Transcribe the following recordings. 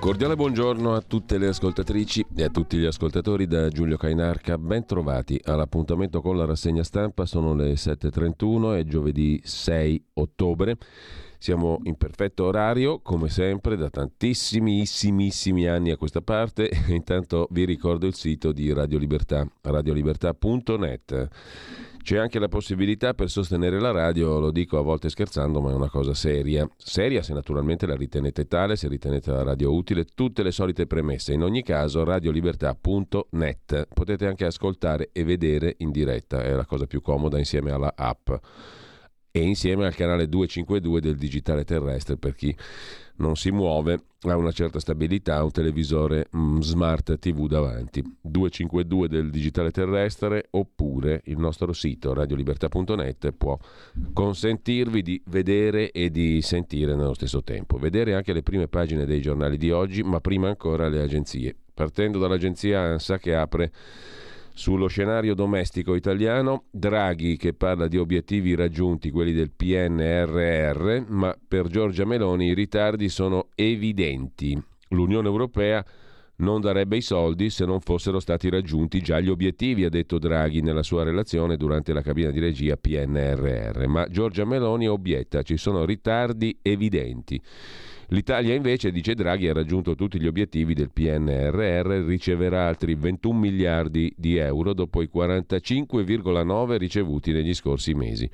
Cordiale buongiorno a tutte le ascoltatrici e a tutti gli ascoltatori da Giulio Cainarca, ben trovati all'appuntamento con la rassegna stampa. Sono le 7.31, è giovedì 6 ottobre, siamo in perfetto orario come sempre da tantissimissimi anni a questa parte. Intanto vi ricordo il sito di Radio Libertà, radiolibertà.net. C'è anche la possibilità per sostenere la radio, lo dico a volte scherzando, ma è una cosa seria se naturalmente la ritenete tale, se ritenete la radio utile, tutte le solite premesse. In ogni caso radiolibertà.net, potete anche ascoltare e vedere in diretta, è la cosa più comoda insieme alla app e insieme al canale 252 del digitale terrestre per chi non si muove, ha una certa stabilità, un televisore smart TV davanti. 252 del digitale terrestre oppure il nostro sito radiolibertà.net può consentirvi di vedere e di sentire nello stesso tempo. Vedere anche le prime pagine dei giornali di oggi, ma prima ancora le agenzie. Partendo dall'agenzia ANSA che apre sullo scenario domestico italiano, Draghi che parla di obiettivi raggiunti, quelli del PNRR, ma per Giorgia Meloni i ritardi sono evidenti. L'Unione Europea non darebbe i soldi se non fossero stati raggiunti già gli obiettivi, ha detto Draghi nella sua relazione durante la cabina di regia PNRR. Ma Giorgia Meloni obietta, ci sono ritardi evidenti. L'Italia invece, dice Draghi, ha raggiunto tutti gli obiettivi del PNRR, riceverà altri 21 miliardi di euro dopo i 45,9 ricevuti negli scorsi mesi.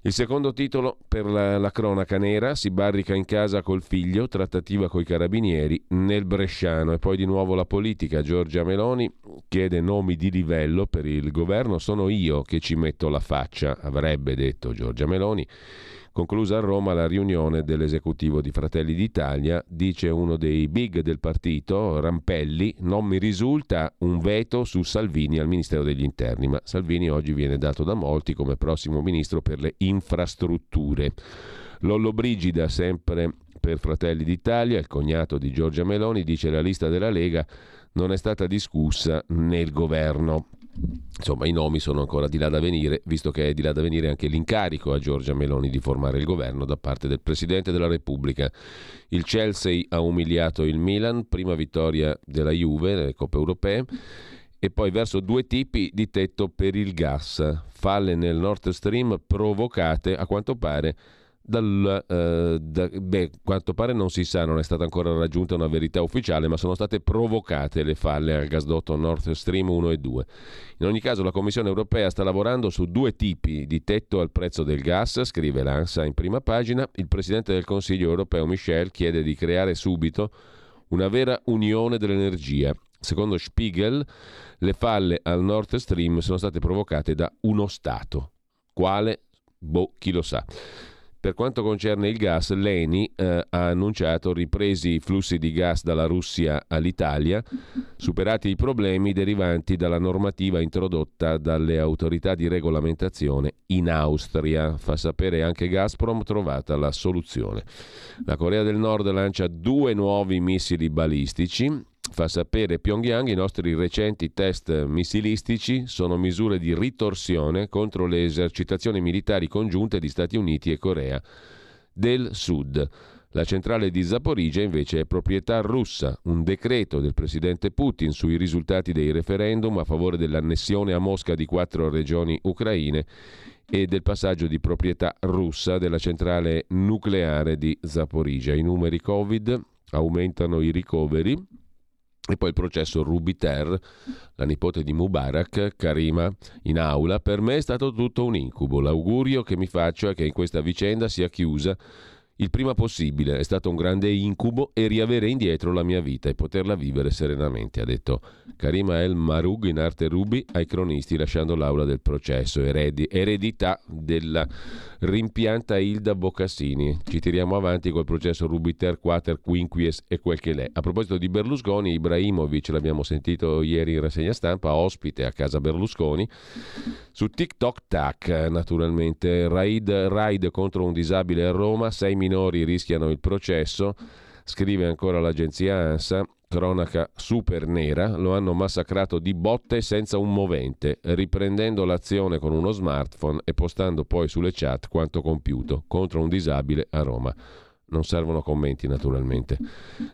Il secondo titolo per la cronaca nera, si barrica in casa col figlio, trattativa coi carabinieri nel bresciano. E poi di nuovo la politica, Giorgia Meloni chiede nomi di livello per il governo, sono io che ci metto la faccia, avrebbe detto Giorgia Meloni. Conclusa a Roma la riunione dell'esecutivo di Fratelli d'Italia, dice uno dei big del partito, Rampelli, non mi risulta un veto su Salvini al Ministero degli Interni, ma Salvini oggi viene dato da molti come prossimo ministro per le infrastrutture. Lollobrigida, sempre per Fratelli d'Italia, il cognato di Giorgia Meloni, dice la lista della Lega non è stata discussa nel governo. Insomma, i nomi sono ancora di là da venire, visto che è di là da venire anche l'incarico a Giorgia Meloni di formare il governo da parte del Presidente della Repubblica. Il Chelsea ha umiliato il Milan, prima vittoria della Juve nelle Coppe Europee, e poi verso due tipi di tetto per il gas, falle nel Nord Stream provocate a quanto pare quanto pare non si sa, non è stata ancora raggiunta una verità ufficiale, ma sono state provocate le falle al gasdotto Nord Stream 1 e 2. In ogni caso la Commissione europea sta lavorando su due tipi di tetto al prezzo del gas, scrive l'ANSA in prima pagina. Il Presidente del Consiglio europeo Michel chiede di creare subito una vera unione dell'energia. Secondo Spiegel le falle al Nord Stream sono state provocate da uno Stato, quale? Chi lo sa. Per quanto concerne il gas, l'ENI ha annunciato ripresi i flussi di gas dalla Russia all'Italia, superati i problemi derivanti dalla normativa introdotta dalle autorità di regolamentazione in Austria. Fa sapere anche Gazprom, trovata la soluzione. La Corea del Nord lancia 2 nuovi missili balistici. Fa sapere Pyongyang, i nostri recenti test missilistici sono misure di ritorsione contro le esercitazioni militari congiunte di Stati Uniti e Corea del Sud. La centrale di Zaporizhzhia invece è proprietà russa. Un decreto del presidente Putin sui risultati dei referendum a favore dell'annessione a Mosca di 4 regioni ucraine e del passaggio di proprietà russa della centrale nucleare di Zaporizhzhia. I numeri Covid aumentano, i ricoveri. E poi il processo Rubiter, la nipote di Mubarak, Karima in aula. Per me è stato tutto un incubo. L'augurio che mi faccio è che in questa vicenda sia chiusa il prima possibile. È stato un grande incubo e riavere indietro la mia vita e poterla vivere serenamente, ha detto Karima El Marug, in arte Rubi, ai cronisti, lasciando l'aula del processo. Eredità della rimpianta Hilda Boccassini. Ci tiriamo avanti col processo Rubiter quater quinquies e quel che l'è. A proposito di Berlusconi, Ibrahimovic, l'abbiamo sentito ieri in rassegna stampa, ospite a casa Berlusconi su TikTok Tac, naturalmente. Raid contro un disabile a Roma, 6 minori rischiano il processo, scrive ancora l'agenzia ANSA. Cronaca super nera, lo hanno massacrato di botte senza un movente, riprendendo l'azione con uno smartphone e postando poi sulle chat quanto compiuto contro un disabile a Roma. Non servono commenti, naturalmente.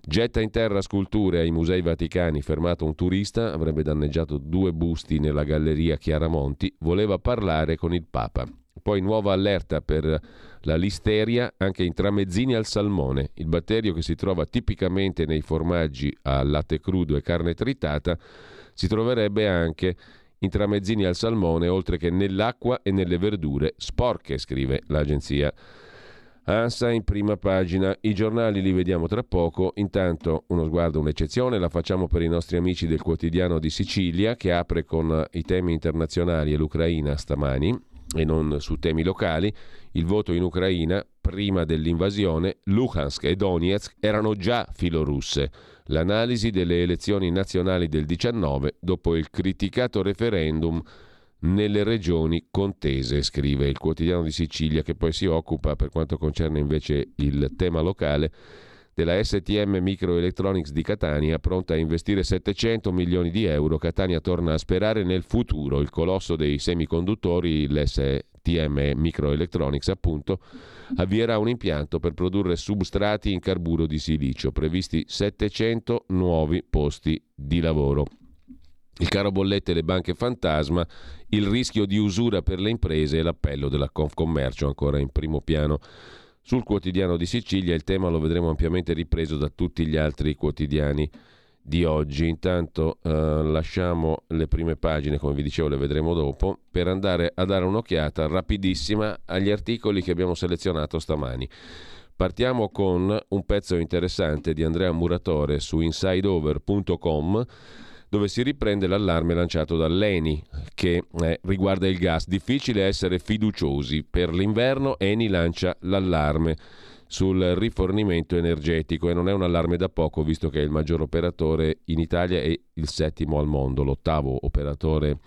Getta in terra sculture ai Musei Vaticani, fermato un turista, avrebbe danneggiato 2 busti nella galleria Chiaramonti, voleva parlare con il Papa. Poi nuova allerta per la listeria anche in tramezzini al salmone, il batterio che si trova tipicamente nei formaggi a latte crudo e carne tritata, si troverebbe anche in tramezzini al salmone, oltre che nell'acqua e nelle verdure sporche, scrive l'agenzia ANSA in prima pagina. I giornali li vediamo tra poco, intanto uno sguardo, un'eccezione, la facciamo per i nostri amici del Quotidiano di Sicilia, che apre con i temi internazionali e l'Ucraina stamani, e non su temi locali. Il voto in Ucraina prima dell'invasione, Luhansk e Donetsk erano già filorusse. L'analisi delle elezioni nazionali del 19 dopo il criticato referendum nelle regioni contese, scrive il Quotidiano di Sicilia, che poi si occupa, per quanto concerne invece il tema locale, della STM Microelectronics di Catania, pronta a investire 700 milioni di euro. Catania torna a sperare nel futuro. Il colosso dei semiconduttori, l'STM Microelectronics appunto, avvierà un impianto per produrre substrati in carburo di silicio, previsti 700 nuovi posti di lavoro. Il caro bollette e le banche fantasma, il rischio di usura per le imprese e l'appello della Confcommercio ancora in primo piano. Sul Quotidiano di Sicilia il tema lo vedremo ampiamente ripreso da tutti gli altri quotidiani di oggi. Intanto lasciamo le prime pagine, come vi dicevo le vedremo dopo, per andare a dare un'occhiata rapidissima agli articoli che abbiamo selezionato stamani. Partiamo con un pezzo interessante di Andrea Muratore su insideover.com, dove si riprende l'allarme lanciato dall'ENI che riguarda il gas. Difficile essere fiduciosi. Per l'inverno ENI lancia l'allarme sul rifornimento energetico, e non è un allarme da poco, visto che è il maggior operatore in Italia e il settimo al mondo, l'ottavo operatore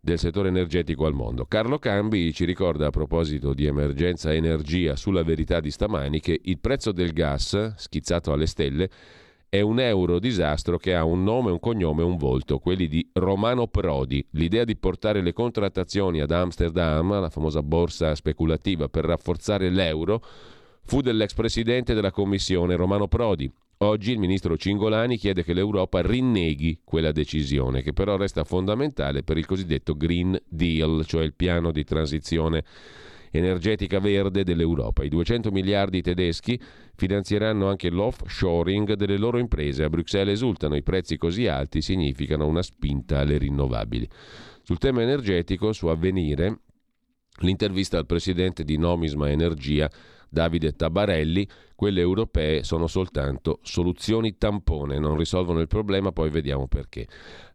del settore energetico al mondo. Carlo Cambi ci ricorda, a proposito di emergenza energia, sulla Verità di stamani, che il prezzo del gas, schizzato alle stelle, è un euro disastro che ha un nome, un cognome, un volto, quelli di Romano Prodi. L'idea di portare le contrattazioni ad Amsterdam, la famosa borsa speculativa, per rafforzare l'euro, fu dell'ex presidente della Commissione Romano Prodi. Oggi il ministro Cingolani chiede che l'Europa rinneghi quella decisione, che però resta fondamentale per il cosiddetto Green Deal, cioè il piano di transizione energetica verde dell'Europa. I 200 miliardi tedeschi finanzieranno anche l'offshoring delle loro imprese. A Bruxelles esultano, i prezzi così alti significano una spinta alle rinnovabili. Sul tema energetico, su Avvenire, l'intervista al presidente di Nomisma Energia, Davide Tabarelli: quelle europee sono soltanto soluzioni tampone, non risolvono il problema, poi vediamo perché.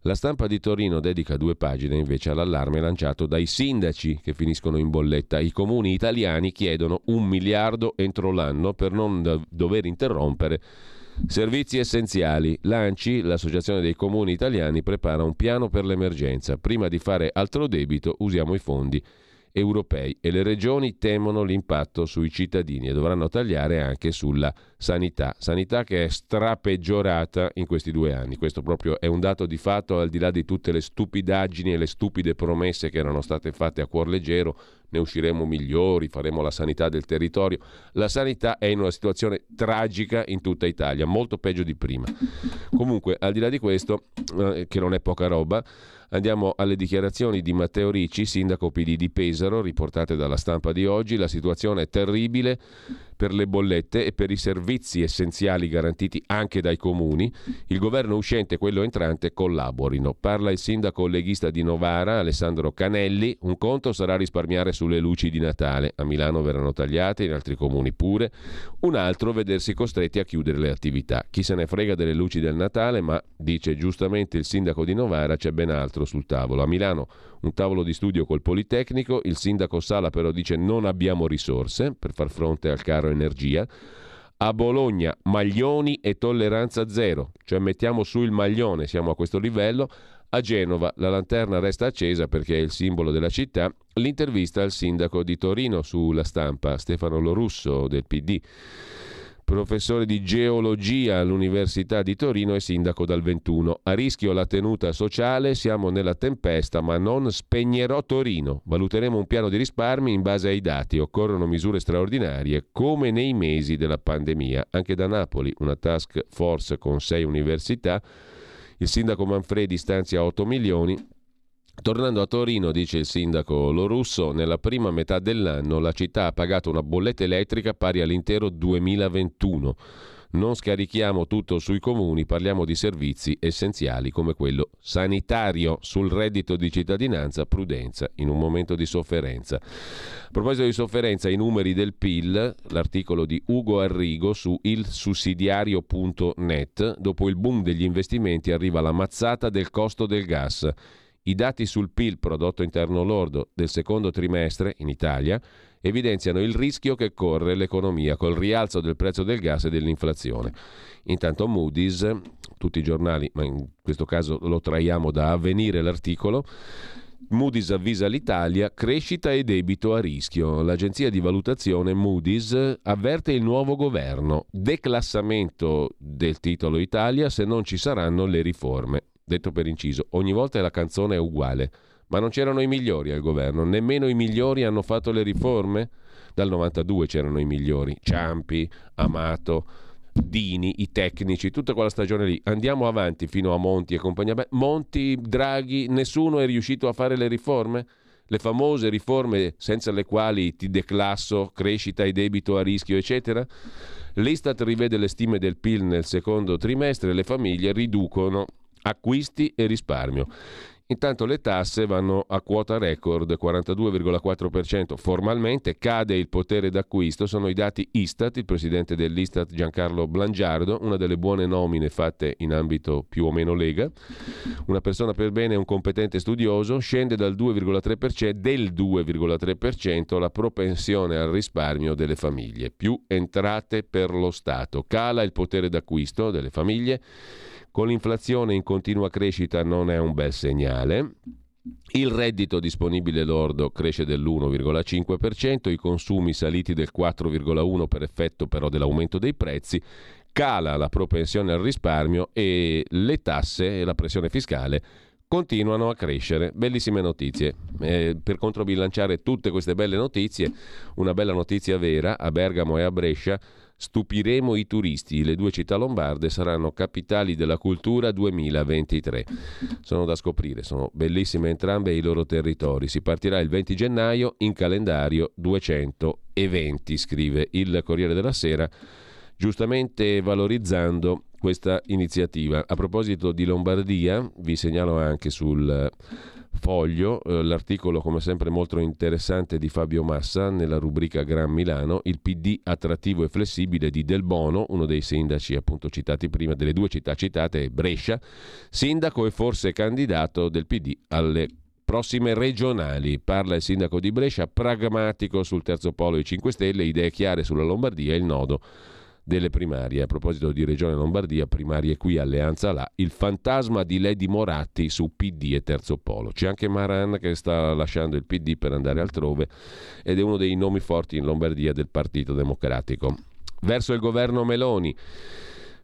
La Stampa di Torino dedica 2 pagine invece all'allarme lanciato dai sindaci che finiscono in bolletta. I comuni italiani chiedono 1 miliardo entro l'anno per non dover interrompere servizi essenziali. L'ANCI, l'Associazione dei Comuni Italiani, prepara un piano per l'emergenza. Prima di fare altro debito usiamo i fondi europei, e le regioni temono l'impatto sui cittadini e dovranno tagliare anche sulla sanità che è strapeggiorata in questi 2 anni. Questo proprio è un dato di fatto, al di là di tutte le stupidaggini e le stupide promesse che erano state fatte a cuor leggero: ne usciremo migliori, faremo la sanità del territorio. La sanità è in una situazione tragica in tutta Italia, molto peggio di prima. Comunque, al di là di questo, che non è poca roba, andiamo alle dichiarazioni di Matteo Ricci, sindaco PD di Pesaro, riportate dalla Stampa di oggi. La situazione è terribile per le bollette e per i servizi essenziali garantiti anche dai comuni, il governo uscente e quello entrante collaborino. Parla il sindaco leghista di Novara, Alessandro Canelli. Un conto sarà risparmiare sulle luci di Natale. A Milano verranno tagliate, in altri comuni pure. Un altro, vedersi costretti a chiudere le attività. Chi se ne frega delle luci del Natale, ma, dice giustamente il sindaco di Novara, c'è ben altro sul tavolo. A Milano un tavolo di studio col Politecnico, il sindaco Sala però dice non abbiamo risorse per far fronte al caro energia. A Bologna maglioni e tolleranza zero, cioè mettiamo su il maglione, siamo a questo livello. A Genova la lanterna resta accesa perché è il simbolo della città. L'intervista al sindaco di Torino sulla Stampa, Stefano Lorusso del PD, professore di geologia all'Università di Torino e sindaco dal 21. A rischio la tenuta sociale, siamo nella tempesta ma non spegnerò Torino. Valuteremo un piano di risparmi in base ai dati. Occorrono misure straordinarie come nei mesi della pandemia. Anche da Napoli una task force con 6 università. Il sindaco Manfredi stanzia 8 milioni. Tornando a Torino, dice il sindaco Lorusso, nella prima metà dell'anno la città ha pagato una bolletta elettrica pari all'intero 2021. Non scarichiamo tutto sui comuni, parliamo di servizi essenziali come quello sanitario. Sul reddito di cittadinanza, prudenza in un momento di sofferenza. A proposito di sofferenza, i numeri del PIL, l'articolo di Ugo Arrigo su il-sussidiario.net. Dopo il boom degli investimenti arriva la mazzata del costo del gas. I dati sul PIL, prodotto interno lordo, del secondo trimestre in Italia evidenziano il rischio che corre l'economia col rialzo del prezzo del gas e dell'inflazione. Intanto Moody's, tutti i giornali, ma in questo caso lo traiamo da Avvenire l'articolo, Moody's avvisa l'Italia, crescita e debito a rischio. L'agenzia di valutazione Moody's avverte il nuovo governo, declassamento del titolo Italia se non ci saranno le riforme. Detto per inciso, ogni volta la canzone è uguale, ma non c'erano i migliori al governo, nemmeno i migliori hanno fatto le riforme? Dal 92 c'erano i migliori, Ciampi, Amato, Dini, i tecnici, tutta quella stagione lì. Andiamo avanti fino a Monti e compagnia. Beh, Monti, Draghi, nessuno è riuscito a fare le riforme? Le famose riforme senza le quali ti declasso, crescita e debito a rischio, eccetera? L'Istat rivede le stime del PIL nel secondo trimestre, le famiglie riducono acquisti e risparmio. Intanto le tasse vanno a quota record, 42,4% formalmente, cade il potere d'acquisto, sono i dati Istat, il presidente dell'Istat Giancarlo Blangiardo, una delle buone nomine fatte in ambito più o meno Lega, una persona per bene e un competente studioso, scende dal 2,3% del 2,3% la propensione al risparmio delle famiglie, più entrate per lo Stato, cala il potere d'acquisto delle famiglie. Con l'inflazione in continua crescita non è un bel segnale. Il reddito disponibile lordo cresce dell'1,5%, i consumi saliti del 4,1% per effetto però dell'aumento dei prezzi, cala la propensione al risparmio e le tasse e la pressione fiscale continuano a crescere. Bellissime notizie. Per controbilanciare tutte queste belle notizie, una bella notizia vera, a Bergamo e a Brescia stupiremo i turisti, le due città lombarde saranno capitali della cultura 2023. Sono da scoprire, sono bellissime entrambe i loro territori. Si partirà il 20 gennaio, in calendario 220, scrive il Corriere della Sera, giustamente valorizzando questa iniziativa. A proposito di Lombardia, vi segnalo anche sul Foglio l'articolo come sempre molto interessante di Fabio Massa nella rubrica Gran Milano, il PD attrattivo e flessibile di Del Bono, uno dei sindaci appunto citati prima, delle due città citate, Brescia, sindaco e forse candidato del PD alle prossime regionali. Parla il sindaco di Brescia, pragmatico sul terzo polo e 5 Stelle, idee chiare sulla Lombardia e il nodo delle primarie. A proposito di Regione Lombardia, primarie qui, alleanza là, il fantasma di Lady Moratti su PD e terzo polo. C'è anche Maran che sta lasciando il PD per andare altrove ed è uno dei nomi forti in Lombardia del Partito Democratico. Verso il governo Meloni,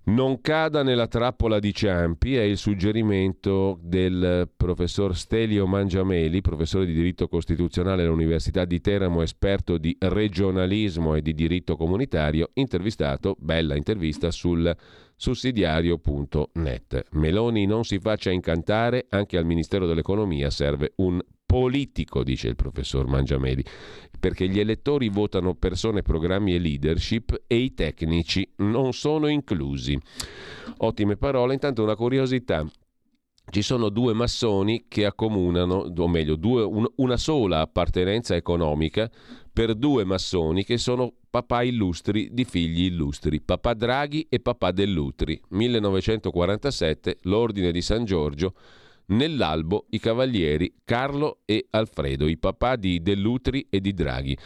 non cada nella trappola di Ciampi, è il suggerimento del professor Stelio Mangiameli, professore di diritto costituzionale all'Università di Teramo, esperto di regionalismo e di diritto comunitario, intervistato, bella intervista, sul sussidiario.net. Meloni non si faccia incantare, anche al Ministero dell'Economia serve un politico, dice il professor Mangiameli, perché gli elettori votano persone, programmi e leadership e i tecnici non sono inclusi. Ottime parole. Intanto una curiosità: ci sono due massoni che accomunano, o meglio, una sola appartenenza economica per due massoni che sono papà illustri di figli illustri, papà Draghi e papà Dell'Utri. 1947, l'ordine di San Giorgio, nell'albo i cavalieri Carlo e Alfredo, i papà di Dell'Utri e di Draghi.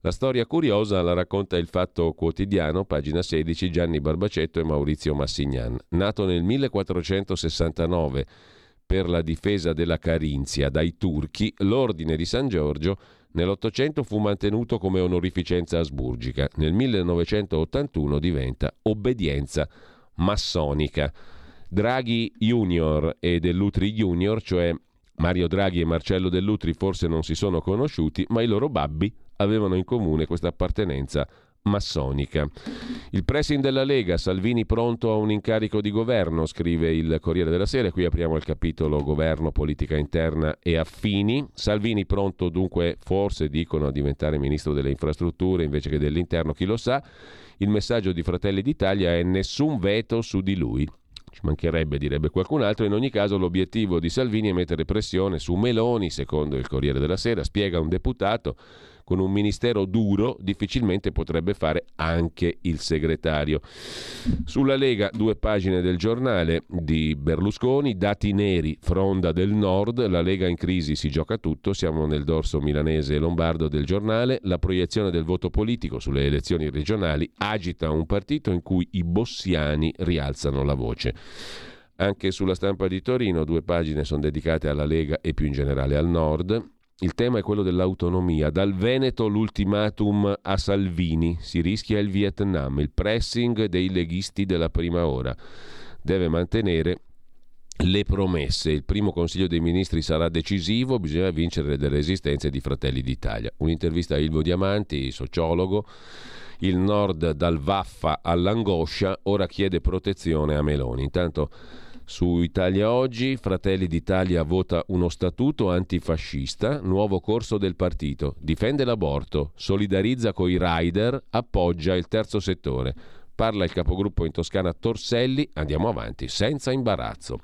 La storia curiosa la racconta il Fatto Quotidiano, pagina 16, Gianni Barbacetto e Maurizio Massignan. Nato nel 1469 per la difesa della Carinzia dai turchi, l'ordine di San Giorgio nell'800 fu mantenuto come onorificenza asburgica, nel 1981 diventa obbedienza massonica. Draghi Junior e Dell'Utri Junior, cioè Mario Draghi e Marcello Dell'Utri, forse non si sono conosciuti, ma i loro babbi avevano in comune questa appartenenza massonica. Il pressing della Lega, Salvini pronto a un incarico di governo, scrive il Corriere della Sera. Qui apriamo il capitolo governo, politica interna e affini. Salvini pronto dunque, forse dicono, a diventare ministro delle infrastrutture invece che dell'interno, chi lo sa. Il messaggio di Fratelli d'Italia è: nessun veto su di lui. Ci mancherebbe, direbbe qualcun altro. In ogni caso l'obiettivo di Salvini è mettere pressione su Meloni, secondo il Corriere della Sera. Spiega un deputato: con un ministero duro difficilmente potrebbe fare anche il segretario. Sulla Lega, due pagine del Giornale di Berlusconi, dati neri, fronda del Nord, la Lega in crisi si gioca tutto. Siamo nel dorso milanese e lombardo del Giornale. La proiezione del voto politico sulle elezioni regionali agita un partito in cui i bossiani rialzano la voce. Anche sulla Stampa di Torino due pagine sono dedicate alla Lega e più in generale al Nord. Il tema è quello dell'autonomia. Dal Veneto l'ultimatum a Salvini, si rischia il Vietnam, il pressing dei leghisti della prima ora. Deve mantenere le promesse. Il primo Consiglio dei Ministri sarà decisivo, bisogna vincere le resistenze di Fratelli d'Italia. Un'intervista a Ilvo Diamanti, sociologo. Il Nord dal vaffa all'angoscia, ora chiede protezione a Meloni. Intanto su Italia Oggi, Fratelli d'Italia vota uno statuto antifascista, nuovo corso del partito, difende l'aborto, solidarizza coi rider, appoggia il terzo settore. Parla il capogruppo in Toscana Torselli, andiamo avanti, senza imbarazzo.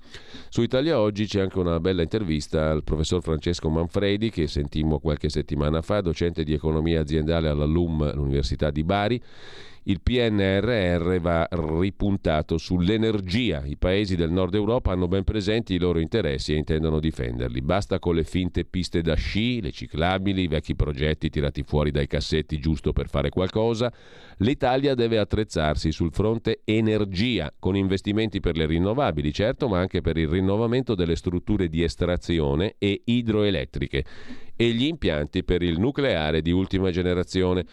Su Italia Oggi c'è anche una bella intervista al professor Francesco Manfredi, che sentimmo qualche settimana fa, docente di economia aziendale alla LUM, l'Università di Bari. Il PNRR va ripuntato sull'energia. I paesi del nord Europa hanno ben presenti i loro interessi e intendono difenderli. Basta con le finte piste da sci, le ciclabili, i vecchi progetti tirati fuori dai cassetti giusto per fare qualcosa. L'Italia deve attrezzarsi sul fronte energia, con investimenti per le rinnovabili, certo, ma anche per il rinnovamento delle strutture di estrazione e idroelettriche e gli impianti per il nucleare di ultima generazione.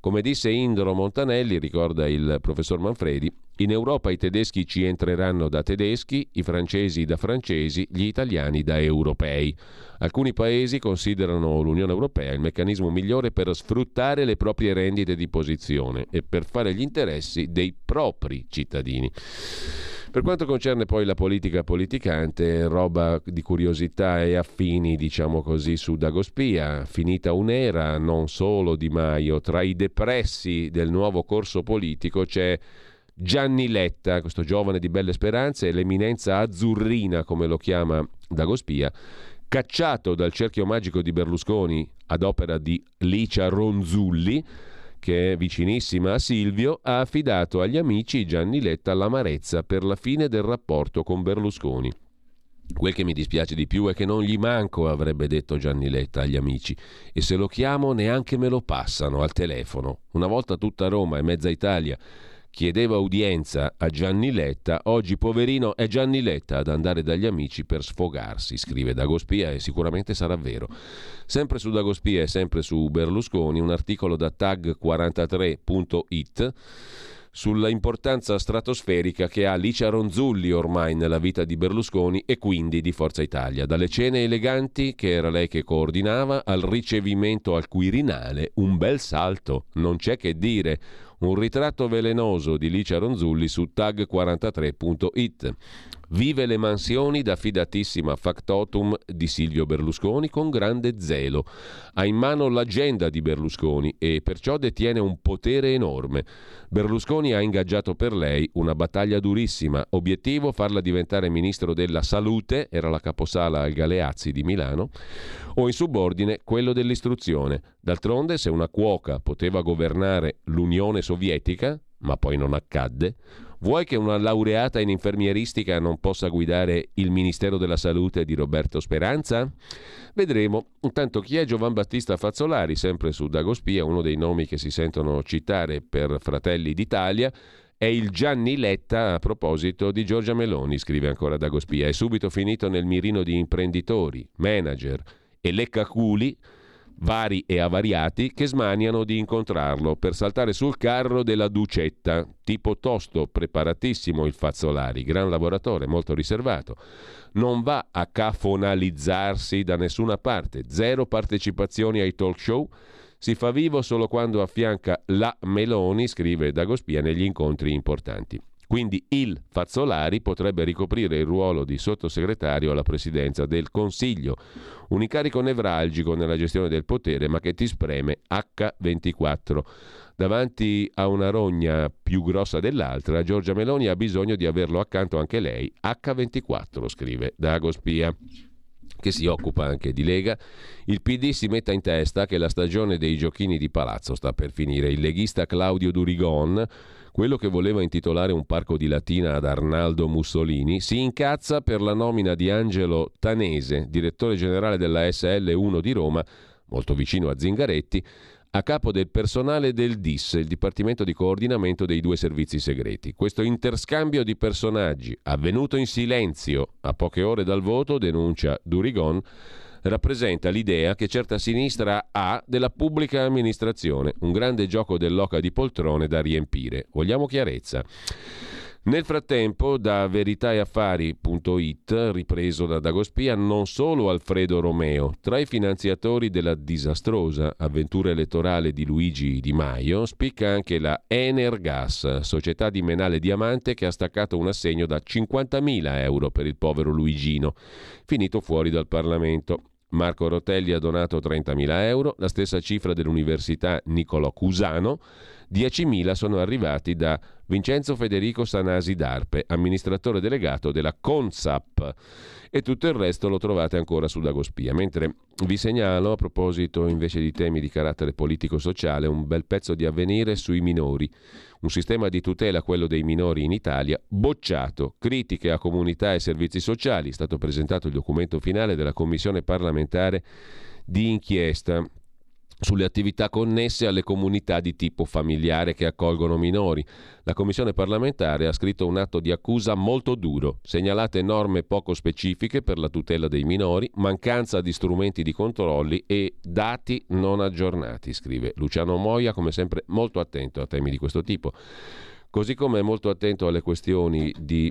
Come disse Indro Montanelli, ricorda il professor Manfredi, in Europa i tedeschi ci entreranno da tedeschi, i francesi da francesi, gli italiani da europei. Alcuni paesi considerano l'Unione Europea il meccanismo migliore per sfruttare le proprie rendite di posizione e per fare gli interessi dei propri cittadini. Per quanto concerne poi la politica politicante, roba di curiosità e affini, diciamo così, su Dagospia, finita un'era, non solo Di Maio, tra i depressi del nuovo corso politico c'è Gianni Letta, questo giovane di belle speranze, l'eminenza azzurrina, come lo chiama Dagospia, cacciato dal cerchio magico di Berlusconi ad opera di Licia Ronzulli, che è vicinissima a Silvio, ha affidato agli amici Gianni Letta l'amarezza per la fine del rapporto con Berlusconi. Quel che mi dispiace di più è che non gli manco, avrebbe detto Gianni Letta agli amici, e se lo chiamo neanche me lo passano al telefono. Una volta tutta Roma e mezza Italia chiedeva udienza a Gianni Letta, oggi poverino è Gianni Letta ad andare dagli amici per sfogarsi, scrive Dagospia, e sicuramente sarà vero. Sempre su Dagospia e sempre su Berlusconi un articolo da tag43.it sulla importanza stratosferica che ha Licia Ronzulli ormai nella vita di Berlusconi e quindi di Forza Italia. Dalle cene eleganti, che era lei che coordinava, al ricevimento al Quirinale, un bel salto, non c'è che dire. Un ritratto velenoso di Licia Ronzulli su tag43.it. Vive le mansioni da fidatissima factotum di Silvio Berlusconi con grande zelo. Ha in mano l'agenda di Berlusconi e perciò detiene un potere enorme. Berlusconi ha ingaggiato per lei una battaglia durissima. Obiettivo: farla diventare ministro della salute, era la caposala al Galeazzi di Milano, o in subordine quello dell'istruzione. D'altronde, se una cuoca poteva governare l'Unione Sovietica, ma poi non accadde, vuoi che una laureata in infermieristica non possa guidare il Ministero della Salute di Roberto Speranza? Vedremo. Intanto, chi è Giovan Battista Fazzolari, sempre su Dagospia, uno dei nomi che si sentono citare per Fratelli d'Italia, è il Gianni Letta a proposito di Giorgia Meloni, scrive ancora Dagospia. È subito finito nel mirino di imprenditori, manager e leccaculi vari e avariati che smaniano di incontrarlo per saltare sul carro della Ducetta. Tipo tosto, preparatissimo il Fazzolari, gran lavoratore, molto riservato. Non va a cafonalizzarsi da nessuna parte, zero partecipazioni ai talk show. Si fa vivo solo quando affianca la Meloni, scrive Dagospia, negli incontri importanti. Quindi il Fazzolari potrebbe ricoprire il ruolo di sottosegretario alla presidenza del Consiglio, un incarico nevralgico nella gestione del potere, ma che ti spreme H24. Davanti a una rogna più grossa dell'altra, Giorgia Meloni ha bisogno di averlo accanto anche lei, H24, scrive Dagospia, che si occupa anche di Lega. Il PD si metta in testa che la stagione dei giochini di palazzo sta per finire. Il leghista Claudio Durigon, quello che voleva intitolare un parco di Latina ad Arnaldo Mussolini, si incazza per la nomina di Angelo Tanese, direttore generale della SL1 di Roma, molto vicino a Zingaretti, a capo del personale del DIS, il Dipartimento di Coordinamento dei due servizi segreti. Questo interscambio di personaggi, avvenuto in silenzio a poche ore dal voto, denuncia Durigon, rappresenta l'idea che certa sinistra ha della pubblica amministrazione, un grande gioco dell'oca di poltrone da riempire. Vogliamo chiarezza. Nel frattempo, da veritaeaffari.it, ripreso da Dagospia, non solo Alfredo Romeo, tra i finanziatori della disastrosa avventura elettorale di Luigi Di Maio, spicca anche la Energas, società di Menale Diamante, che ha staccato un assegno da 50.000 euro per il povero Luigino, finito fuori dal Parlamento. Marco Rotelli ha donato 30.000 euro, la stessa cifra dell'Università Niccolò Cusano. 10.000 sono arrivati da Vincenzo Federico Sanasi d'Arpe, amministratore delegato della Consap, e tutto il resto lo trovate ancora su Dagospia. Mentre vi segnalo, a proposito invece di temi di carattere politico-sociale, un bel pezzo di Avvenire sui minori. Un sistema di tutela, quello dei minori in Italia, bocciato. Critiche a comunità e servizi sociali. È stato presentato il documento finale della commissione parlamentare di inchiesta sulle attività connesse alle comunità di tipo familiare che accolgono minori. La commissione parlamentare ha scritto un atto di accusa molto duro: segnalate norme poco specifiche per la tutela dei minori, mancanza di strumenti di controlli e dati non aggiornati, scrive Luciano Moia, come sempre molto attento a temi di questo tipo, così come è molto attento alle questioni di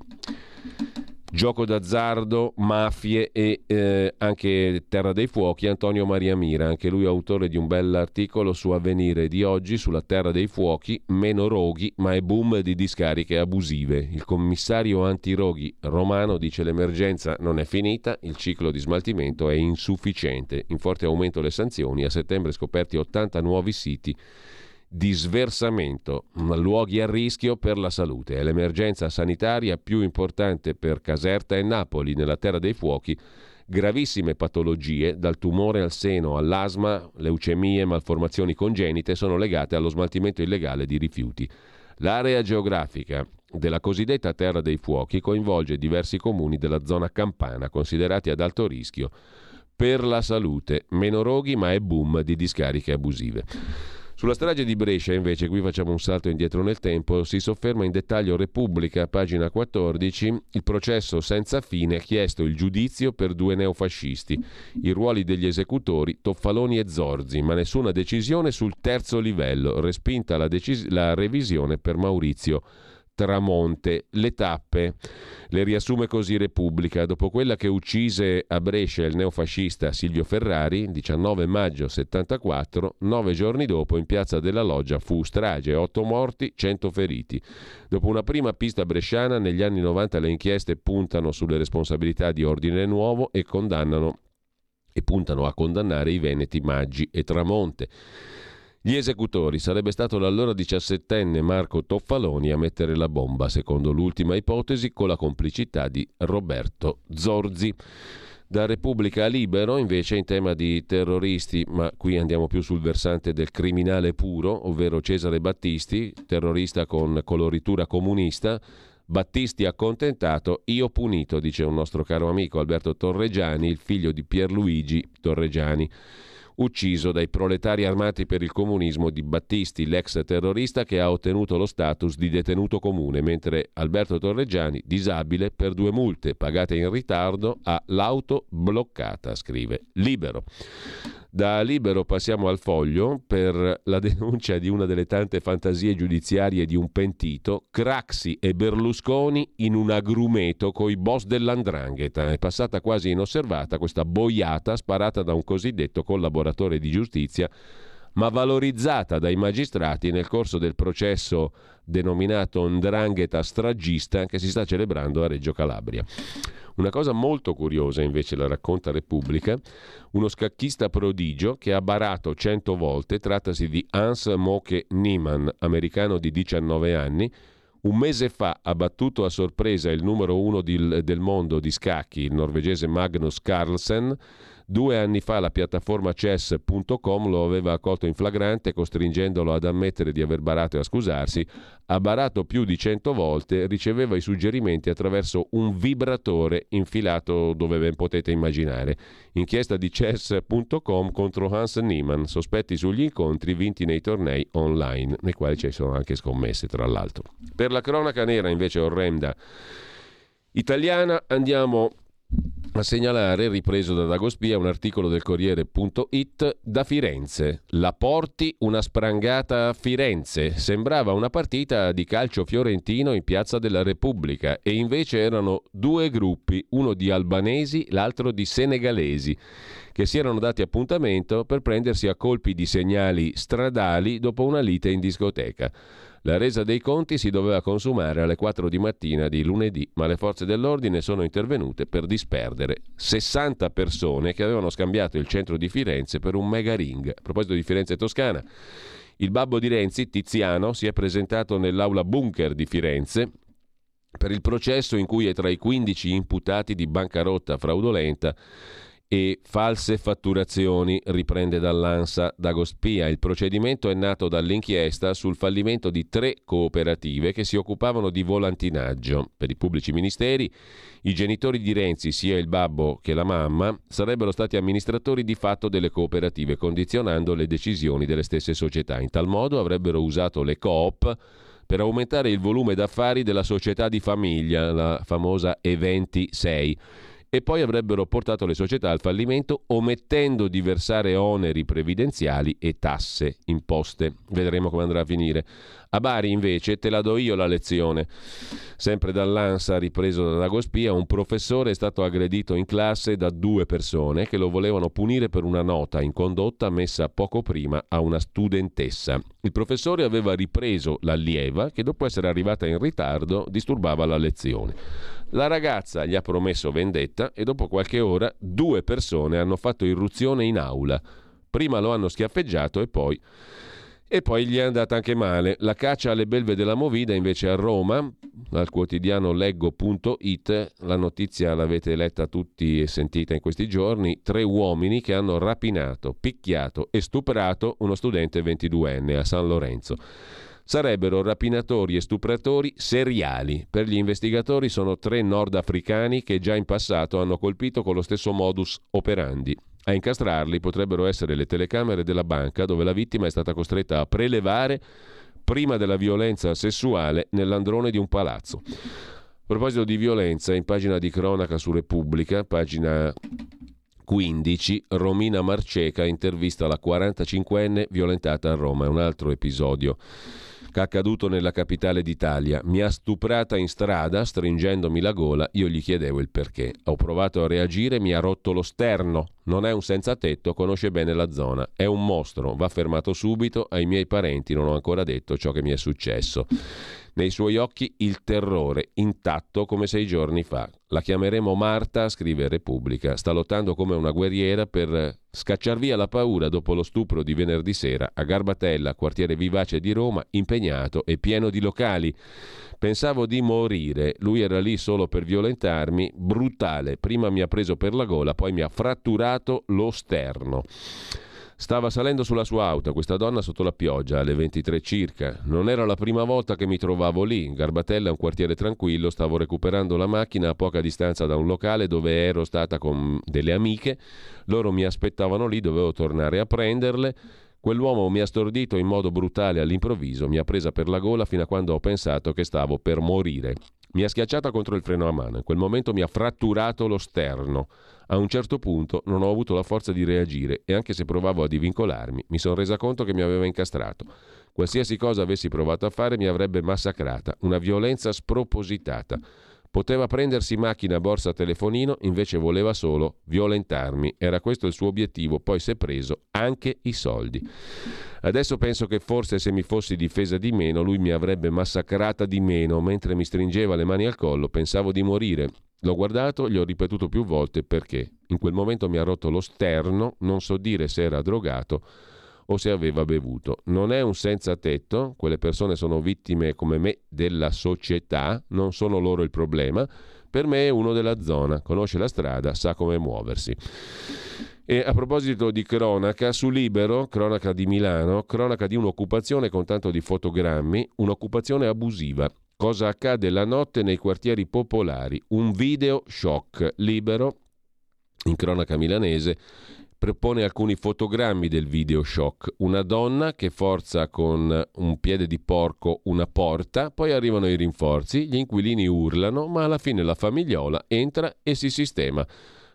gioco d'azzardo, mafie e anche Terra dei Fuochi. Antonio Maria Mira, anche lui autore di un bell'articolo su Avvenire di oggi sulla Terra dei Fuochi, meno roghi ma è boom di discariche abusive. Il commissario antiroghi romano dice: l'emergenza non è finita, il ciclo di smaltimento è insufficiente, in forte aumento le sanzioni, a settembre scoperti 80 nuovi siti di sversamento, luoghi a rischio per la salute. È l'emergenza sanitaria più importante per Caserta e Napoli. Nella Terra dei Fuochi gravissime patologie, dal tumore al seno all'asma, leucemie, malformazioni congenite, sono legate allo smaltimento illegale di rifiuti. L'area geografica della cosiddetta Terra dei Fuochi coinvolge diversi comuni della zona campana considerati ad alto rischio per la salute. Meno roghi ma è boom di discariche abusive. Sulla strage di Brescia, invece, qui facciamo un salto indietro nel tempo, si sofferma in dettaglio Repubblica, pagina 14, il processo senza fine, chiesto il giudizio per due neofascisti, i ruoli degli esecutori Toffaloni e Zorzi, ma nessuna decisione sul terzo livello, respinta la revisione per Maurizio Tramonte. Le tappe le riassume così Repubblica. Dopo quella che uccise a Brescia il neofascista Silvio Ferrari, 19 maggio 74, 9 giorni dopo in piazza della Loggia fu strage, 8 morti, 100 feriti. Dopo una prima pista bresciana, negli anni 90 le inchieste puntano sulle responsabilità di Ordine Nuovo e puntano a condannare i veneti Maggi e Tramonte. Gli esecutori sarebbe stato l'allora 17enne Marco Toffaloni a mettere la bomba, secondo l'ultima ipotesi, con la complicità di Roberto Zorzi. Da Repubblica a Libero, invece, in tema di terroristi, ma qui andiamo più sul versante del criminale puro, ovvero Cesare Battisti, terrorista con coloritura comunista. Battisti accontentato, io punito, dice un nostro caro amico Alberto Torregiani, il figlio di Pierluigi Torregiani, ucciso dai proletari armati per il comunismo di Battisti, l'ex terrorista che ha ottenuto lo status di detenuto comune, mentre Alberto Torregiani, disabile, per 2 multe pagate in ritardo, ha l'auto bloccata, scrive Libero. Da Libero passiamo al Foglio per la denuncia di una delle tante fantasie giudiziarie di un pentito, Craxi e Berlusconi in un agrumeto coi boss dell''ndrangheta. È passata quasi inosservata questa boiata sparata da un cosiddetto collaboratore di giustizia, ma valorizzata dai magistrati nel corso del processo denominato 'ndrangheta stragista che si sta celebrando a Reggio Calabria. Una cosa molto curiosa invece la racconta Repubblica, uno scacchista prodigio che ha barato 100 volte, trattasi di Hans Moke Niemann, americano di 19 anni, un mese fa ha battuto a sorpresa il numero 1 del mondo di scacchi, il norvegese Magnus Carlsen. 2 anni fa la piattaforma chess.com lo aveva accolto in flagrante, costringendolo ad ammettere di aver barato e a scusarsi. Ha barato più di 100 volte, riceveva i suggerimenti attraverso un vibratore infilato dove ben potete immaginare. Inchiesta di chess.com contro Hans Niemann, sospetti sugli incontri vinti nei tornei online, nei quali ci sono anche scommesse, tra l'altro. Per la cronaca nera, invece orrenda italiana, andiamo a segnalare, ripreso da Dagospia, un articolo del Corriere.it da Firenze. La Porti, una sprangata a Firenze. Sembrava una partita di calcio fiorentino in Piazza della Repubblica e invece erano 2 gruppi, uno di albanesi, l'altro di senegalesi, che si erano dati appuntamento per prendersi a colpi di segnali stradali dopo una lite in discoteca. La resa dei conti si doveva consumare alle 4 di mattina di lunedì, ma le forze dell'ordine sono intervenute per disperdere 60 persone che avevano scambiato il centro di Firenze per un mega ring. A proposito di Firenze Toscana, il babbo di Renzi, Tiziano, si è presentato nell'aula bunker di Firenze per il processo in cui è tra i 15 imputati di bancarotta fraudolenta e false fatturazioni, riprende dall'Ansa Dagospia. Il procedimento è nato dall'inchiesta sul fallimento di 3 cooperative che si occupavano di volantinaggio. Per i pubblici ministeri, i genitori di Renzi, sia il babbo che la mamma, sarebbero stati amministratori di fatto delle cooperative, condizionando le decisioni delle stesse società. In tal modo avrebbero usato le coop per aumentare il volume d'affari della società di famiglia, la famosa Eventi 6. E poi avrebbero portato le società al fallimento omettendo di versare oneri previdenziali e tasse imposte. Vedremo come andrà a finire. A Bari invece te la do io la lezione. Sempre dall'Ansa, ripreso da Dagospia, un professore è stato aggredito in classe da 2 persone che lo volevano punire per una nota in condotta messa poco prima a una studentessa. Il professore aveva ripreso l'allieva che, dopo essere arrivata in ritardo, disturbava la lezione. La ragazza gli ha promesso vendetta e dopo qualche ora 2 persone hanno fatto irruzione in aula. Prima lo hanno schiaffeggiato e poi gli è andata anche male. La caccia alle belve della movida invece a Roma, dal quotidiano leggo.it, la notizia l'avete letta tutti e sentita in questi giorni, 3 uomini che hanno rapinato, picchiato e stuprato uno studente 22enne a San Lorenzo. Sarebbero rapinatori e stupratori seriali. Per gli investigatori sono 3 nordafricani che già in passato hanno colpito con lo stesso modus operandi. A incastrarli potrebbero essere le telecamere della banca dove la vittima è stata costretta a prelevare prima della violenza sessuale nell'androne di un palazzo. A proposito di violenza, in pagina di cronaca su Repubblica, pagina 15, Romina Marceca intervista la 45enne violentata a Roma. È un altro episodio shock accaduto nella capitale d'Italia. Mi ha stuprata in strada, stringendomi la gola, io gli chiedevo il perché. Ho provato a reagire, mi ha rotto lo sterno. Non è un senzatetto, conosce bene la zona. È un mostro, va fermato subito. Ai miei parenti non ho ancora detto ciò che mi è successo. Nei suoi occhi il terrore, intatto come 6 giorni fa. La chiameremo Marta, scrive Repubblica. Sta lottando come una guerriera per scacciar via la paura dopo lo stupro di venerdì sera a Garbatella, quartiere vivace di Roma, impegnato e pieno di locali. Pensavo di morire, lui era lì solo per violentarmi, brutale. Prima mi ha preso per la gola, poi mi ha fratturato lo sterno. Stava salendo sulla sua auto, questa donna, sotto la pioggia, alle 23 circa. Non era la prima volta che mi trovavo lì. In Garbatella è un quartiere tranquillo, stavo recuperando la macchina a poca distanza da un locale dove ero stata con delle amiche. Loro mi aspettavano lì, dovevo tornare a prenderle. Quell'uomo mi ha stordito in modo brutale all'improvviso, mi ha presa per la gola fino a quando ho pensato che stavo per morire. Mi ha schiacciata contro il freno a mano, in quel momento mi ha fratturato lo sterno. A un certo punto non ho avuto la forza di reagire e anche se provavo a divincolarmi, mi sono resa conto che mi aveva incastrato. Qualsiasi cosa avessi provato a fare mi avrebbe massacrata, una violenza spropositata. Poteva prendersi macchina, borsa, telefonino, invece voleva solo violentarmi. Era questo il suo obiettivo, poi si è preso anche i soldi. Adesso penso che forse se mi fossi difesa di meno, lui mi avrebbe massacrata di meno. Mentre mi stringeva le mani al collo, pensavo di morire. L'ho guardato, gli ho ripetuto più volte perché. In quel momento mi ha rotto lo sterno, non so dire se era drogato o se aveva bevuto. Non è un senza tetto, quelle persone sono vittime come me della società, non sono loro il problema. Per me è uno della zona, conosce la strada, sa come muoversi. E a proposito di cronaca, su Libero, cronaca di Milano, cronaca di un'occupazione con tanto di fotogrammi, un'occupazione abusiva. Cosa accade la notte nei quartieri popolari? Un video shock. Libero, in cronaca milanese, propone alcuni fotogrammi del video shock. Una donna che forza con un piede di porco una porta, poi arrivano i rinforzi, gli inquilini urlano, ma alla fine la famigliola entra e si sistema.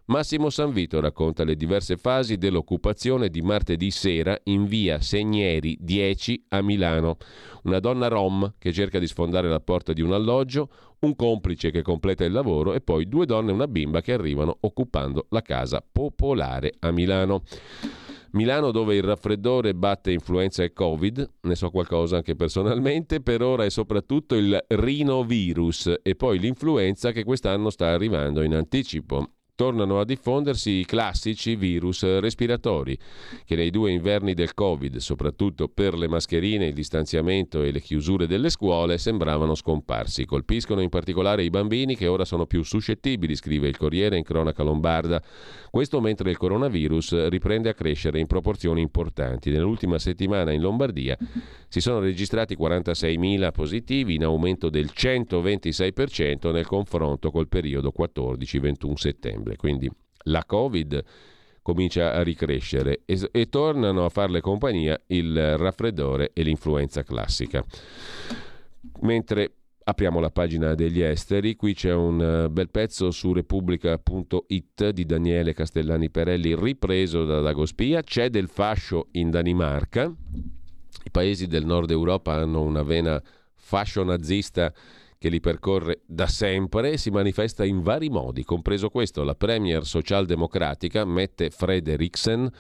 Massimo Sanvito racconta le diverse fasi dell'occupazione di martedì sera in via Segneri 10 a Milano. Una donna rom che cerca di sfondare la porta di un alloggio, un complice che completa il lavoro e poi 2 donne e una bimba che arrivano occupando la casa popolare a Milano. Milano, dove il raffreddore batte influenza e Covid, ne so qualcosa anche personalmente, per ora è soprattutto il rinovirus e poi l'influenza che quest'anno sta arrivando in anticipo. Tornano a diffondersi i classici virus respiratori che nei 2 inverni del Covid, soprattutto per le mascherine, il distanziamento e le chiusure delle scuole, sembravano scomparsi. Colpiscono in particolare i bambini che ora sono più suscettibili, scrive il Corriere in cronaca lombarda. Questo mentre il coronavirus riprende a crescere in proporzioni importanti. Nell'ultima settimana in Lombardia si sono registrati 46.000 positivi, in aumento del 126% nel confronto col periodo 14-21 settembre. Quindi la Covid comincia a ricrescere e tornano a farle compagnia il raffreddore e l'influenza classica. Mentre apriamo la pagina degli esteri, qui c'è un bel pezzo su Repubblica.it di Daniele Castellani Perelli, ripreso da Dagospia. C'è del fascio in Danimarca. I paesi del nord Europa hanno una vena fascio nazista che li percorre da sempre e si manifesta in vari modi, compreso questo. La premier socialdemocratica Mette Frederiksen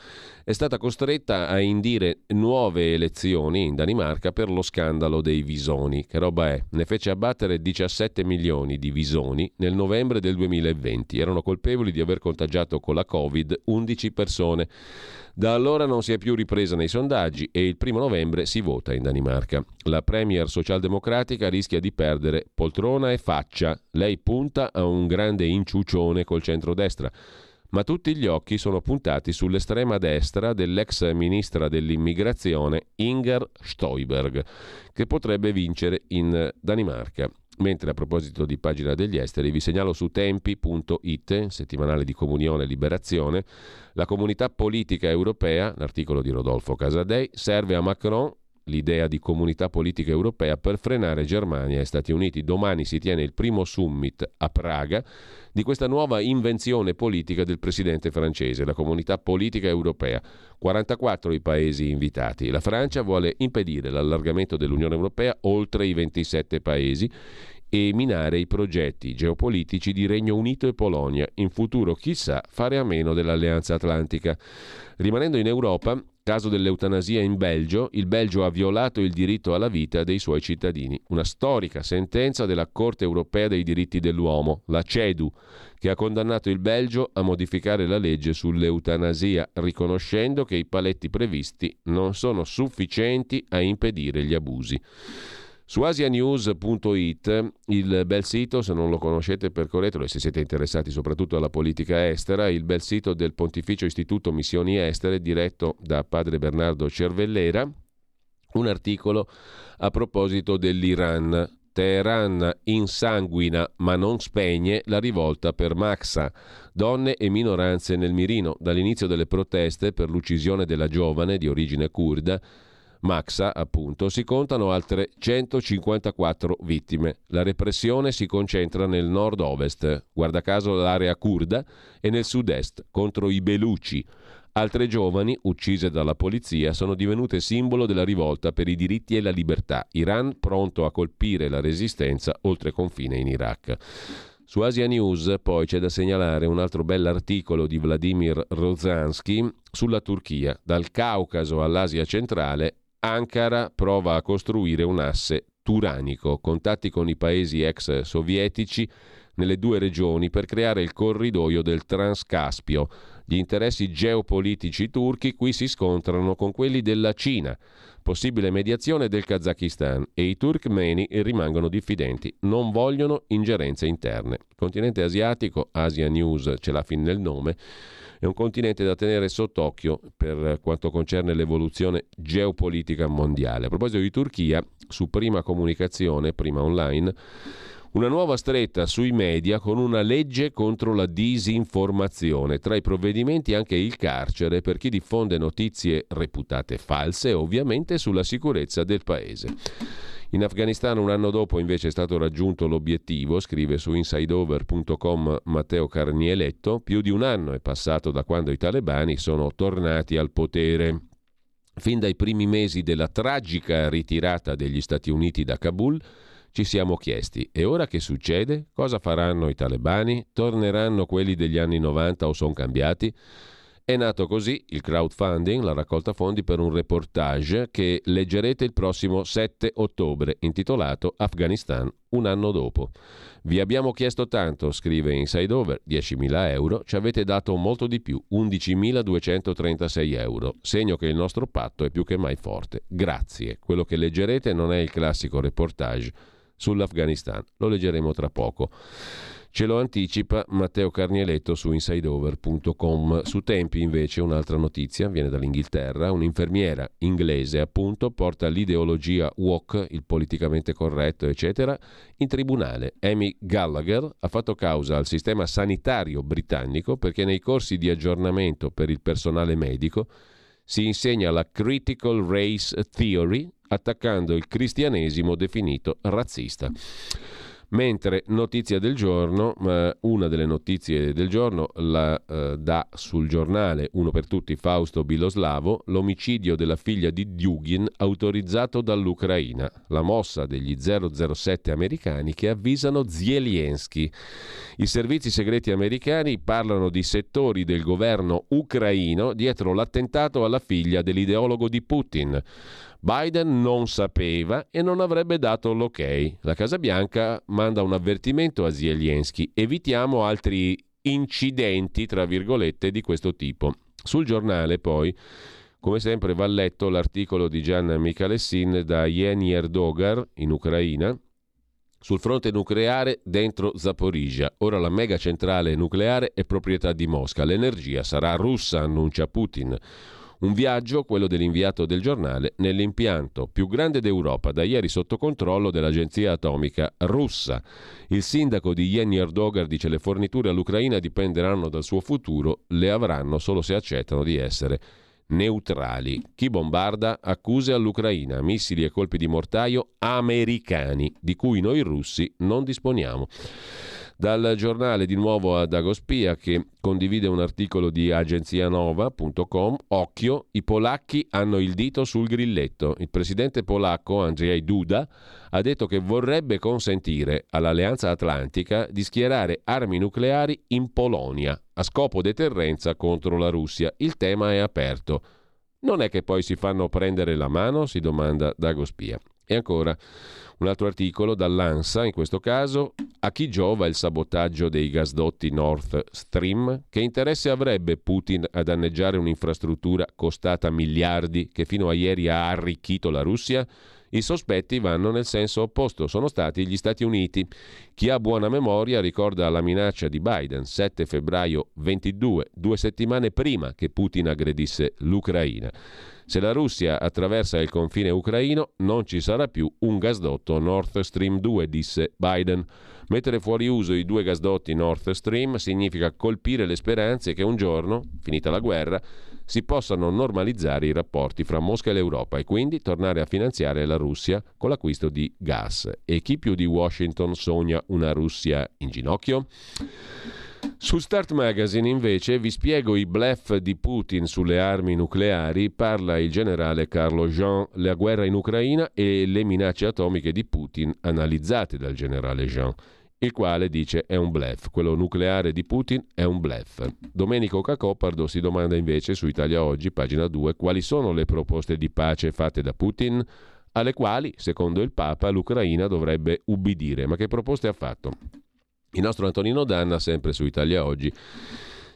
è stata costretta a indire nuove elezioni in Danimarca per lo scandalo dei visoni. Che roba è? Ne fece abbattere 17 milioni di visoni nel novembre del 2020. Erano colpevoli di aver contagiato con la Covid 11 persone. Da allora non si è più ripresa nei sondaggi e il 1° novembre si vota in Danimarca. La premier socialdemocratica rischia di perdere poltrona e faccia. Lei punta a un grande inciucione col centrodestra, ma tutti gli occhi sono puntati sull'estrema destra dell'ex ministra dell'immigrazione Inger Stoiberg, che potrebbe vincere in Danimarca. Mentre a proposito di pagina degli esteri vi segnalo su tempi.it, settimanale di Comunione e Liberazione, la comunità politica europea, l'articolo di Rodolfo Casadei, serve a Macron l'idea di comunità politica europea per frenare Germania e Stati Uniti. Domani si tiene il primo summit a Praga di questa nuova invenzione politica del presidente francese, la comunità politica europea. 44 i paesi invitati. La Francia vuole impedire l'allargamento dell'Unione Europea oltre i 27 paesi e minare i progetti geopolitici di Regno Unito e Polonia. In futuro, chissà, fare a meno dell'Alleanza Atlantica. Rimanendo in Europa, caso dell'eutanasia in Belgio, il Belgio ha violato il diritto alla vita dei suoi cittadini. Una storica sentenza della Corte Europea dei Diritti dell'Uomo, la CEDU, che ha condannato il Belgio a modificare la legge sull'eutanasia, riconoscendo che i paletti previsti non sono sufficienti a impedire gli abusi. Su asianews.it, il bel sito, se non lo conoscete percorretelo, e se siete interessati soprattutto alla politica estera, il bel sito del Pontificio Istituto Missioni Estere diretto da padre Bernardo Cervellera, un articolo a proposito dell'Iran. Teheran insanguina ma non spegne la rivolta per Mahsa, donne e minoranze nel mirino. Dall'inizio delle proteste per l'uccisione della giovane di origine curda Mahsa, appunto, si contano altre 154 vittime. La repressione si concentra nel nord-ovest, guarda caso l'area curda, e nel sud-est, contro i Beluci. Altre giovani, uccise dalla polizia, sono divenute simbolo della rivolta per i diritti e la libertà. Iran pronto a colpire la resistenza oltre confine in Iraq. Su Asia News poi c'è da segnalare un altro bell'articolo di Vladimir Rozansky sulla Turchia. Dal Caucaso all'Asia centrale, Ankara prova a costruire un asse turanico, contatti con i paesi ex sovietici nelle due regioni per creare il corridoio del Transcaspio. Gli interessi geopolitici turchi qui si scontrano con quelli della Cina, possibile mediazione del Kazakistan, e i turkmeni rimangono diffidenti, non vogliono ingerenze interne. Il continente asiatico, Asia News ce l'ha fin nel nome, è un continente da tenere sott'occhio per quanto concerne l'evoluzione geopolitica mondiale. A proposito di Turchia, su Prima Comunicazione, Prima Online, una nuova stretta sui media con una legge contro la disinformazione. Tra i provvedimenti anche il carcere per chi diffonde notizie reputate false, ovviamente, sulla sicurezza del paese. In Afghanistan un anno dopo invece è stato raggiunto l'obiettivo, scrive su insideover.com Matteo Carnieletto. Più di un anno è passato da quando i talebani sono tornati al potere. Fin dai primi mesi della tragica ritirata degli Stati Uniti da Kabul ci siamo chiesti: e ora che succede? Cosa faranno i talebani? Torneranno quelli degli anni 90 o sono cambiati? È nato così il crowdfunding, la raccolta fondi per un reportage che leggerete il prossimo 7 ottobre, intitolato Afghanistan un anno dopo. Vi abbiamo chiesto tanto, scrive Insideover, 10.000 euro, ci avete dato molto di più, 11.236 euro, segno che il nostro patto è più che mai forte. Grazie. Quello che leggerete non è il classico reportage sull'Afghanistan, lo leggeremo tra poco. Ce lo anticipa Matteo Carnieletto su insideover.com. Su Tempi invece un'altra notizia, viene dall'Inghilterra. Un'infermiera inglese, appunto, porta l'ideologia woke, il politicamente corretto, eccetera, in tribunale. Amy Gallagher ha fatto causa al sistema sanitario britannico perché nei corsi di aggiornamento per il personale medico si insegna la critical race theory, attaccando il cristianesimo definito razzista. Mentre notizia del giorno, una delle notizie del giorno la dà sul giornale Uno per Tutti Fausto Biloslavo, l'omicidio della figlia di Dugin autorizzato dall'Ucraina, la mossa degli 007 americani che avvisano Zelensky. I servizi segreti americani parlano di settori del governo ucraino dietro l'attentato alla figlia dell'ideologo di Putin. Biden non sapeva e non avrebbe dato l'ok. La Casa Bianca manda un avvertimento a Zelensky: evitiamo altri incidenti, tra virgolette, di questo tipo. Sul giornale poi, come sempre, va letto l'articolo di Gianna Michalessin da Yeni Erdogan in Ucraina. Sul fronte nucleare dentro Zaporizhzhia, ora la mega centrale nucleare è proprietà di Mosca, l'energia sarà russa, annuncia Putin. Un viaggio, quello dell'inviato del giornale, nell'impianto più grande d'Europa, da ieri sotto controllo dell'agenzia atomica russa. Il sindaco di Yeni Erdogan dice: le forniture all'Ucraina dipenderanno dal suo futuro, le avranno solo se accettano di essere neutrali. Chi bombarda? Accuse all'Ucraina, missili e colpi di mortaio americani, di cui noi russi non disponiamo. Dal giornale di nuovo ad Agospia, che condivide un articolo di agenzianova.com, occhio, i polacchi hanno il dito sul grilletto. Il presidente polacco Andrzej Duda ha detto che vorrebbe consentire all'Alleanza Atlantica di schierare armi nucleari in Polonia a scopo deterrenza contro la Russia. Il tema è aperto. Non è che poi si fanno prendere la mano? Si domanda Dagospia. E ancora un altro articolo dall'ANSA, in questo caso: a chi giova il sabotaggio dei gasdotti Nord Stream? Che interesse avrebbe Putin a danneggiare un'infrastruttura costata miliardi che fino a ieri ha arricchito la Russia? I sospetti vanno nel senso opposto, sono stati gli Stati Uniti. Chi ha buona memoria ricorda la minaccia di Biden, 7 febbraio 22, 2 settimane prima che Putin aggredisse l'Ucraina. Se la Russia attraversa il confine ucraino non ci sarà più un gasdotto Nord Stream 2, disse Biden. Mettere fuori uso i 2 gasdotti Nord Stream significa colpire le speranze che un giorno, finita la guerra, si possano normalizzare i rapporti fra Mosca e l'Europa e quindi tornare a finanziare la Russia con l'acquisto di gas. E chi più di Washington sogna una Russia in ginocchio? Su Start Magazine invece vi spiego i bluff di Putin sulle armi nucleari, parla il generale Carlo Jean, la guerra in Ucraina e le minacce atomiche di Putin analizzate dal generale Jean, il quale dice è un bluff, quello nucleare di Putin è un bluff. Domenico Cacopardo si domanda invece su Italia Oggi, pagina 2, quali sono le proposte di pace fatte da Putin, alle quali, secondo il Papa, l'Ucraina dovrebbe ubbidire. Ma che proposte ha fatto? Il nostro Antonino Danna, sempre su Italia Oggi,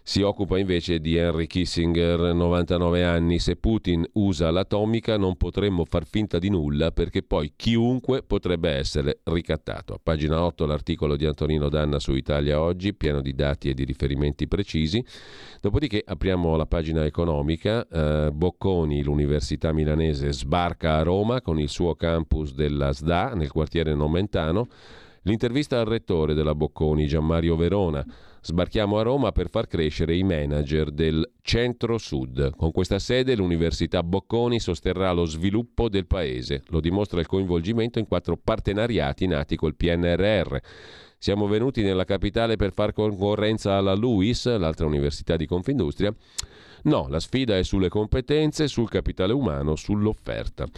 si occupa invece di Henry Kissinger, 99 anni. Se Putin usa l'atomica non potremmo far finta di nulla perché poi chiunque potrebbe essere ricattato. A pagina 8 l'articolo di Antonino Danna su Italia Oggi, pieno di dati e di riferimenti precisi. Dopodiché apriamo la pagina economica. Bocconi, l'università milanese, sbarca a Roma con il suo campus della SDA nel quartiere Nomentano. L'intervista al rettore della Bocconi, Gianmario Verona. Sbarchiamo a Roma per far crescere i manager del Centro-Sud. Con questa sede l'Università Bocconi sosterrà lo sviluppo del paese. Lo dimostra il coinvolgimento in 4 partenariati nati col PNRR. Siamo venuti nella capitale per far concorrenza alla LUISS, l'altra università di Confindustria. No, la sfida è sulle competenze, sul capitale umano, sull'offerta.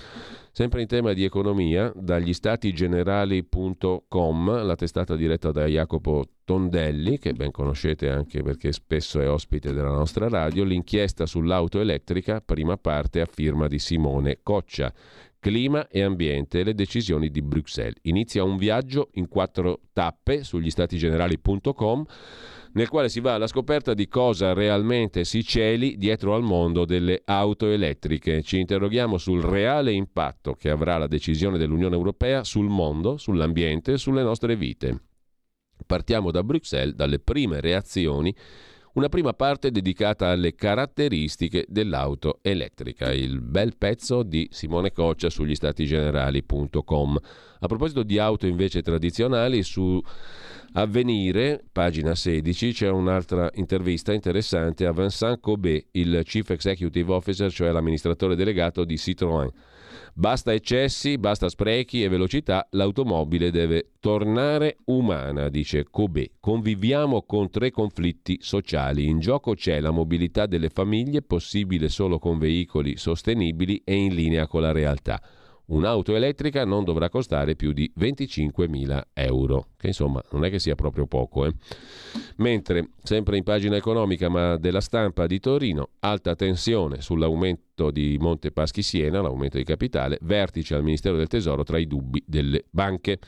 Sempre in tema di economia, dagli statigenerali.com, la testata diretta da Jacopo Tondelli, che ben conoscete anche perché spesso è ospite della nostra radio, l'inchiesta sull'auto elettrica, prima parte a firma di Simone Coccia. Clima e ambiente, le decisioni di Bruxelles. Inizia un viaggio in 4 tappe sugli statigenerali.com nel quale si va alla scoperta di cosa realmente si celi dietro al mondo delle auto elettriche. Ci interroghiamo sul reale impatto che avrà la decisione dell'Unione Europea sul mondo, sull'ambiente e sulle nostre vite. Partiamo da Bruxelles, dalle prime reazioni. Una prima parte dedicata alle caratteristiche dell'auto elettrica, il bel pezzo di Simone Coccia sugli statigenerali.com. A proposito di auto invece tradizionali, su Avvenire, pagina 16, c'è un'altra intervista interessante a Vincent Cobé, il Chief Executive Officer, cioè l'amministratore delegato di Citroën. Basta eccessi, basta sprechi e velocità, l'automobile deve tornare umana, dice Cobé. Conviviamo con 3 conflitti sociali. In gioco c'è la mobilità delle famiglie, possibile solo con veicoli sostenibili e in linea con la realtà. Un'auto elettrica non dovrà costare più di 25.000 euro, che insomma non è che sia proprio poco. Mentre, sempre in pagina economica ma della Stampa di Torino, alta tensione sull'aumento di Monte Paschi Siena, l'aumento di capitale, vertice al Ministero del Tesoro tra i dubbi delle banche.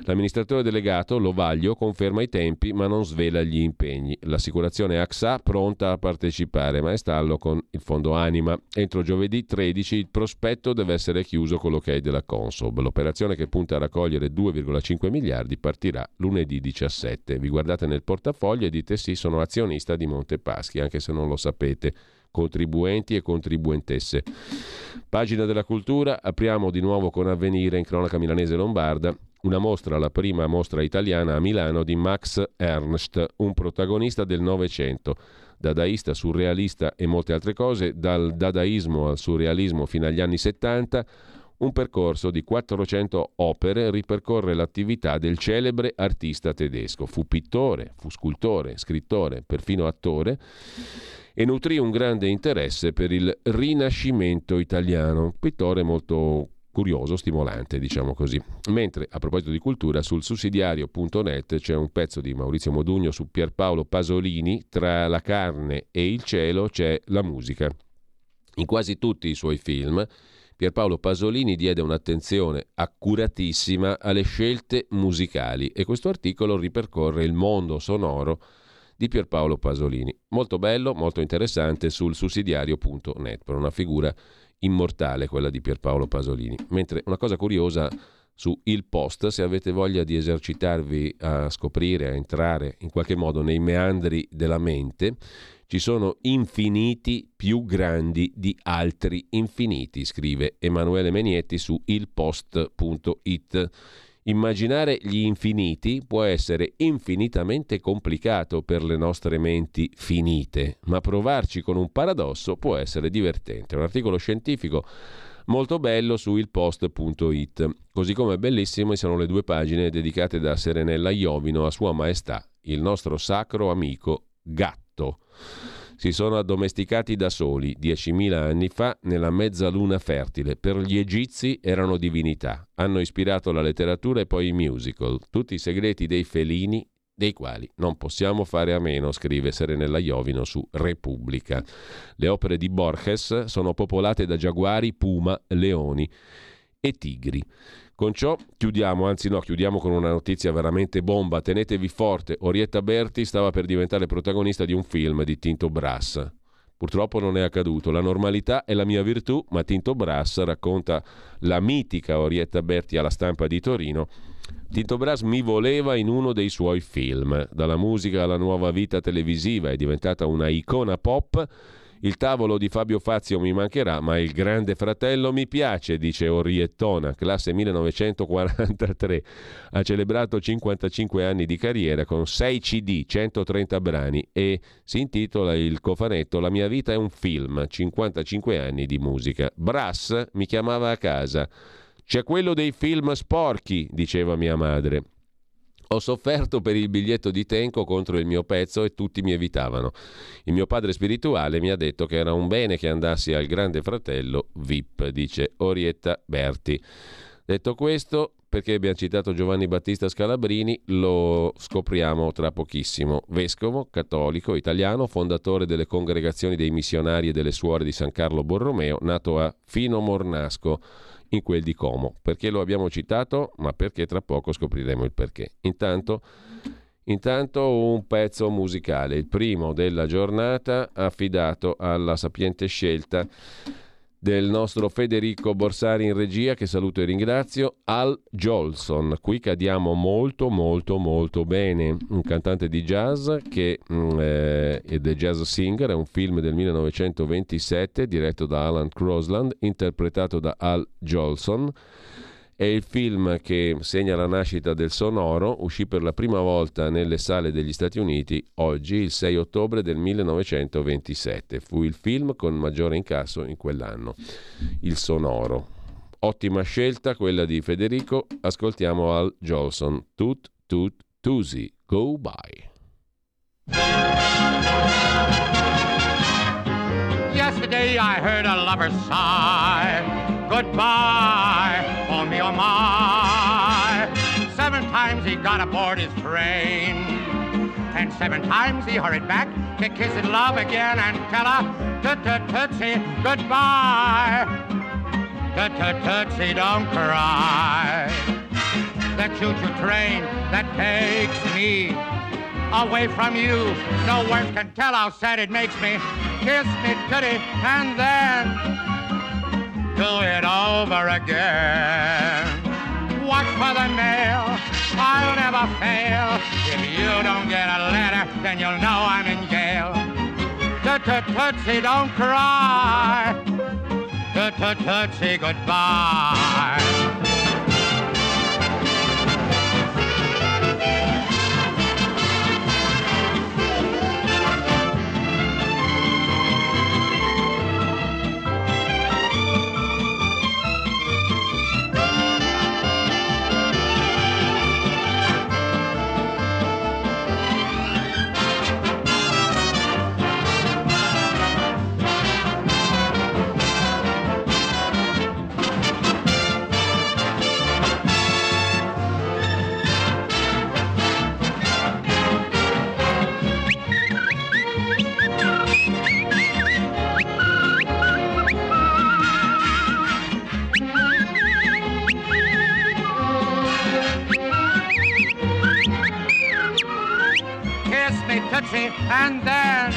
L'amministratore delegato Lovaglio conferma i tempi ma non svela gli impegni. L'assicurazione AXA pronta a partecipare ma è stallo con il fondo Anima. Entro giovedì 13 il prospetto deve essere chiuso con l'ok della Consob. L'operazione, che punta a raccogliere 2,5 miliardi, partirà lunedì 17. Vi guardate nel portafoglio e dite sì, sono azionista di Monte Paschi, anche se non lo sapete, contribuenti e contribuentesse. Pagina della cultura, apriamo di nuovo con Avvenire in cronaca milanese lombarda. Una mostra, la prima mostra italiana a Milano di Max Ernst, un protagonista del Novecento. dadaista, surrealista e molte altre cose, dal dadaismo al surrealismo fino agli anni 70, un percorso di 400 opere ripercorre l'attività del celebre artista tedesco. Fu pittore, fu scultore, scrittore, perfino attore, e nutrì un grande interesse per il Rinascimento italiano. Pittore molto curioso, stimolante, diciamo così. Mentre, a proposito di cultura, sul sussidiario.net c'è un pezzo di Maurizio Modugno su Pierpaolo Pasolini. Tra la carne e il cielo c'è la musica. In quasi tutti i suoi film Pierpaolo Pasolini diede un'attenzione accuratissima alle scelte musicali, e questo articolo ripercorre il mondo sonoro di Pierpaolo Pasolini. Molto bello, molto interessante, sul sussidiario.net, per una figura immortale quella di Pierpaolo Pasolini. Mentre una cosa curiosa su Il Post, se avete voglia di esercitarvi a scoprire, a entrare in qualche modo nei meandri della mente, ci sono infiniti più grandi di altri infiniti, scrive Emanuele Menietti su ilpost.it. Immaginare gli infiniti può essere infinitamente complicato per le nostre menti finite, ma provarci con un paradosso può essere divertente. Un articolo scientifico molto bello su ilpost.it. Così come bellissime sono le due pagine dedicate da Serenella Iovino a Sua Maestà, il nostro sacro amico gatto. Si sono addomesticati da soli 10.000 anni fa nella mezzaluna fertile. Per gli egizi erano divinità. Hanno ispirato la letteratura e poi i musical. Tutti i segreti dei felini, dei quali non possiamo fare a meno, scrive Serenella Iovino su Repubblica. Le opere di Borges sono popolate da giaguari, puma, leoni e tigri. Con ciò chiudiamo con una notizia veramente bomba. Tenetevi forte, Orietta Berti stava per diventare protagonista di un film di Tinto Brass. Purtroppo non è accaduto. La normalità è la mia virtù, ma Tinto Brass, racconta la mitica Orietta Berti alla Stampa di Torino, Tinto Brass mi voleva in uno dei suoi film. Dalla musica alla nuova vita televisiva è diventata una icona pop. Il tavolo di Fabio Fazio mi mancherà, ma il Grande Fratello mi piace, dice Oriettona, classe 1943. Ha celebrato 55 anni di carriera con 6 CD, 130 brani e si intitola il cofanetto La mia vita è un film, 55 anni di musica. Brass mi chiamava a casa. C'è quello dei film sporchi, diceva mia madre. Ho sofferto per il biglietto di Tenco contro il mio pezzo e tutti mi evitavano. Il mio padre spirituale mi ha detto che era un bene che andassi al Grande Fratello VIP, dice Orietta Berti. Detto questo, perché abbiamo citato Giovanni Battista Scalabrini, lo scopriamo tra pochissimo. Vescovo cattolico italiano, fondatore delle congregazioni dei missionari e delle suore di San Carlo Borromeo, nato a Fino Mornasco, in quel di Como. Perché lo abbiamo citato? Ma perché tra poco scopriremo il perché. Intanto un pezzo musicale, il primo della giornata, affidato alla sapiente scelta del nostro Federico Borsari in regia, che saluto e ringrazio. Al Jolson, qui cadiamo molto molto molto bene, un cantante di jazz che è The Jazz Singer, è un film del 1927 diretto da Alan Crosland, interpretato da Al Jolson. È il film che segna la nascita del sonoro, uscì per la prima volta nelle sale degli Stati Uniti oggi, il 6 ottobre del 1927. Fu il film con maggiore incasso in quell'anno, il sonoro. Ottima scelta quella di Federico, ascoltiamo Al Jolson, Toot Toot Toosie, Go By. Yesterday I heard a lover's sigh, goodbye, oh me, oh my. 7 times he got aboard his train, and 7 times he hurried back to kiss his love again and tell her, toot-toot-tootsie, goodbye. Toot-toot-tootsie, don't cry. The choo-choo train that takes me away from you, no words can tell how sad it makes me. Kiss me, tootie, and then do it over again. Watch for the mail, I'll never fail. If you don't get a letter, then you'll know I'm in jail. Toot-toot-tootsie, don't cry. Toot-toot-tootsie, goodbye. and then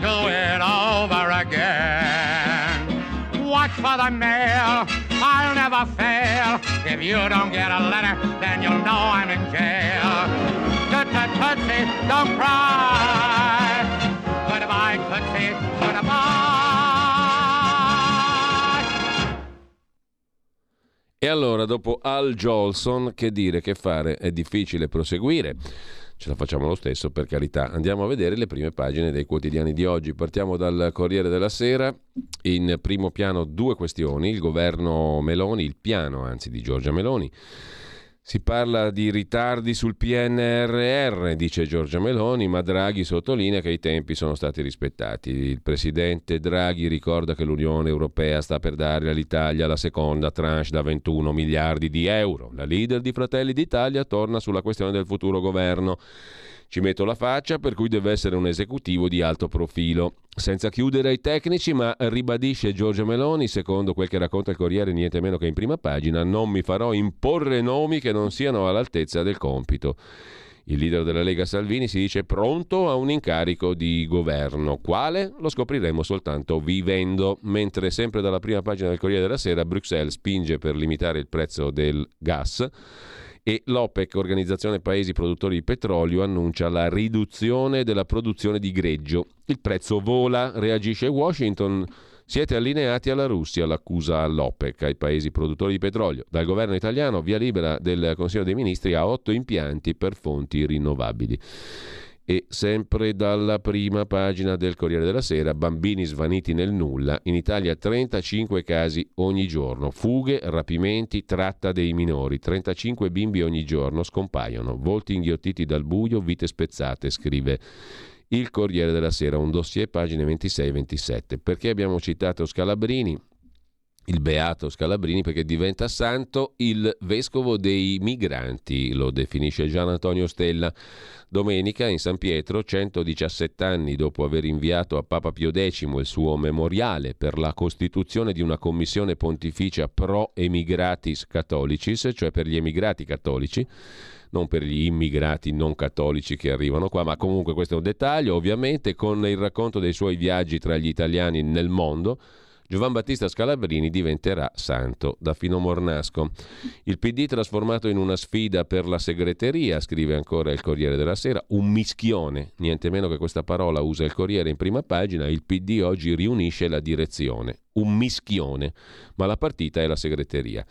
do it over again. Watch for the mail, I'll never fail. If you don't get a letter, then you'll know I'm in jail. Tootsie, tootsie, don't cry. Goodbye, tootsie, goodbye. E allora, dopo Al Jolson, che dire, che fare? È difficile proseguire. Ce la facciamo lo stesso, per carità. Andiamo a vedere le prime pagine dei quotidiani di oggi. Partiamo dal Corriere della Sera. In primo piano due questioni. Il governo Meloni, il piano anzi di Giorgia Meloni. Si parla di ritardi sul PNRR, dice Giorgia Meloni, ma Draghi sottolinea che i tempi sono stati rispettati. Il presidente Draghi ricorda che l'Unione Europea sta per dare all'Italia la seconda tranche da 21 miliardi di euro. La leader di Fratelli d'Italia torna sulla questione del futuro governo. Ci metto la faccia, per cui deve essere un esecutivo di alto profilo. Senza chiudere ai tecnici, ma ribadisce Giorgia Meloni, secondo quel che racconta il Corriere niente meno che in prima pagina, non mi farò imporre nomi che non siano all'altezza del compito. Il leader della Lega Salvini si dice pronto a un incarico di governo. Quale? Lo scopriremo soltanto vivendo. Mentre sempre dalla prima pagina del Corriere della Sera, Bruxelles spinge per limitare il prezzo del gas. E l'OPEC, Organizzazione Paesi Produttori di Petrolio, annuncia la riduzione della produzione di greggio. Il prezzo vola, reagisce Washington. Siete allineati alla Russia, l'accusa all'OPEC, ai paesi produttori di petrolio. Dal governo italiano, via libera del Consiglio dei Ministri a 8 impianti per fonti rinnovabili. E sempre dalla prima pagina del Corriere della Sera, bambini svaniti nel nulla, in Italia 35 casi ogni giorno, fughe, rapimenti, tratta dei minori, 35 bimbi ogni giorno scompaiono, volti inghiottiti dal buio, vite spezzate, scrive il Corriere della Sera, un dossier pagine 26-27. Perché abbiamo citato Scalabrini? Il beato Scalabrini, perché diventa santo il vescovo dei migranti, lo definisce Gian Antonio Stella. Domenica in San Pietro, 117 anni dopo aver inviato a Papa Pio X il suo memoriale per la costituzione di una commissione pontificia pro emigratis catholicis, cioè per gli emigrati cattolici, non per gli immigrati non cattolici che arrivano qua, ma comunque questo è un dettaglio, ovviamente con il racconto dei suoi viaggi tra gli italiani nel mondo, Giovan Battista Scalabrini diventerà santo, da Fino Mornasco. Il PD trasformato in una sfida per la segreteria, scrive ancora il Corriere della Sera, un mischione, niente meno che questa parola usa il Corriere in prima pagina, il PD oggi riunisce la direzione, un mischione, ma la partita è la segreteria.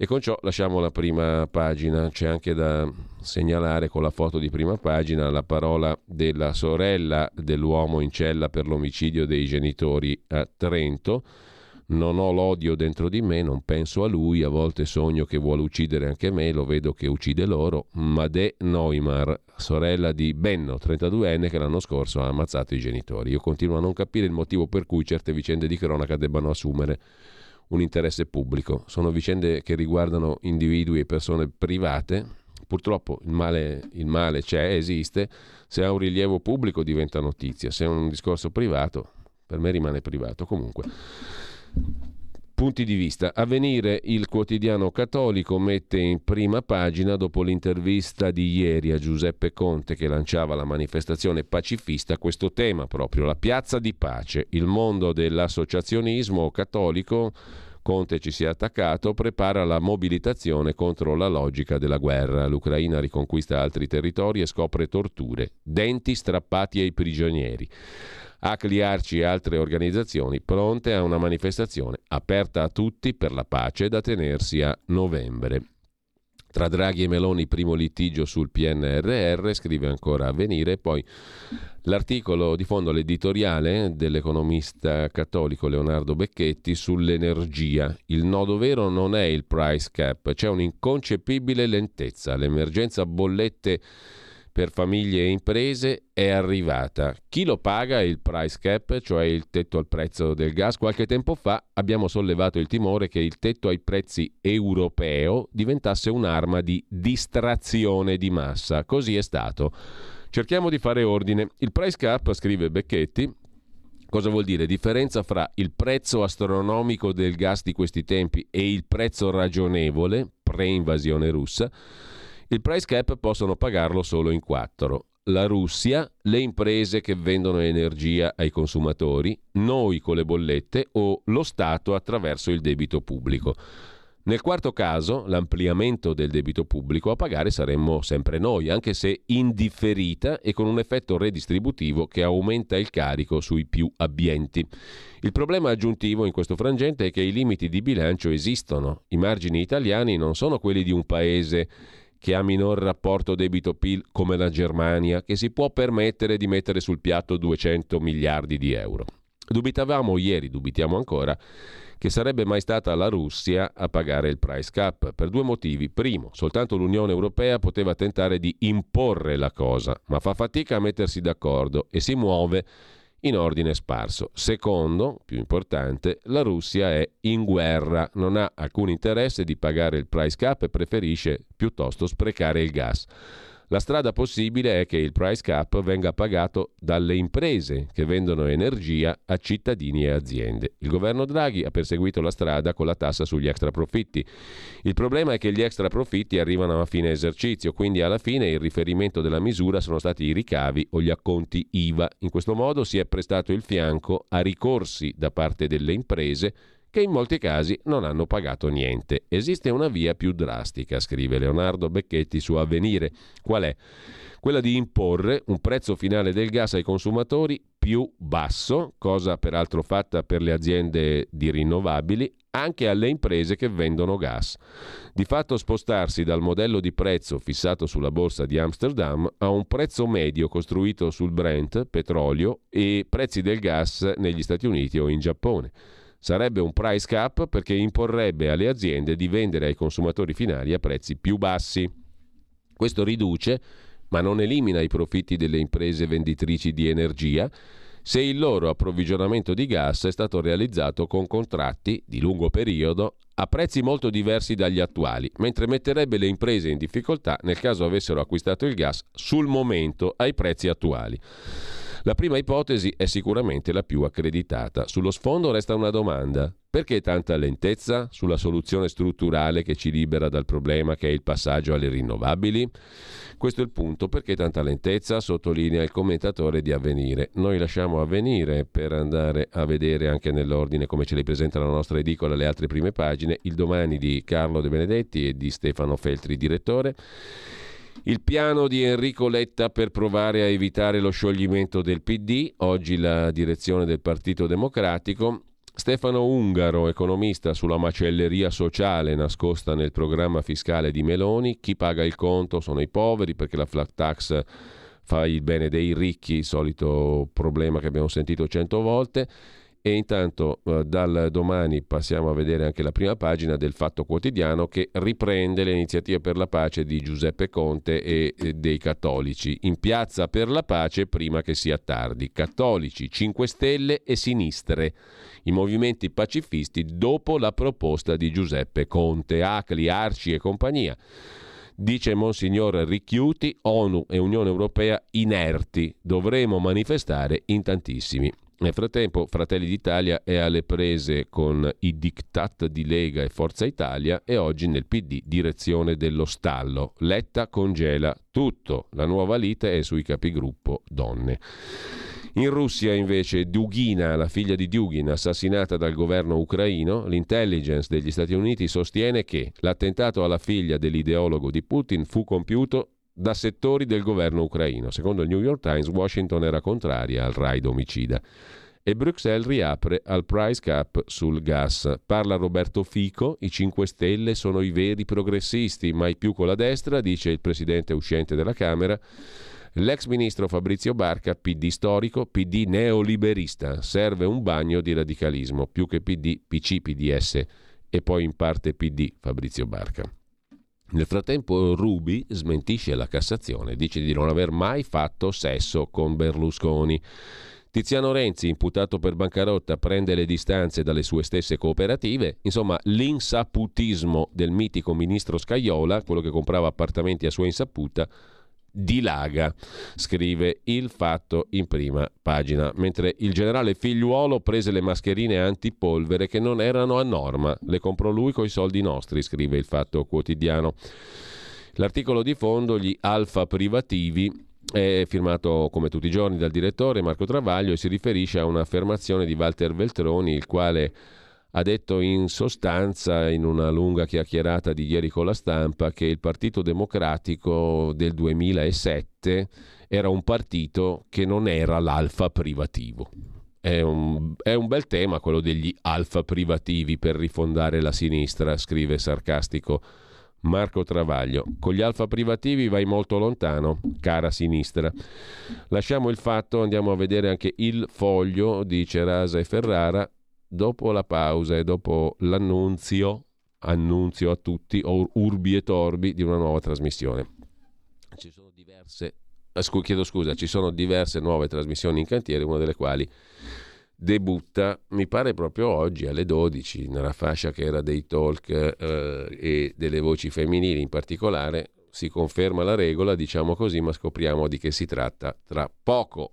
E con ciò lasciamo la prima pagina, c'è anche da segnalare con la foto di prima pagina la parola della sorella dell'uomo in cella per l'omicidio dei genitori a Trento. Non ho l'odio dentro di me, non penso a lui, a volte sogno che vuole uccidere anche me, lo vedo che uccide loro. Made Neumar, sorella di Benno, 32enne, che l'anno scorso ha ammazzato i genitori. Io continuo a non capire il motivo per cui certe vicende di cronaca debbano assumere un interesse pubblico. Sono vicende che riguardano individui e persone private. Purtroppo il male c'è, esiste. Se ha un rilievo pubblico diventa notizia, se è un discorso privato, per me rimane privato comunque. Punti di vista. Avvenire, il quotidiano cattolico, mette in prima pagina, dopo l'intervista di ieri a Giuseppe Conte che lanciava la manifestazione pacifista, questo tema proprio, la piazza di pace, il mondo dell'associazionismo cattolico, Conte ci si è attaccato, prepara la mobilitazione contro la logica della guerra, l'Ucraina riconquista altri territori e scopre torture, denti strappati ai prigionieri. Acliarci e altre organizzazioni pronte a una manifestazione aperta a tutti per la pace da tenersi a novembre. Tra Draghi e Meloni primo litigio sul PNRR, scrive ancora Avvenire, poi l'articolo di fondo, l'editoriale dell'economista cattolico Leonardo Becchetti sull'energia. Il nodo vero non è il price cap, c'è un'inconcepibile lentezza, l'emergenza bollette per famiglie e imprese è arrivata. Chi lo paga il price cap, cioè il tetto al prezzo del gas? Qualche tempo fa abbiamo sollevato il timore che il tetto ai prezzi europeo diventasse un'arma di distrazione di massa. Così è stato. Cerchiamo di fare ordine. Il price cap, scrive Becchetti, cosa vuol dire? Differenza fra il prezzo astronomico del gas di questi tempi e il prezzo ragionevole, pre-invasione russa. Il price cap possono pagarlo solo in 4. la Russia, le imprese che vendono energia ai consumatori, noi con le bollette o lo Stato attraverso il debito pubblico. Nel quarto caso, l'ampliamento del debito pubblico, a pagare saremmo sempre noi, anche se indifferita e con un effetto redistributivo che aumenta il carico sui più abbienti. Il problema aggiuntivo in questo frangente è che i limiti di bilancio esistono. I margini italiani non sono quelli di un paese che ha minor rapporto debito-PIL come la Germania, che si può permettere di mettere sul piatto 200 miliardi di euro. Dubitavamo ieri, dubitiamo ancora, che sarebbe mai stata la Russia a pagare il price cap, per due motivi. Primo, soltanto l'Unione Europea poteva tentare di imporre la cosa, ma fa fatica a mettersi d'accordo e si muove in ordine sparso. Secondo, più importante, la Russia è in guerra, non ha alcun interesse di pagare il price cap e preferisce piuttosto sprecare il gas. La strada possibile è che il price cap venga pagato dalle imprese che vendono energia a cittadini e aziende. Il governo Draghi ha perseguito la strada con la tassa sugli extraprofitti. Il problema è che gli extraprofitti arrivano a fine esercizio, quindi alla fine il riferimento della misura sono stati i ricavi o gli acconti IVA. In questo modo si è prestato il fianco a ricorsi da parte delle imprese che in molti casi non hanno pagato niente. Esiste una via più drastica, scrive Leonardo Becchetti su Avvenire. Qual è? Quella di imporre un prezzo finale del gas ai consumatori più basso, cosa peraltro fatta per le aziende di rinnovabili, anche alle imprese che vendono gas. Di fatto spostarsi dal modello di prezzo fissato sulla borsa di Amsterdam a un prezzo medio costruito sul Brent, petrolio, e prezzi del gas negli Stati Uniti o in Giappone. Sarebbe un price cap perché imporrebbe alle aziende di vendere ai consumatori finali a prezzi più bassi. Questo riduce, ma non elimina i profitti delle imprese venditrici di energia se il loro approvvigionamento di gas è stato realizzato con contratti di lungo periodo a prezzi molto diversi dagli attuali, mentre metterebbe le imprese in difficoltà nel caso avessero acquistato il gas sul momento ai prezzi attuali. La prima ipotesi è sicuramente la più accreditata. Sullo sfondo resta una domanda. Perché tanta lentezza sulla soluzione strutturale che ci libera dal problema che è il passaggio alle rinnovabili? Questo è il punto. Perché tanta lentezza? Sottolinea il commentatore di Avvenire. Noi lasciamo Avvenire per andare a vedere anche nell'ordine come ce le presenta la nostra edicola le altre prime pagine. Il Domani di Carlo De Benedetti e di Stefano Feltri, direttore. Il piano di Enrico Letta per provare a evitare lo scioglimento del PD, oggi la direzione del Partito Democratico. Stefano Ungaro, economista, sulla macelleria sociale nascosta nel programma fiscale di Meloni. Chi paga il conto sono i poveri, perché la flat tax fa il bene dei ricchi, solito problema che abbiamo sentito 100 volte. E intanto dal Domani passiamo a vedere anche la prima pagina del Fatto Quotidiano, che riprende le iniziative per la pace di Giuseppe Conte e dei cattolici. In piazza per la pace prima che sia tardi. Cattolici, 5 Stelle e sinistre. I movimenti pacifisti dopo la proposta di Giuseppe Conte, Acli, Arci e compagnia. Dice Monsignor Ricchiuti, ONU e Unione Europea inerti, dovremo manifestare in tantissimi. Nel frattempo Fratelli d'Italia è alle prese con i diktat di Lega e Forza Italia e oggi nel PD direzione dello stallo. Letta congela tutto, la nuova lite è sui capigruppo donne. In Russia invece Dugina, la figlia di Dugin, assassinata dal governo ucraino, l'intelligence degli Stati Uniti sostiene che l'attentato alla figlia dell'ideologo di Putin fu compiuto da settori del governo ucraino. Secondo il New York Times, Washington era contraria al raid omicida. E Bruxelles riapre al price cap sul gas. Parla Roberto Fico, i 5 Stelle sono i veri progressisti, mai più con la destra, dice il presidente uscente della Camera. L'ex ministro Fabrizio Barca, PD storico, PD neoliberista, serve un bagno di radicalismo, più che PD, PC, PDS e poi in parte PD, Fabrizio Barca. Nel frattempo Ruby smentisce la Cassazione, dice di non aver mai fatto sesso con Berlusconi. Tiziano Renzi, imputato per bancarotta, prende le distanze dalle sue stesse cooperative. Insomma, l'insaputismo del mitico ministro Scajola, quello che comprava appartamenti a sua insaputa, dilaga, scrive Il Fatto in prima pagina, mentre il generale Figliuolo prese le mascherine antipolvere che non erano a norma, le comprò lui coi soldi nostri, scrive Il Fatto Quotidiano. L'articolo di fondo, gli alfa privativi È firmato come tutti i giorni dal direttore Marco Travaglio e si riferisce a un'affermazione di Walter Veltroni, il quale ha detto in sostanza, in una lunga chiacchierata di ieri con la stampa, che il Partito Democratico del 2007 era un partito che non era l'alfa privativo. È un bel tema quello degli alfa privativi per rifondare la sinistra, scrive sarcastico Marco Travaglio. Con gli alfa privativi vai molto lontano, cara sinistra. Lasciamo il fatto, andiamo a vedere anche il Foglio di Cerasa e Ferrara. Dopo la pausa e dopo l'annunzio a tutti, urbi e torbi, di una nuova trasmissione. Ci sono diverse nuove trasmissioni in cantiere, una delle quali debutta, mi pare proprio oggi alle 12, nella fascia che era dei talk e delle voci femminili in particolare. Si conferma la regola, diciamo così, ma scopriamo di che si tratta tra poco.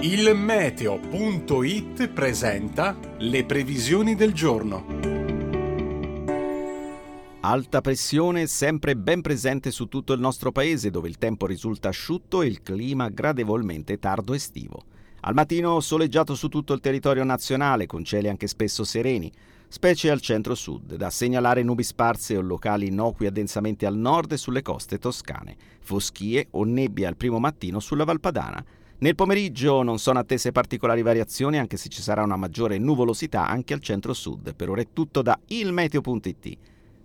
Il Meteo.it presenta le previsioni del giorno. Alta pressione sempre ben presente su tutto il nostro paese, dove il tempo risulta asciutto e il clima gradevolmente tardo estivo. Al mattino soleggiato su tutto il territorio nazionale, con cieli anche spesso sereni, specie al centro-sud. Da segnalare nubi sparse o locali innocui addensamente al nord e sulle coste toscane, foschie o nebbia al primo mattino sulla Valpadana. Nel pomeriggio non sono attese particolari variazioni, anche se ci sarà una maggiore nuvolosità anche al centro-sud. Per ora è tutto da ilmeteo.it,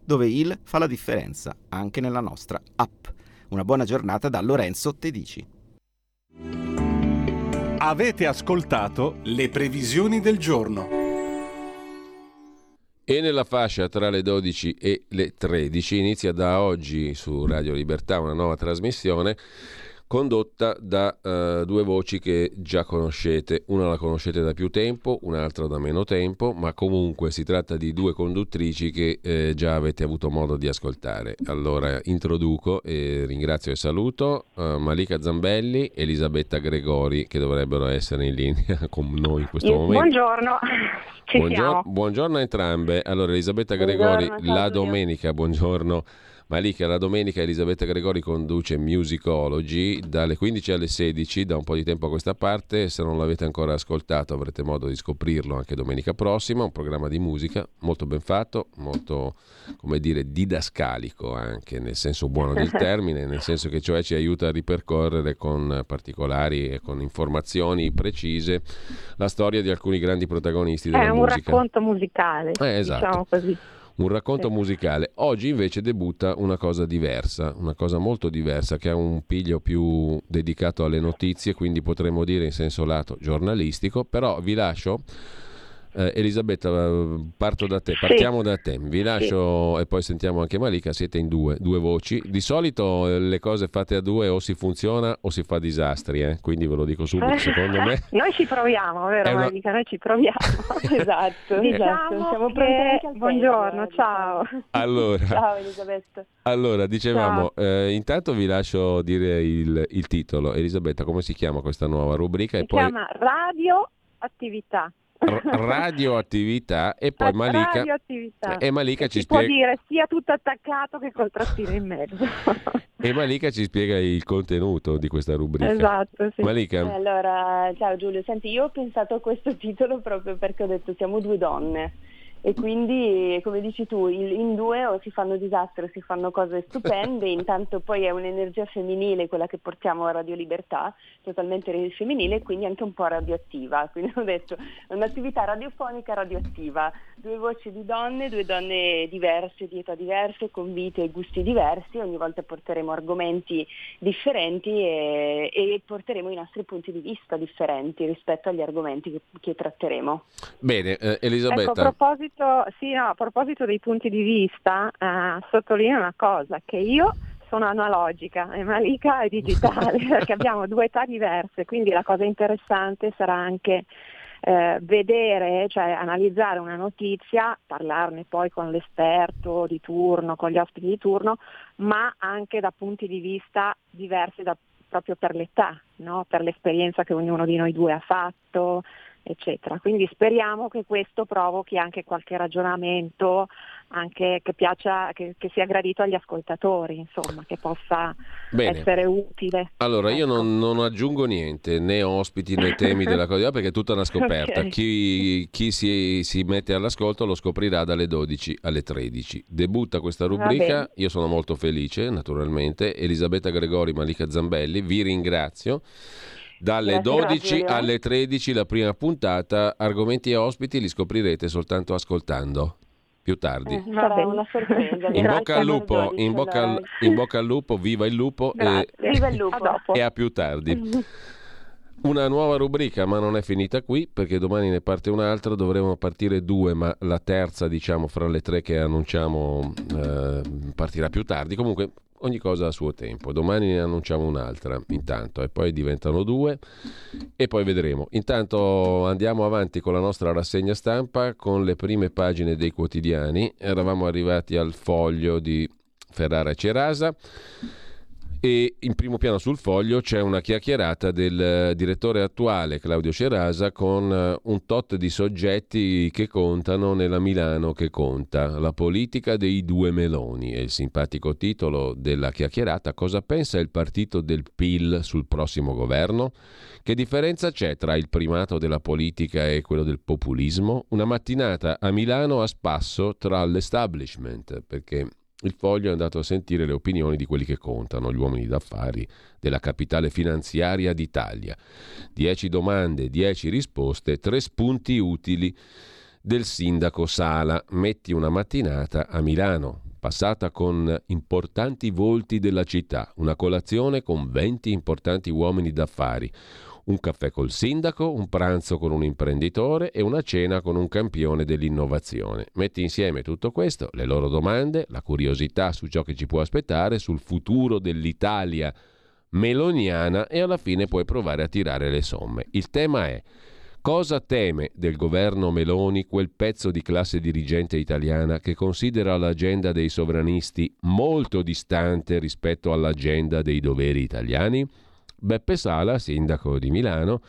dove il fa la differenza anche nella nostra app. Una buona giornata da Lorenzo Tedici. Avete ascoltato le previsioni del giorno. E nella fascia tra le 12 e le 13 inizia da oggi su Radio Libertà una nuova trasmissione condotta da due voci che già conoscete. Una la conoscete da più tempo, un'altra da meno tempo, ma comunque si tratta di due conduttrici che già avete avuto modo di ascoltare. Allora introduco e ringrazio e saluto Malika Zambelli e Elisabetta Gregori, che dovrebbero essere in linea con noi in questo momento. Buongiorno. Ci siamo. Buongiorno a entrambe. Allora Elisabetta Gregori, buongiorno, la domenica, buongiorno. Malika, la domenica Elisabetta Gregori conduce Musicology dalle 15 alle 16 da un po' di tempo a questa parte. Se non l'avete ancora ascoltato avrete modo di scoprirlo anche domenica prossima, un programma di musica molto ben fatto, molto, come dire, didascalico anche nel senso buono del termine, nel senso che cioè ci aiuta a ripercorrere con particolari e con informazioni precise la storia di alcuni grandi protagonisti della musica. È un racconto musicale, esatto. Diciamo così. Un racconto musicale. Oggi invece debutta una cosa diversa, una cosa molto diversa, che ha un piglio più dedicato alle notizie, quindi potremmo dire in senso lato giornalistico, però vi lascio, Elisabetta, partiamo da te, vi lascio e poi sentiamo anche Malika, siete in due voci. Di solito le cose fatte a due o si funziona o si fa disastri, quindi ve lo dico subito, secondo me. Noi ci proviamo, vero Malika? Noi ci proviamo, esatto. Diciamo siamo pronti. Buongiorno, ciao. Allora, ciao Elisabetta. Allora, dicevamo, intanto vi lascio dire il titolo. Elisabetta, come si chiama questa nuova rubrica? Si chiama Radioattività. Radioattività e poi Malika. E Malika ci spiega. Può dire sia tutto attaccato che col trattino in mezzo. E Malika ci spiega il contenuto di questa rubrica. Esatto, sì. Malika. Allora, ciao Giulio. Senti, io ho pensato a questo titolo proprio perché ho detto siamo due donne. E quindi, come dici tu, in due o si fanno disastri o si fanno cose stupende. Intanto poi è un'energia femminile quella che portiamo a Radio Libertà, totalmente femminile e quindi anche un po' radioattiva. Quindi ho detto, è un'attività radiofonica radioattiva, due voci di donne, due donne diverse, di età diverse, con vite e gusti diversi. Ogni volta porteremo argomenti differenti e porteremo i nostri punti di vista differenti rispetto agli argomenti che tratteremo. Bene, Elisabetta. Ecco, a proposito dei punti di vista, sottolineo una cosa, che io sono analogica e Malika è digitale, perché abbiamo due età diverse, quindi la cosa interessante sarà anche vedere, cioè analizzare una notizia, parlarne poi con l'esperto di turno, con gli ospiti di turno, ma anche da punti di vista diversi proprio per l'età, no? Per l'esperienza che ognuno di noi due ha fatto, eccetera. Quindi speriamo che questo provochi anche qualche ragionamento, anche che piaccia, che sia gradito agli ascoltatori, insomma, che possa essere utile. Allora, ecco. Io non aggiungo niente, né ospiti né temi della cosa, perché è tutta una scoperta. Okay. Chi si mette all'ascolto lo scoprirà dalle 12 alle 13. Debutta questa rubrica, io sono molto felice, naturalmente. Elisabetta Gregori, Malika Zambelli, vi ringrazio. Dalle 12 alle 13 la prima puntata, argomenti e ospiti li scoprirete soltanto ascoltando più tardi. Sarà una sorpresa. In bocca al lupo, viva il lupo, viva il lupo. E a più tardi. Una nuova rubrica, ma non è finita qui, perché domani ne parte un'altra, dovremo partire due, ma la terza, diciamo, fra le tre che annunciamo partirà più tardi. Comunque ogni cosa a suo tempo, domani ne annunciamo un'altra intanto e poi diventano due e poi vedremo. Intanto andiamo avanti con la nostra rassegna stampa, con le prime pagine dei quotidiani. Eravamo arrivati al Foglio di Ferrara e Cerasa e in primo piano sul Foglio c'è una chiacchierata del direttore attuale Claudio Cerasa con un tot di soggetti che contano nella Milano che conta, la politica dei due Meloni, e il simpatico titolo della chiacchierata: cosa pensa il partito del PIL sul prossimo governo? Che differenza c'è tra il primato della politica e quello del populismo? Una mattinata a Milano a spasso tra l'establishment, perché il Foglio è andato a sentire le opinioni di quelli che contano, gli uomini d'affari della capitale finanziaria d'Italia. 10 domande, 10 risposte, 3 spunti utili del sindaco Sala. Metti una mattinata a Milano, passata con importanti volti della città, una colazione con 20 importanti uomini d'affari, un caffè col sindaco, un pranzo con un imprenditore e una cena con un campione dell'innovazione. Metti insieme tutto questo, le loro domande, la curiosità su ciò che ci può aspettare, sul futuro dell'Italia meloniana, e alla fine puoi provare a tirare le somme. Il tema è: cosa teme del governo Meloni quel pezzo di classe dirigente italiana che considera l'agenda dei sovranisti molto distante rispetto all'agenda dei doveri italiani? Beppe Sala, sindaco di Milano,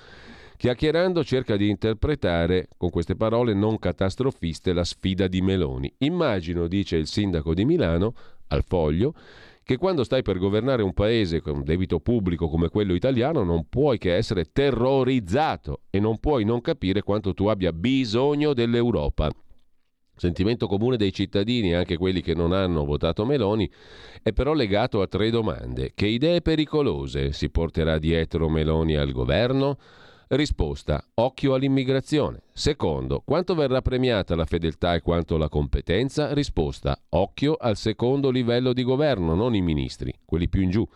chiacchierando cerca di interpretare con queste parole non catastrofiste la sfida di Meloni. Immagino, dice il sindaco di Milano al Foglio, che quando stai per governare un paese con un debito pubblico come quello italiano non puoi che essere terrorizzato e non puoi non capire quanto tu abbia bisogno dell'Europa. Sentimento comune dei cittadini, anche quelli che non hanno votato Meloni, è però legato a 3 domande. Che idee pericolose si porterà dietro Meloni al governo? Risposta: occhio all'immigrazione. Secondo: quanto verrà premiata la fedeltà e quanto la competenza? Risposta: occhio al secondo livello di governo, non i ministri, quelli più in giù.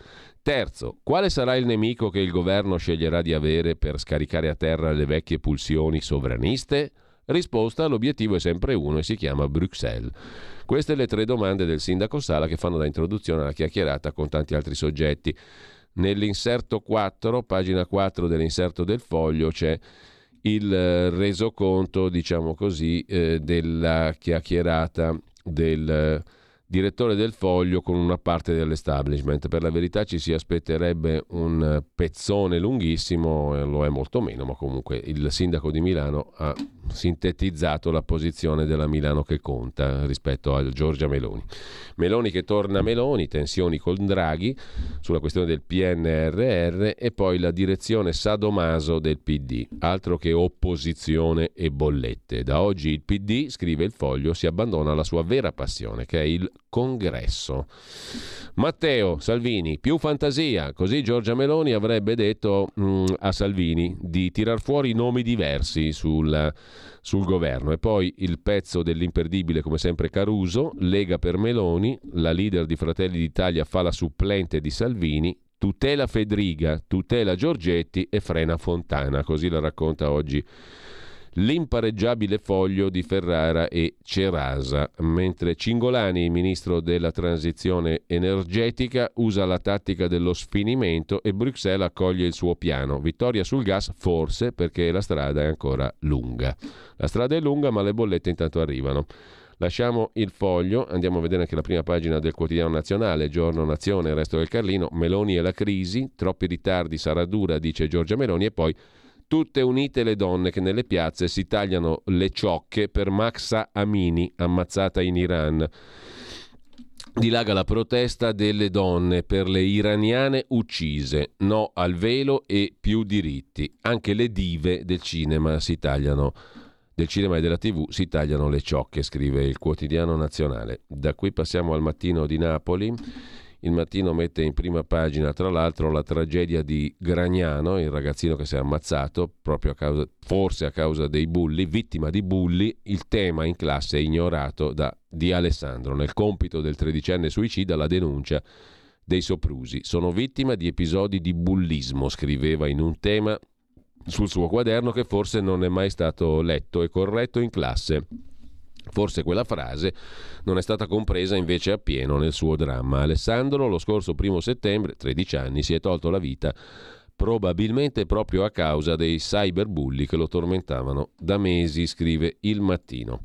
Terzo: quale sarà il nemico che il governo sceglierà di avere per scaricare a terra le vecchie pulsioni sovraniste? Risposta: l'obiettivo è sempre uno e si chiama Bruxelles. Queste le 3 domande del sindaco Sala che fanno da introduzione alla chiacchierata con tanti altri soggetti. Nell'inserto 4, pagina 4 dell'inserto del Foglio, c'è il resoconto, diciamo così, della chiacchierata del direttore del Foglio con una parte dell'establishment. Per la verità ci si aspetterebbe un pezzone lunghissimo, lo è molto meno, ma comunque il sindaco di Milano ha sintetizzato la posizione della Milano che conta rispetto al Giorgia Meloni. Meloni che torna Meloni, tensioni con Draghi sulla questione del PNRR e poi la direzione sadomaso del PD, altro che opposizione e bollette. Da oggi il PD, scrive il Foglio, si abbandona alla sua vera passione che è il congresso. Matteo Salvini, più fantasia, così Giorgia Meloni avrebbe detto a Salvini di tirar fuori nomi diversi sul governo. E poi il pezzo dell'imperdibile, come sempre, Caruso, Lega per Meloni, la leader di Fratelli d'Italia fa la supplente di Salvini, tutela Fedriga, tutela Giorgetti e frena Fontana, così la racconta oggi l'impareggiabile Foglio di Ferrara e Cerasa, mentre Cingolani, ministro della transizione energetica, usa la tattica dello sfinimento e Bruxelles accoglie il suo piano. Vittoria sul gas forse, perché la strada è ancora lunga. La strada è lunga, ma le bollette intanto arrivano. Lasciamo il Foglio, andiamo a vedere anche la prima pagina del Quotidiano Nazionale, Giorno, Nazione, il resto del Carlino. Meloni e la crisi, troppi ritardi, sarà dura, dice Giorgia Meloni, e poi tutte unite le donne che nelle piazze si tagliano le ciocche per Mahsa Amini, ammazzata in Iran. Dilaga la protesta delle donne per le iraniane uccise, no al velo e più diritti. Anche le dive del cinema e della TV si tagliano le ciocche, scrive il Quotidiano Nazionale. Da qui passiamo al Mattino di Napoli. Il Mattino mette in prima pagina, tra l'altro, la tragedia di Gragnano, il ragazzino che si è ammazzato proprio a causa dei bulli, vittima di bulli. Il tema in classe è ignorato da Di Alessandro. Nel compito del tredicenne suicida la denuncia dei soprusi. Sono vittima di episodi di bullismo, scriveva in un tema sul suo quaderno che forse non è mai stato letto e corretto in classe. Forse quella frase non è stata compresa invece appieno nel suo dramma. Alessandro, lo scorso 1 settembre, 13 anni, si è tolto la vita probabilmente proprio a causa dei cyberbulli che lo tormentavano da mesi, scrive il Mattino.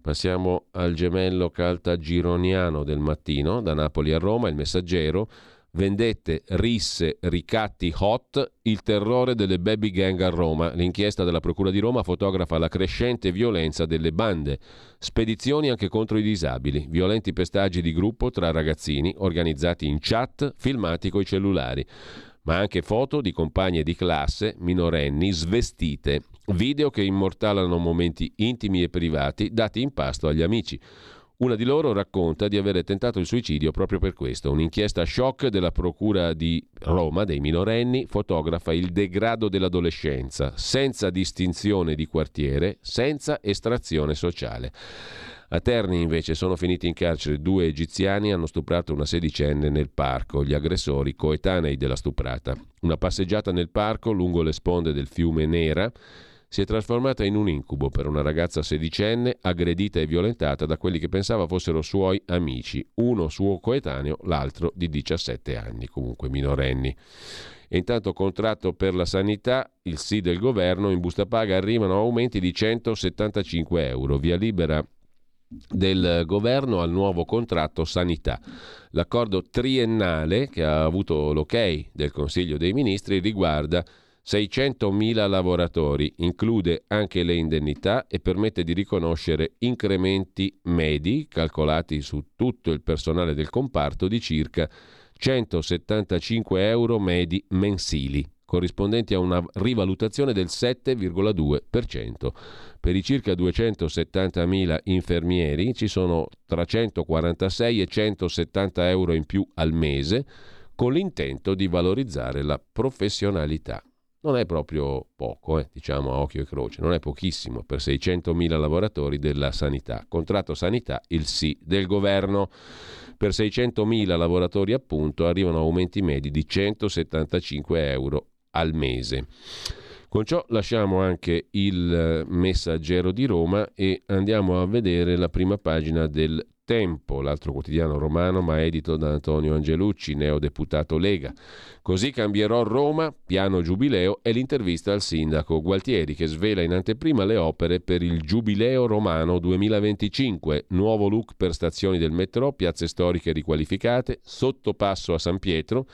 Passiamo al gemello caltagironiano del Mattino, da Napoli a Roma, il Messaggero. Vendette, risse, ricatti hot, il terrore delle baby gang a Roma. L'inchiesta della Procura di Roma fotografa la crescente violenza delle bande, spedizioni anche contro i disabili, violenti pestaggi di gruppo tra ragazzini organizzati in chat, filmati coi cellulari, ma anche foto di compagne di classe minorenni svestite, video che immortalano momenti intimi e privati dati in pasto agli amici. Una di loro racconta di avere tentato il suicidio proprio per questo. Un'inchiesta shock della Procura di Roma dei minorenni fotografa il degrado dell'adolescenza, senza distinzione di quartiere, senza estrazione sociale. A Terni invece sono finiti in carcere 2 egiziani, hanno stuprato una 16enne nel parco, gli aggressori coetanei della stuprata. Una passeggiata nel parco lungo le sponde del fiume Nera si è trasformata in un incubo per una ragazza 16enne aggredita e violentata da quelli che pensava fossero suoi amici, uno suo coetaneo, l'altro di 17 anni, comunque minorenni. E intanto contratto per la sanità, il sì del governo, in busta paga arrivano aumenti di 175 euro, via libera del governo al nuovo contratto sanità. L'accordo triennale che ha avuto l'ok del Consiglio dei Ministri riguarda 600.000 lavoratori, include anche le indennità e permette di riconoscere incrementi medi calcolati su tutto il personale del comparto di circa 175 euro medi mensili, corrispondenti a una rivalutazione del 7,2%. Per i circa 270.000 infermieri ci sono tra 146 e 170 euro in più al mese, con l'intento di valorizzare la professionalità. Non è proprio poco, diciamo a occhio e croce, non è pochissimo per 600.000 lavoratori della sanità. Contratto sanità, il sì del governo. Per 600.000 lavoratori appunto arrivano aumenti medi di 175 euro al mese. Con ciò lasciamo anche il Messaggero di Roma e andiamo a vedere la prima pagina del Tempo, l'altro quotidiano romano ma edito da Antonio Angelucci, neodeputato Lega. Così cambierò Roma, piano giubileo e l'intervista al sindaco Gualtieri che svela in anteprima le opere per il giubileo romano 2025, nuovo look per stazioni del metro, piazze storiche riqualificate, sottopasso a San Pietro,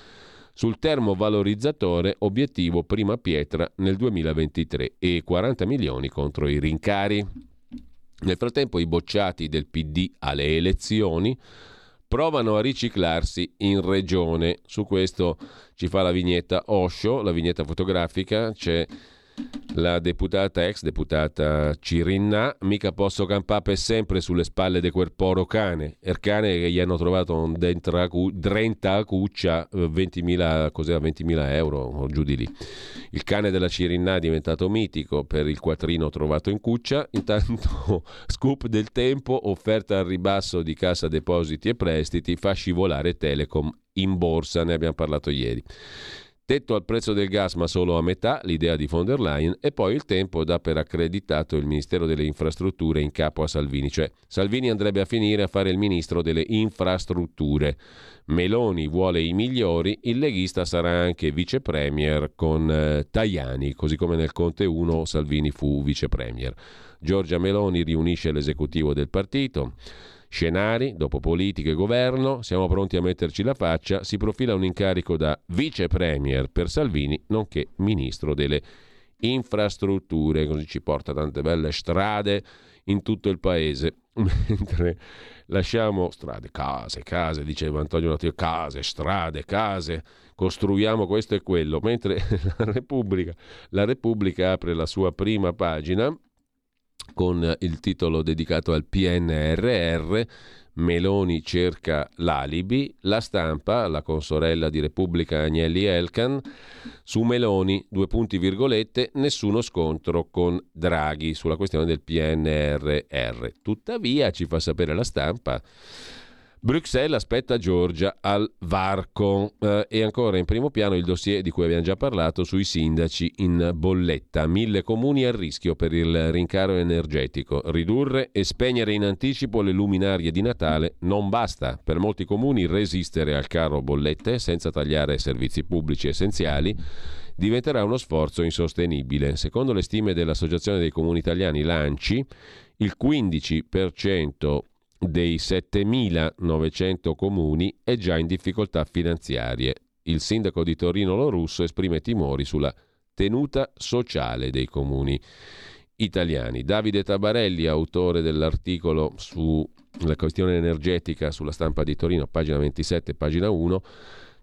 sul termovalorizzatore obiettivo prima pietra nel 2023 e 40 milioni contro i rincari. Nel frattempo i bocciati del PD alle elezioni provano a riciclarsi in regione. Su questo ci fa la vignetta Osho, la vignetta fotografica, c'è la deputata, ex deputata Cirinna: mica posso campare sempre sulle spalle di quel poro cane, il cane che gli hanno trovato un drenta a cuccia 20.000 euro o giù di lì. Il cane della Cirinna è diventato mitico per il quattrino trovato in cuccia. Intanto scoop del tempo, offerta al ribasso di Cassa Depositi e Prestiti fa scivolare Telecom in borsa, ne abbiamo parlato ieri. Tetto al prezzo del gas ma solo a metà, l'idea di von der Leyen, e poi il tempo dà per accreditato il Ministero delle Infrastrutture in capo a Salvini, cioè Salvini andrebbe a finire a fare il Ministro delle Infrastrutture. Meloni vuole i migliori, il leghista sarà anche vice premier con Tajani, così come nel Conte 1 Salvini fu vice premier. Giorgia Meloni riunisce l'esecutivo del partito. Scenari, dopo politica e governo, siamo pronti a metterci la faccia, si profila un incarico da vice premier per Salvini, nonché ministro delle infrastrutture, così ci porta tante belle strade in tutto il paese. Mentre lasciamo strade, case, diceva Antonio Lattio, case, strade, case, costruiamo questo e quello, mentre la Repubblica apre la sua prima pagina con il titolo dedicato al PNRR, Meloni cerca l'alibi. La Stampa, la consorella di Repubblica Agnelli Elkan, su Meloni, : nessuno scontro con Draghi sulla questione del PNRR. Tuttavia, ci fa sapere la Stampa, Bruxelles aspetta Giorgia al varco, e ancora in primo piano il dossier di cui abbiamo già parlato sui sindaci in bolletta, 1.000 comuni a rischio per il rincaro energetico, ridurre e spegnere in anticipo le luminarie di Natale non basta, per molti comuni resistere al caro bollette senza tagliare servizi pubblici essenziali diventerà uno sforzo insostenibile. Secondo le stime dell'Associazione dei Comuni Italiani l'ANCI, il 15% dei 7.900 comuni è già in difficoltà finanziarie. Il sindaco di Torino Lorusso esprime timori sulla tenuta sociale dei comuni italiani. Davide Tabarelli, autore dell'articolo sulla questione energetica sulla Stampa di Torino, pagina 27, pagina 1,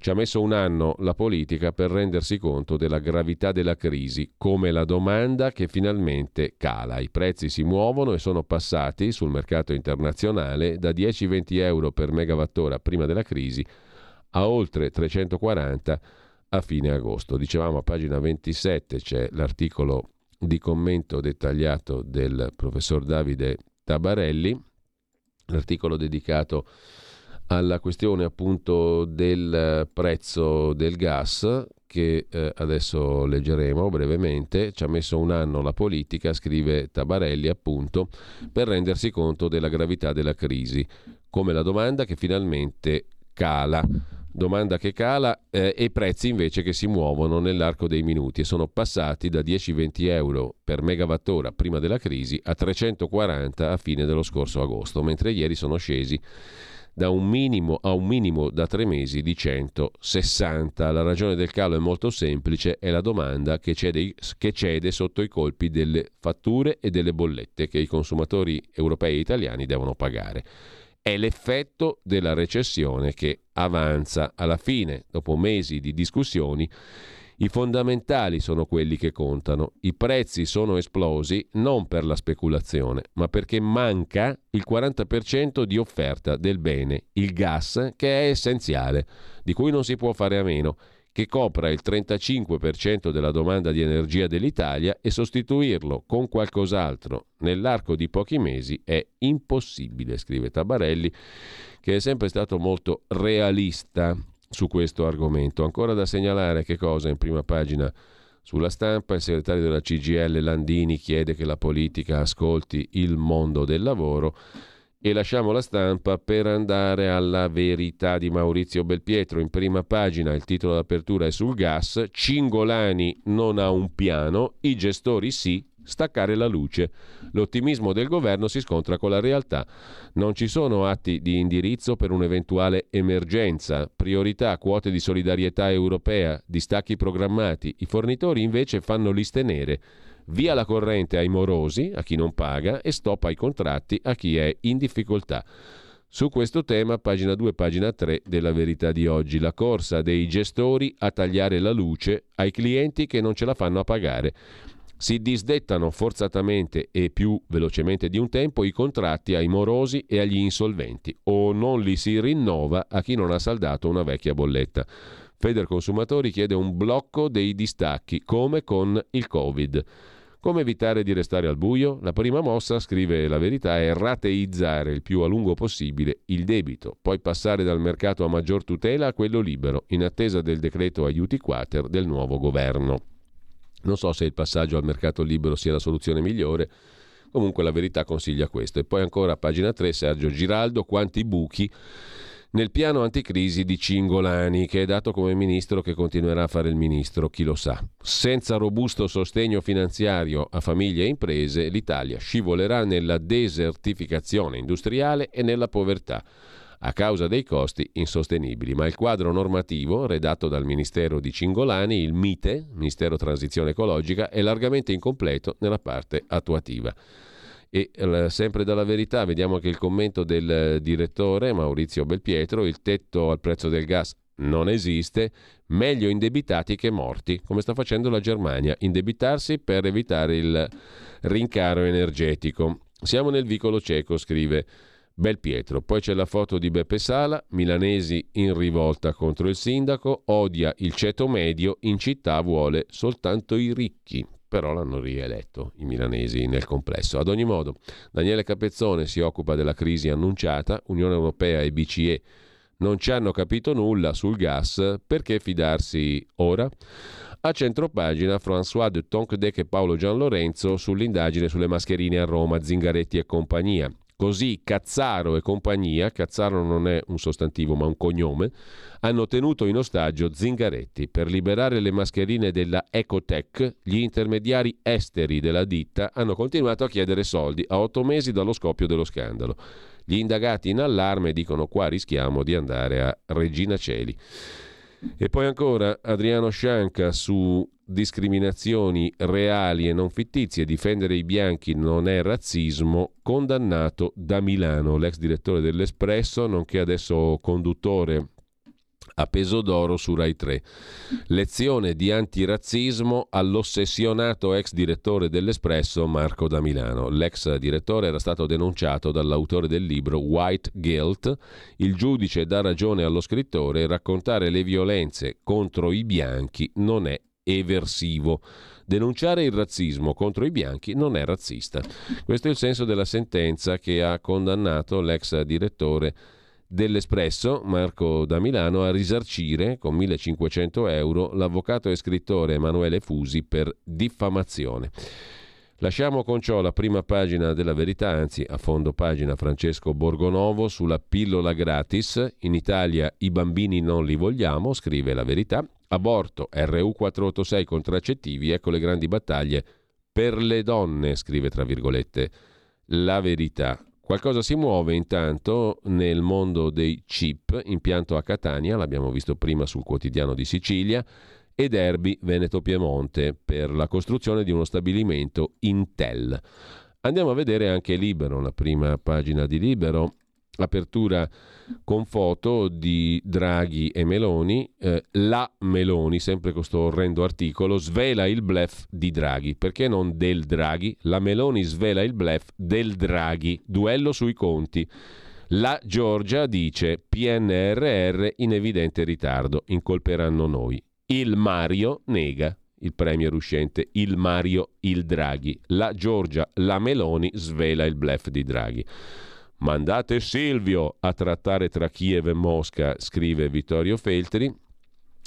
ci ha messo un anno la politica per rendersi conto della gravità della crisi, come la domanda che finalmente cala. I prezzi si muovono e sono passati sul mercato internazionale da 10-20 euro per megawattora prima della crisi a oltre 340 a fine agosto. Dicevamo, a pagina 27 c'è l'articolo di commento dettagliato del professor Davide Tabarelli, l'articolo dedicato alla questione appunto del prezzo del gas che adesso leggeremo brevemente. Ci ha messo un anno la politica, scrive Tabarelli appunto, per rendersi conto della gravità della crisi, come la domanda che finalmente cala. Domanda che cala e prezzi invece che si muovono nell'arco dei minuti e sono passati da 10-20 euro per megawattora prima della crisi a 340 a fine dello scorso agosto, mentre ieri sono scesi da un minimo a un minimo da 3 mesi di 160. La ragione del calo è molto semplice, è la domanda che cede sotto i colpi delle fatture e delle bollette che i consumatori europei e italiani devono pagare. È l'effetto della recessione che avanza. Alla fine, dopo mesi di discussioni, i fondamentali sono quelli che contano. I prezzi sono esplosi non per la speculazione, ma perché manca il 40% di offerta del bene, il gas, che è essenziale, di cui non si può fare a meno, che copra il 35% della domanda di energia dell'Italia, e sostituirlo con qualcos'altro nell'arco di pochi mesi è impossibile, scrive Tabarelli, che è sempre stato molto realista su questo argomento. Ancora da segnalare che cosa in prima pagina sulla Stampa, il segretario della CGIL Landini chiede che la politica ascolti il mondo del lavoro, e lasciamo la Stampa per andare alla Verità di Maurizio Belpietro. In prima pagina il titolo d'apertura è sul gas, Cingolani non ha un piano, i gestori sì, staccare la luce. L'ottimismo del governo si scontra con la realtà. Non ci sono atti di indirizzo per un'eventuale emergenza, priorità, quote di solidarietà europea, distacchi programmati. I fornitori invece fanno liste nere. Via la corrente ai morosi, a chi non paga, e stop ai contratti a chi è in difficoltà. Su questo tema, pagina 2, pagina 3 della Verità di oggi, la corsa dei gestori a tagliare la luce ai clienti che non ce la fanno a pagare. Si disdettano forzatamente e più velocemente di un tempo i contratti ai morosi e agli insolventi, o non li si rinnova a chi non ha saldato una vecchia bolletta. Federconsumatori chiede un blocco dei distacchi, come con il Covid. Come evitare di restare al buio? La prima mossa, scrive la Verità, è rateizzare il più a lungo possibile il debito, poi passare dal mercato a maggior tutela a quello libero, in attesa del decreto aiuti quater del nuovo governo. Non so se il passaggio al mercato libero sia la soluzione migliore, comunque la Verità consiglia questo. E poi ancora, pagina 3, Sergio Giraldo, quanti buchi nel piano anticrisi di Cingolani, che è dato come ministro che continuerà a fare il ministro, chi lo sa. Senza robusto sostegno finanziario a famiglie e imprese, l'Italia scivolerà nella desertificazione industriale e nella povertà, a causa dei costi insostenibili. Ma il quadro normativo redatto dal Ministero di Cingolani, il MITE, Ministero Transizione Ecologica, è largamente incompleto nella parte attuativa. E sempre dalla Verità vediamo anche il commento del direttore Maurizio Belpietro: il tetto al prezzo del gas non esiste, meglio indebitati che morti, come sta facendo la Germania, indebitarsi per evitare il rincaro energetico. Siamo nel vicolo cieco, scrive Belpietro. Poi c'è la foto di Beppe Sala, milanesi in rivolta contro il sindaco, odia il ceto medio, in città vuole soltanto i ricchi. Però l'hanno rieletto i milanesi nel complesso. Ad ogni modo, Daniele Capezzone si occupa della crisi annunciata, Unione Europea e BCE non ci hanno capito nulla sul gas, perché fidarsi ora? A centropagina François de Tonquedec e Paolo Gianlorenzo sull'indagine sulle mascherine a Roma, Zingaretti e compagnia. Così Cazzaro e compagnia, Cazzaro non è un sostantivo ma un cognome, hanno tenuto in ostaggio Zingaretti per liberare le mascherine della Ecotec. Gli intermediari esteri della ditta hanno continuato a chiedere soldi a 8 mesi dallo scoppio dello scandalo. Gli indagati in allarme dicono: qua rischiamo di andare a Regina Coeli. E poi ancora Adriano Scianca su discriminazioni reali e non fittizie, difendere i bianchi non è razzismo, condannato da Milano. L'ex direttore dell'Espresso, nonché adesso conduttore a peso d'oro su Rai 3. Lezione di antirazzismo all'ossessionato ex direttore dell'Espresso Marco da Milano. L'ex direttore era stato denunciato dall'autore del libro White Guilt. Il giudice dà ragione allo scrittore: raccontare le violenze contro i bianchi non è eversivo. Denunciare il razzismo contro i bianchi non è razzista. Questo è il senso della sentenza che ha condannato l'ex direttore dell'Espresso Marco da Milano a risarcire con 1.500 euro l'avvocato e scrittore Emanuele Fusi per diffamazione. Lasciamo con ciò la prima pagina della Verità, anzi a fondo pagina Francesco Borgonovo sulla pillola gratis. In Italia i bambini non li vogliamo, scrive la Verità. Aborto, RU486, contraccettivi, ecco le grandi battaglie per le donne, scrive tra virgolette la Verità. Qualcosa si muove intanto nel mondo dei chip, impianto a Catania, l'abbiamo visto prima sul Quotidiano di Sicilia, e Derby Veneto Piemonte per la costruzione di uno stabilimento Intel. Andiamo a vedere anche Libero, la prima pagina di Libero. Apertura con foto di Draghi e Meloni, la Meloni, sempre questo orrendo articolo, svela il bluff di Draghi, perché non del Draghi? La Meloni svela il bluff del Draghi, duello sui conti. La Giorgia dice PNRR in evidente ritardo, incolperanno noi. Il Mario nega, il premier uscente, il Mario il Draghi. La Giorgia, la Meloni svela il bluff di Draghi. Mandate Silvio a trattare tra Kiev e Mosca, scrive Vittorio Feltri.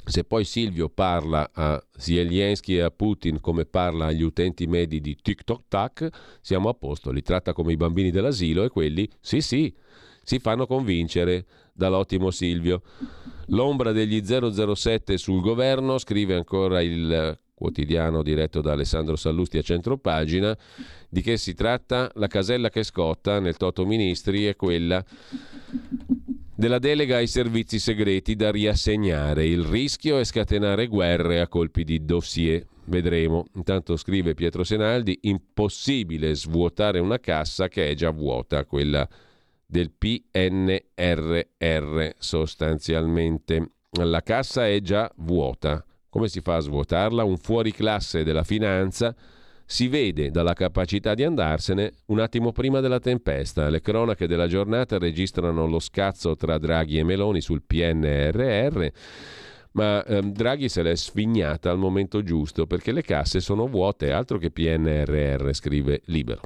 Se poi Silvio parla a Zelensky e a Putin come parla agli utenti medi di TikTok, siamo a posto, li tratta come i bambini dell'asilo e quelli, sì, si fanno convincere dall'ottimo Silvio. L'ombra degli 007 sul governo, scrive ancora il quotidiano diretto da Alessandro Sallusti a centropagina. Di che si tratta? La casella che scotta nel toto ministri è quella della delega ai servizi segreti da riassegnare. Il rischio è scatenare guerre a colpi di dossier. Vedremo. Intanto scrive Pietro Senaldi: impossibile svuotare una cassa che è già vuota, quella del PNRR sostanzialmente. La cassa è già vuota. Come si fa a svuotarla? Un fuoriclasse della finanza si vede dalla capacità di andarsene un attimo prima della tempesta. Le cronache della giornata registrano lo scazzo tra Draghi e Meloni sul PNRR, ma Draghi se l'è sfignata al momento giusto perché le casse sono vuote, altro che PNRR, scrive Libero.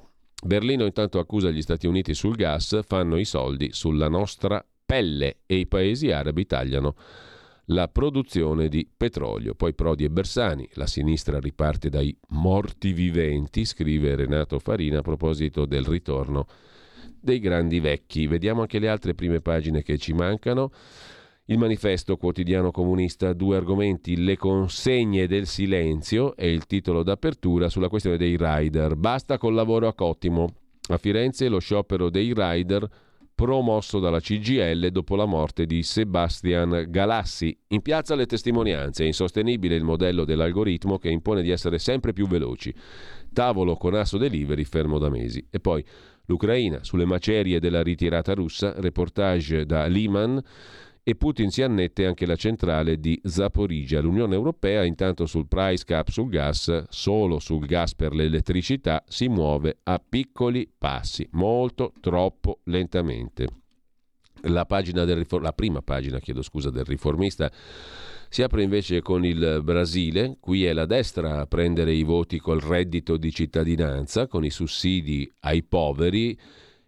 Berlino intanto accusa gli Stati Uniti sul gas, fanno i soldi sulla nostra pelle e i paesi arabi tagliano la produzione di petrolio. Poi Prodi e Bersani, la sinistra riparte dai morti viventi, scrive Renato Farina a proposito del ritorno dei grandi vecchi. Vediamo anche le altre prime pagine che ci mancano. Il Manifesto, quotidiano comunista, due argomenti: le consegne del silenzio e il titolo d'apertura sulla questione dei rider. Basta col lavoro a cottimo. A Firenze lo sciopero dei rider promosso dalla CGIL dopo la morte di Sebastian Galassi. In piazza le testimonianze: insostenibile il modello dell'algoritmo che impone di essere sempre più veloci. Tavolo con Asso Delivery fermo da mesi. E poi l'Ucraina, sulle macerie della ritirata russa, reportage da Liman. E Putin si annette anche la centrale di Zaporizhzhia. L'Unione Europea intanto sul price cap sul gas, solo sul gas per l'elettricità, si muove a piccoli passi, molto troppo lentamente. La prima pagina del Riformista si apre invece con il Brasile. Qui è la destra a prendere i voti col reddito di cittadinanza, con i sussidi ai poveri.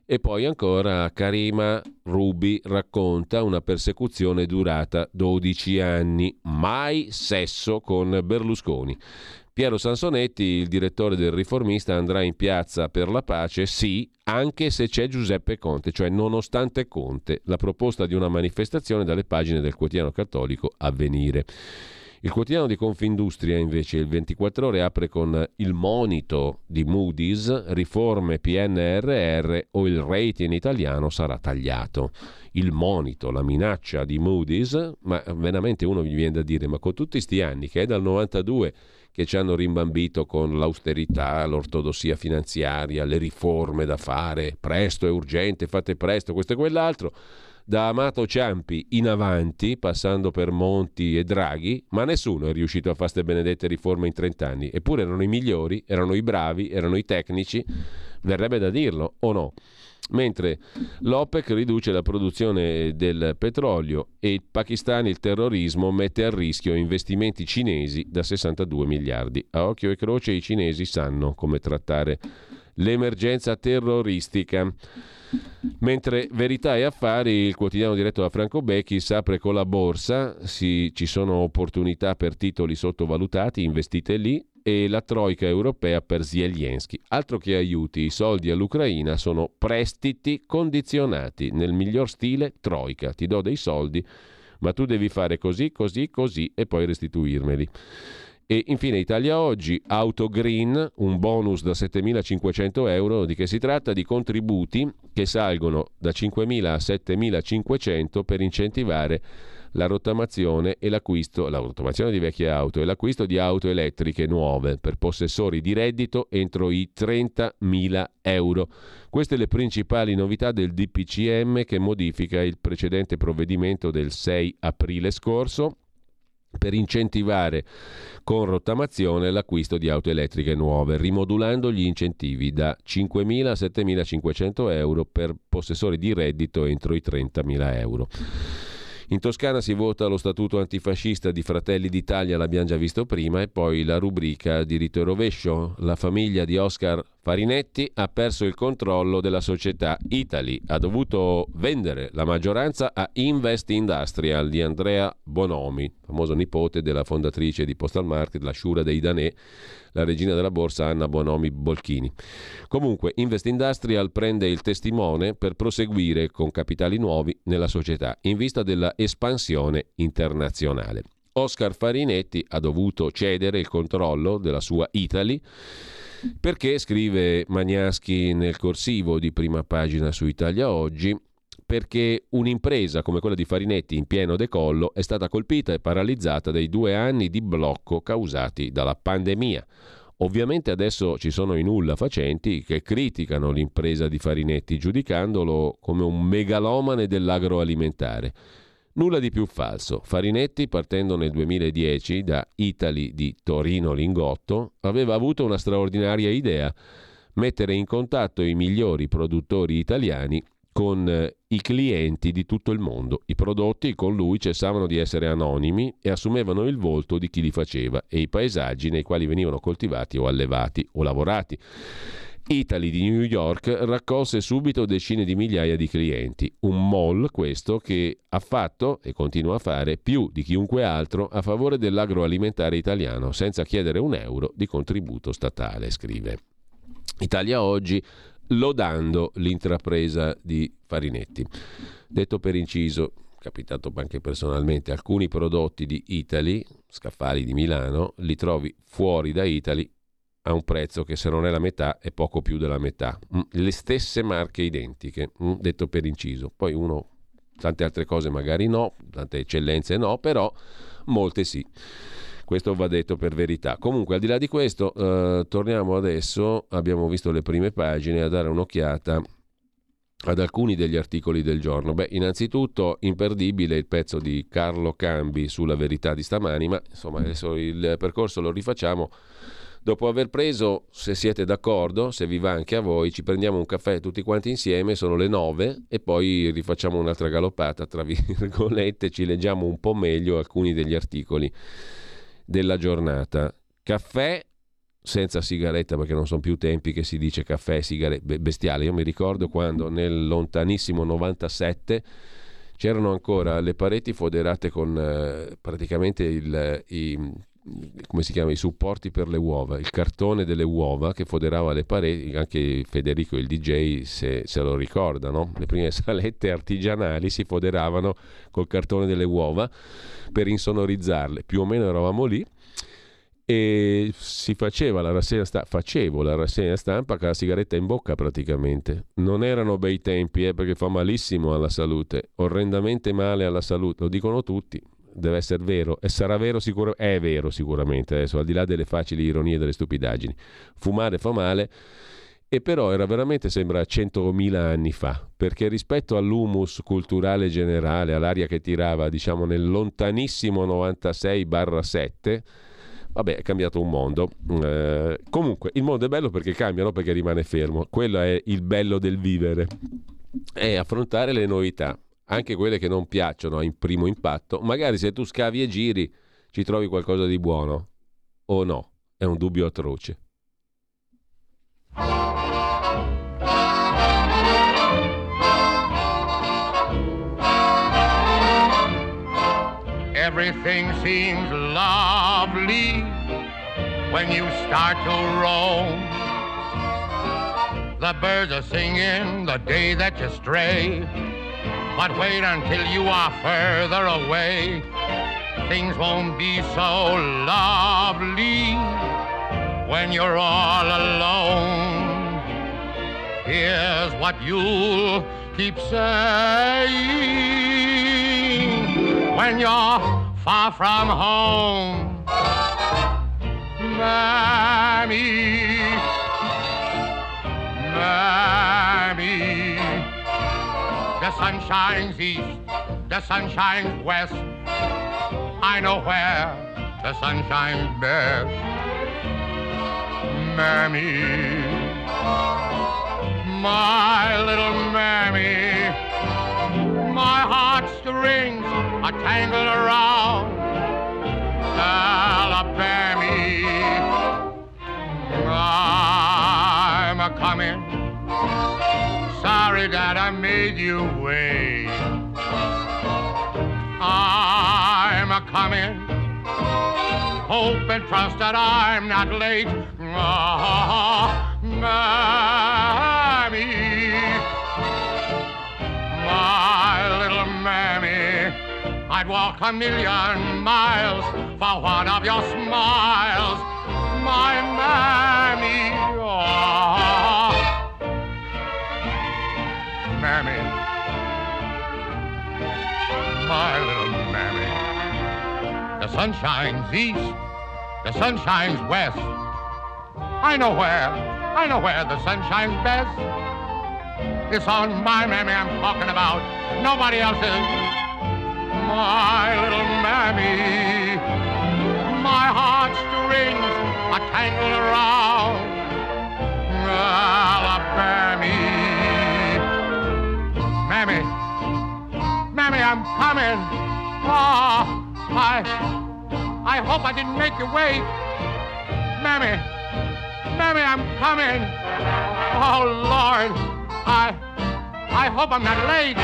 E poi ancora Karima Rubi racconta una persecuzione durata 12 anni, mai sesso con Berlusconi. Piero Sansonetti, il direttore del Riformista, andrà in piazza per la pace, sì, anche se c'è Giuseppe Conte, cioè nonostante Conte, la proposta di una manifestazione dalle pagine del quotidiano cattolico Avvenire. Il quotidiano di Confindustria invece, il 24 Ore, apre con il monito di Moody's: riforme PNRR o il rating italiano sarà tagliato. Il monito, la minaccia di Moody's, ma veramente uno gli viene da dire: ma con tutti sti anni, che è dal 92 che ci hanno rimbambito con l'austerità, l'ortodossia finanziaria, le riforme da fare, presto, è urgente, fate presto, questo e quell'altro, da Amato Ciampi in avanti, passando per Monti e Draghi, ma nessuno è riuscito a fare ste benedette riforme in 30 anni. Eppure erano i migliori, erano i bravi, erano i tecnici, verrebbe da dirlo o no? Mentre l'OPEC riduce la produzione del petrolio e il Pakistan, il terrorismo, mette a rischio investimenti cinesi da 62 miliardi. A occhio e croce i cinesi sanno come trattare l'emergenza terroristica. Mentre Verità e Affari, il quotidiano diretto da Franco Becchi, s'apre con la borsa, ci sono opportunità per titoli sottovalutati, investite lì, e la troica europea per Zelensky. Altro che aiuti, i soldi all'Ucraina sono prestiti condizionati, nel miglior stile troica: ti do dei soldi, ma tu devi fare così, così, così e poi restituirmeli. E infine Italia Oggi, auto green, un bonus da 7.500 euro, di che si tratta? Di contributi che salgono da 5.000 a 7.500 per incentivare la rottamazione e l'acquisto, la rottamazione di vecchie auto e l'acquisto di auto elettriche nuove per possessori di reddito entro i 30.000 euro. Queste le principali novità del DPCM che modifica il precedente provvedimento del 6 aprile scorso per incentivare con rottamazione l'acquisto di auto elettriche nuove, rimodulando gli incentivi da 5.000 a 7.500 euro per possessori di reddito entro i 30.000 euro. In Toscana si vota lo statuto antifascista di Fratelli d'Italia, l'abbiamo già visto prima, e poi la rubrica diritto e rovescio. La famiglia di Oscar Farinetti ha perso il controllo della società Italy, ha dovuto vendere la maggioranza a Invest Industrial di Andrea Bonomi, famoso nipote della fondatrice di Postal Market, la sciura dei Danè, la regina della borsa Anna Bonomi Bolchini. Comunque Invest Industrial prende il testimone per proseguire con capitali nuovi nella società in vista della espansione internazionale. Oscar Farinetti ha dovuto cedere il controllo della sua Italy perché, scrive Magnaschi nel corsivo di prima pagina su Italia Oggi, perché un'impresa come quella di Farinetti in pieno decollo è stata colpita e paralizzata dai 2 anni di blocco causati dalla pandemia. Ovviamente adesso ci sono i nulla facenti che criticano l'impresa di Farinetti giudicandolo come un megalomane dell'agroalimentare. Nulla di più falso. Farinetti, partendo nel 2010 da Italy di Torino Lingotto, aveva avuto una straordinaria idea: mettere in contatto i migliori produttori italiani con i clienti di tutto il mondo. I prodotti con lui cessavano di essere anonimi e assumevano il volto di chi li faceva e i paesaggi nei quali venivano coltivati o allevati o lavorati. Italy di New York raccolse subito decine di migliaia di clienti, un mall questo che ha fatto e continua a fare più di chiunque altro a favore dell'agroalimentare italiano senza chiedere un euro di contributo statale, scrive Italia Oggi lodando l'intrapresa di Farinetti. Detto per inciso, capitato anche personalmente, alcuni prodotti di Italy, scaffali di Milano, li trovi fuori da Italy a un prezzo che se non è la metà è poco più della metà, le stesse marche identiche, detto per inciso. Poi uno, tante altre cose magari no, tante eccellenze no, però molte sì. Questo va detto per verità. Comunque, al di là di questo, torniamo adesso, abbiamo visto le prime pagine, a dare un'occhiata ad alcuni degli articoli del giorno. Beh, innanzitutto, imperdibile il pezzo di Carlo Cambi sulla Verità di stamani, ma insomma adesso il percorso lo rifacciamo. Dopo aver preso, se siete d'accordo, se vi va anche a voi, ci prendiamo un caffè tutti quanti insieme, sono le 9 e poi rifacciamo un'altra galoppata, tra virgolette, ci leggiamo un po' meglio alcuni degli articoli della giornata. Caffè senza sigaretta, perché non sono più tempi che si dice caffè e sigaretta, bestiale. Io mi ricordo quando nel lontanissimo 97 c'erano ancora le pareti foderate con praticamente come si chiama, i supporti per le uova, il cartone delle uova che foderava le pareti. Anche Federico il DJ se lo ricorda, no? Le prime salette artigianali si foderavano col cartone delle uova per insonorizzarle, più o meno eravamo lì, e si facevo la rassegna stampa con la sigaretta in bocca praticamente. Non erano bei tempi, perché fa malissimo alla salute, orrendamente male alla salute, lo dicono tutti. Deve essere vero e sarà vero sicuramente, è vero sicuramente adesso, al di là delle facili ironie e delle stupidaggini. Fumare fa male, e però era veramente, sembra 100.000 anni fa, perché rispetto all'humus culturale generale, all'aria che tirava, diciamo, nel lontanissimo 96-7, vabbè, è cambiato un mondo. Comunque il mondo è bello perché cambia, non perché rimane fermo. Quello è il bello del vivere, è affrontare le novità, anche quelle che non piacciono in primo impatto. Magari se tu scavi e giri ci trovi qualcosa di buono, o no? È un dubbio atroce. Everything seems lovely when you start to roam. The birds are singing the day that you stray. But wait until you are further away. Things won't be so lovely when you're all alone. Here's what you'll keep saying when you're far from home. Mammy, Mammy. The sun shines east, the sun shines west. I know where the sun shines best. Mammy, my little Mammy, my heartstrings are tangled around Alabama. I'm a-comin'. Sorry that I made you wait. I'm a-comin'. Hope and trust that I'm not late. Oh, Mammy, my little Mammy, I I'd walk a million miles for one of your smiles, my mammy. Oh, mammy, my little mammy. The sun shines east, the sun shines west. I know where the sun shines best. It's on my mammy I'm talking about, nobody else's. My little mammy, my heartstrings are tangled around Alabama. Mammy, mammy, I'm coming. Oh, I hope I didn't make you wait. Mammy, mammy, I'm coming. Oh, Lord, I hope I'm not late.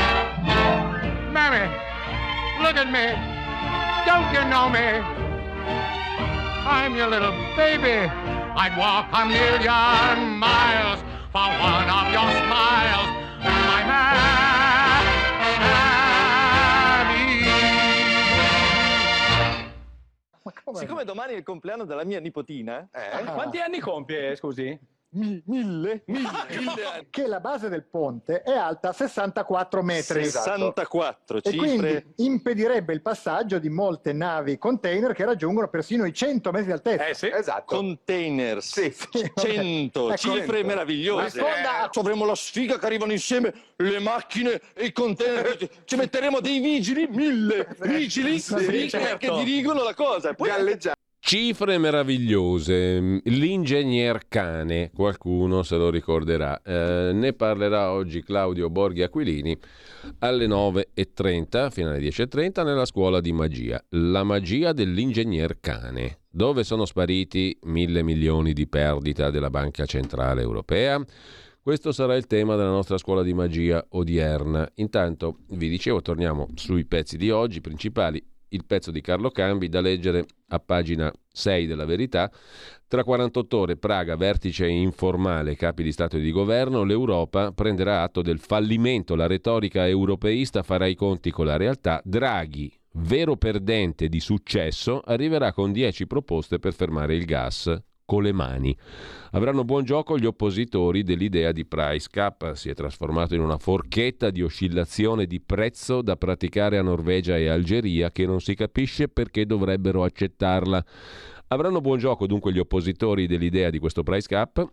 Mammy. Look at me. Don't you know me? I'm your little baby. I'd walk a million miles for one of your smiles. My mammy. Siccome domani è il compleanno della mia nipotina, quanti anni compie, scusi? 1000 che la base del ponte è alta 64 metri 64 esatto. Cifre. E quindi impedirebbe il passaggio di molte navi container che raggiungono persino i 100 metri di altezza. Sì. Esatto. Container sì. 100 cifre meravigliose. Avremo la sfiga che arrivano insieme le macchine e i container. Ci metteremo dei vigili, 1000 vigili sì, certo. Che dirigono la cosa. Poi galleggiamo. Cifre meravigliose, l'ingegner cane, qualcuno se lo ricorderà, ne parlerà oggi Claudio Borghi Aquilini alle 9.30 fino alle 10.30 nella scuola di magia, la magia dell'ingegner cane, dove sono spariti 1.000 milioni di perdita della Banca Centrale Europea. Questo sarà il tema della nostra scuola di magia odierna. Intanto vi dicevo, torniamo sui pezzi di oggi principali. Il pezzo di Carlo Cambi da leggere a pagina 6 della Verità. Tra 48 ore, Praga, vertice informale, capi di Stato e di Governo, l'Europa prenderà atto del fallimento, la retorica europeista farà i conti con la realtà, Draghi, vero perdente di successo, arriverà con 10 proposte per fermare il gas con le mani. Avranno buon gioco gli oppositori dell'idea di price cap, si è trasformato in una forchetta di oscillazione di prezzo da praticare a Norvegia e Algeria che non si capisce perché dovrebbero accettarla. Avranno buon gioco dunque gli oppositori dell'idea di questo price cap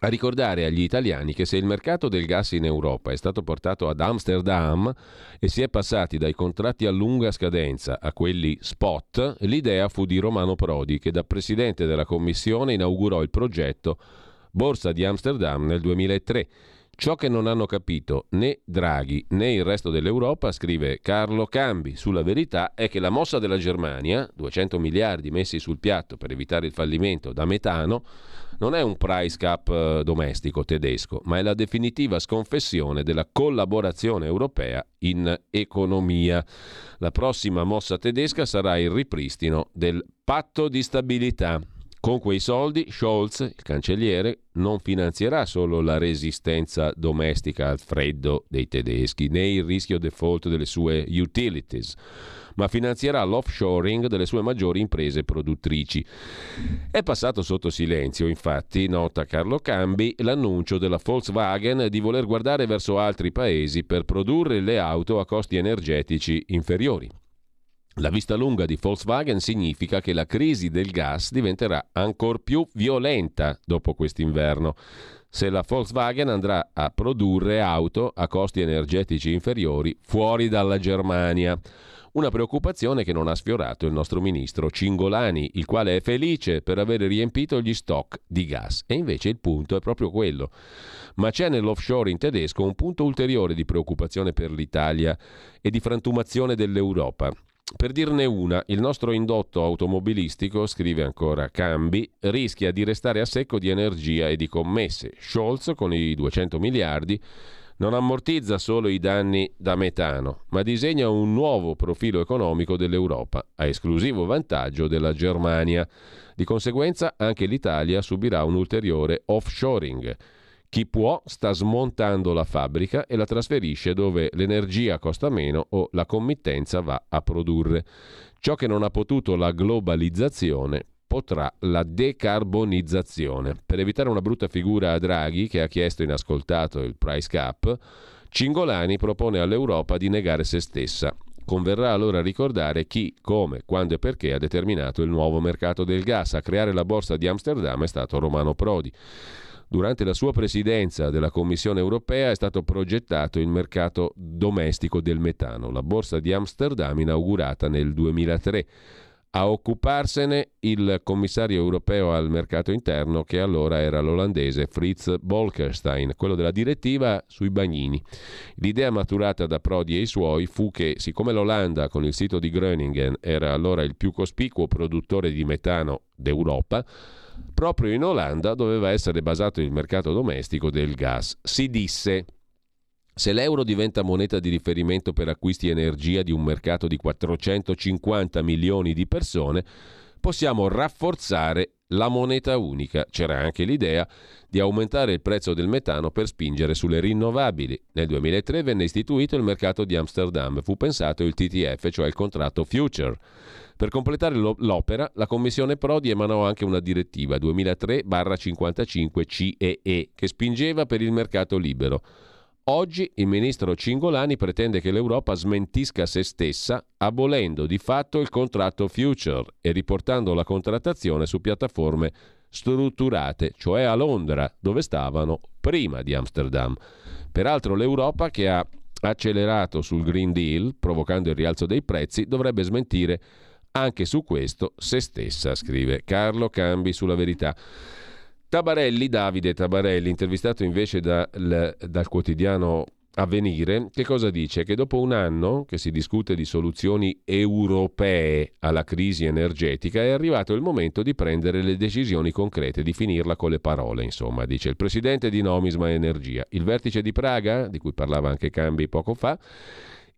a ricordare agli italiani che se il mercato del gas in Europa è stato portato ad Amsterdam e si è passati dai contratti a lunga scadenza a quelli spot, l'idea fu di Romano Prodi che da presidente della Commissione inaugurò il progetto Borsa di Amsterdam nel 2003. Ciò che non hanno capito né Draghi né il resto dell'Europa, scrive Carlo Cambi sulla Verità, è che la mossa della Germania, 200 miliardi messi sul piatto per evitare il fallimento da metano, non è un price cap domestico tedesco, ma è la definitiva sconfessione della collaborazione europea in economia. La prossima mossa tedesca sarà il ripristino del patto di stabilità. Con quei soldi Scholz, il cancelliere, non finanzierà solo la resistenza domestica al freddo dei tedeschi né il rischio default delle sue utilities, ma finanzierà l'offshoring delle sue maggiori imprese produttrici. È passato sotto silenzio, infatti, nota Carlo Cambi, l'annuncio della Volkswagen di voler guardare verso altri paesi per produrre le auto a costi energetici inferiori. La vista lunga di Volkswagen significa che la crisi del gas diventerà ancor più violenta dopo quest'inverno. Se la Volkswagen andrà a produrre auto a costi energetici inferiori fuori dalla Germania. Una preoccupazione che non ha sfiorato il nostro ministro Cingolani, il quale è felice per aver riempito gli stock di gas. E invece il punto è proprio quello. Ma c'è nell'offshore in tedesco un punto ulteriore di preoccupazione per l'Italia e di frantumazione dell'Europa. Per dirne una, il nostro indotto automobilistico, scrive ancora Cambi, rischia di restare a secco di energia e di commesse. Scholz, con i 200 miliardi, non ammortizza solo i danni da metano, ma disegna un nuovo profilo economico dell'Europa, a esclusivo vantaggio della Germania. Di conseguenza, anche l'Italia subirà un ulteriore offshoring. Chi può sta smontando la fabbrica e la trasferisce dove l'energia costa meno o la committenza va a produrre. Ciò che non ha potuto la globalizzazione potrà la decarbonizzazione. Per evitare una brutta figura a Draghi, che ha chiesto inascoltato il price cap, Cingolani propone all'Europa di negare se stessa. Converrà allora ricordare chi, come, quando e perché ha determinato il nuovo mercato del gas. A creare la borsa di Amsterdam è stato Romano Prodi. Durante la sua presidenza della Commissione europea è stato progettato il mercato domestico del metano, la borsa di Amsterdam inaugurata nel 2003. A occuparsene il commissario europeo al mercato interno, che allora era l'olandese Frits Bolkestein, quello della direttiva sui bagnini. L'idea maturata da Prodi e i suoi fu che, siccome l'Olanda con il sito di Groningen era allora il più cospicuo produttore di metano d'Europa, proprio in Olanda doveva essere basato il mercato domestico del gas. Si disse: se l'euro diventa moneta di riferimento per acquisti energia di un mercato di 450 milioni di persone, possiamo rafforzare la moneta unica. C'era anche l'idea di aumentare il prezzo del metano per spingere sulle rinnovabili. Nel 2003 venne istituito il mercato di Amsterdam, fu pensato il TTF, cioè il contratto future. Per completare l'opera, la Commissione Prodi emanò anche una direttiva 2003/55 CEE che spingeva per il mercato libero. Oggi il ministro Cingolani pretende che l'Europa smentisca se stessa, abolendo di fatto il contratto future e riportando la contrattazione su piattaforme strutturate, cioè a Londra, dove stavano prima di Amsterdam. Peraltro l'Europa, che ha accelerato sul Green Deal, provocando il rialzo dei prezzi, dovrebbe smentire anche su questo se stessa, scrive Carlo Cambi sulla Verità. Davide Tabarelli, intervistato invece dal quotidiano Avvenire, che cosa dice? Che dopo un anno che si discute di soluzioni europee alla crisi energetica è arrivato il momento di prendere le decisioni concrete, di finirla con le parole, insomma, dice il presidente di Nomisma Energia. Il vertice di Praga, di cui parlava anche Cambi poco fa,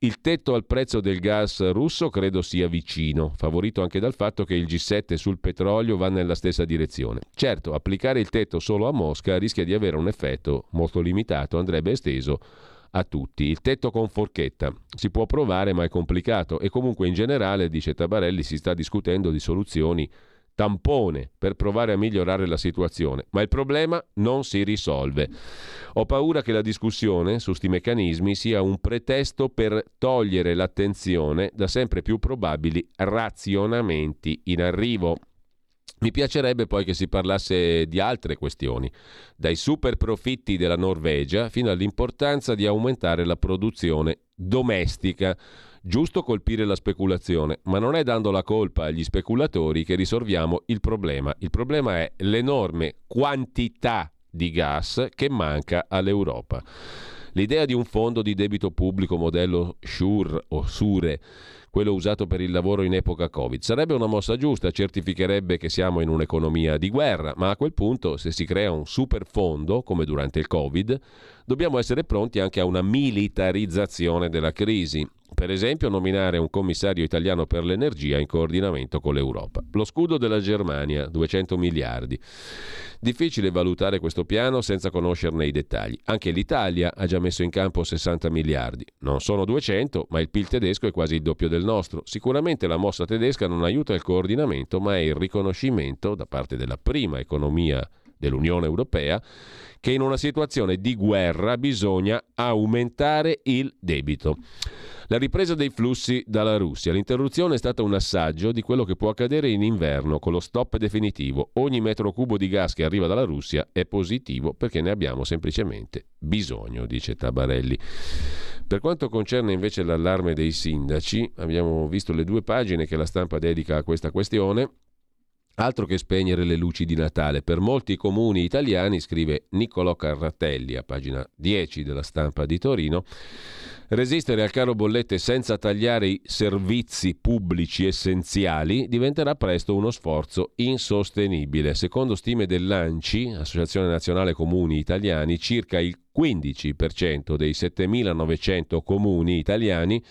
il tetto al prezzo del gas russo credo sia vicino, favorito anche dal fatto che il G7 sul petrolio va nella stessa direzione. Certo, applicare il tetto solo a Mosca rischia di avere un effetto molto limitato, andrebbe esteso a tutti. Il tetto con forchetta si può provare, ma è complicato, e comunque in generale, dice Tabarelli, si sta discutendo di soluzioni tampone per provare a migliorare la situazione, ma il problema non si risolve. Ho paura che la discussione su sti meccanismi sia un pretesto per togliere l'attenzione da sempre più probabili razionamenti in arrivo. Mi piacerebbe poi che si parlasse di altre questioni, dai super profitti della Norvegia fino all'importanza di aumentare la produzione domestica. Giusto colpire la speculazione, ma non è dando la colpa agli speculatori che risolviamo il problema. Il problema è l'enorme quantità di gas che manca all'Europa. L'idea di un fondo di debito pubblico modello SURE o SURE, quello usato per il lavoro in epoca Covid, sarebbe una mossa giusta, certificherebbe che siamo in un'economia di guerra, ma a quel punto, se si crea un super fondo, come durante il Covid, dobbiamo essere pronti anche a una militarizzazione della crisi. Per esempio, nominare un commissario italiano per l'energia in coordinamento con l'Europa. Lo scudo della Germania, 200 miliardi. Difficile valutare questo piano senza conoscerne i dettagli. Anche l'Italia ha già messo in campo 60 miliardi. Non sono 200, ma il PIL tedesco è quasi il doppio del nostro. Sicuramente la mossa tedesca non aiuta il coordinamento, ma è il riconoscimento da parte della prima economia dell'Unione Europea che in una situazione di guerra bisogna aumentare il debito. La ripresa dei flussi dalla Russia. L'interruzione è stata un assaggio di quello che può accadere in inverno con lo stop definitivo. Ogni metro cubo di gas che arriva dalla Russia è positivo perché ne abbiamo semplicemente bisogno, dice Tabarelli. Per quanto concerne invece l'allarme dei sindaci, abbiamo visto le due pagine che la Stampa dedica a questa questione. Altro che spegnere le luci di Natale. Per molti comuni italiani, scrive Niccolò Carratelli a pagina 10 della Stampa di Torino, resistere al caro bollette senza tagliare i servizi pubblici essenziali diventerà presto uno sforzo insostenibile. Secondo stime dell'ANCI, Associazione Nazionale Comuni Italiani, circa il 15% dei 7.900 comuni italiani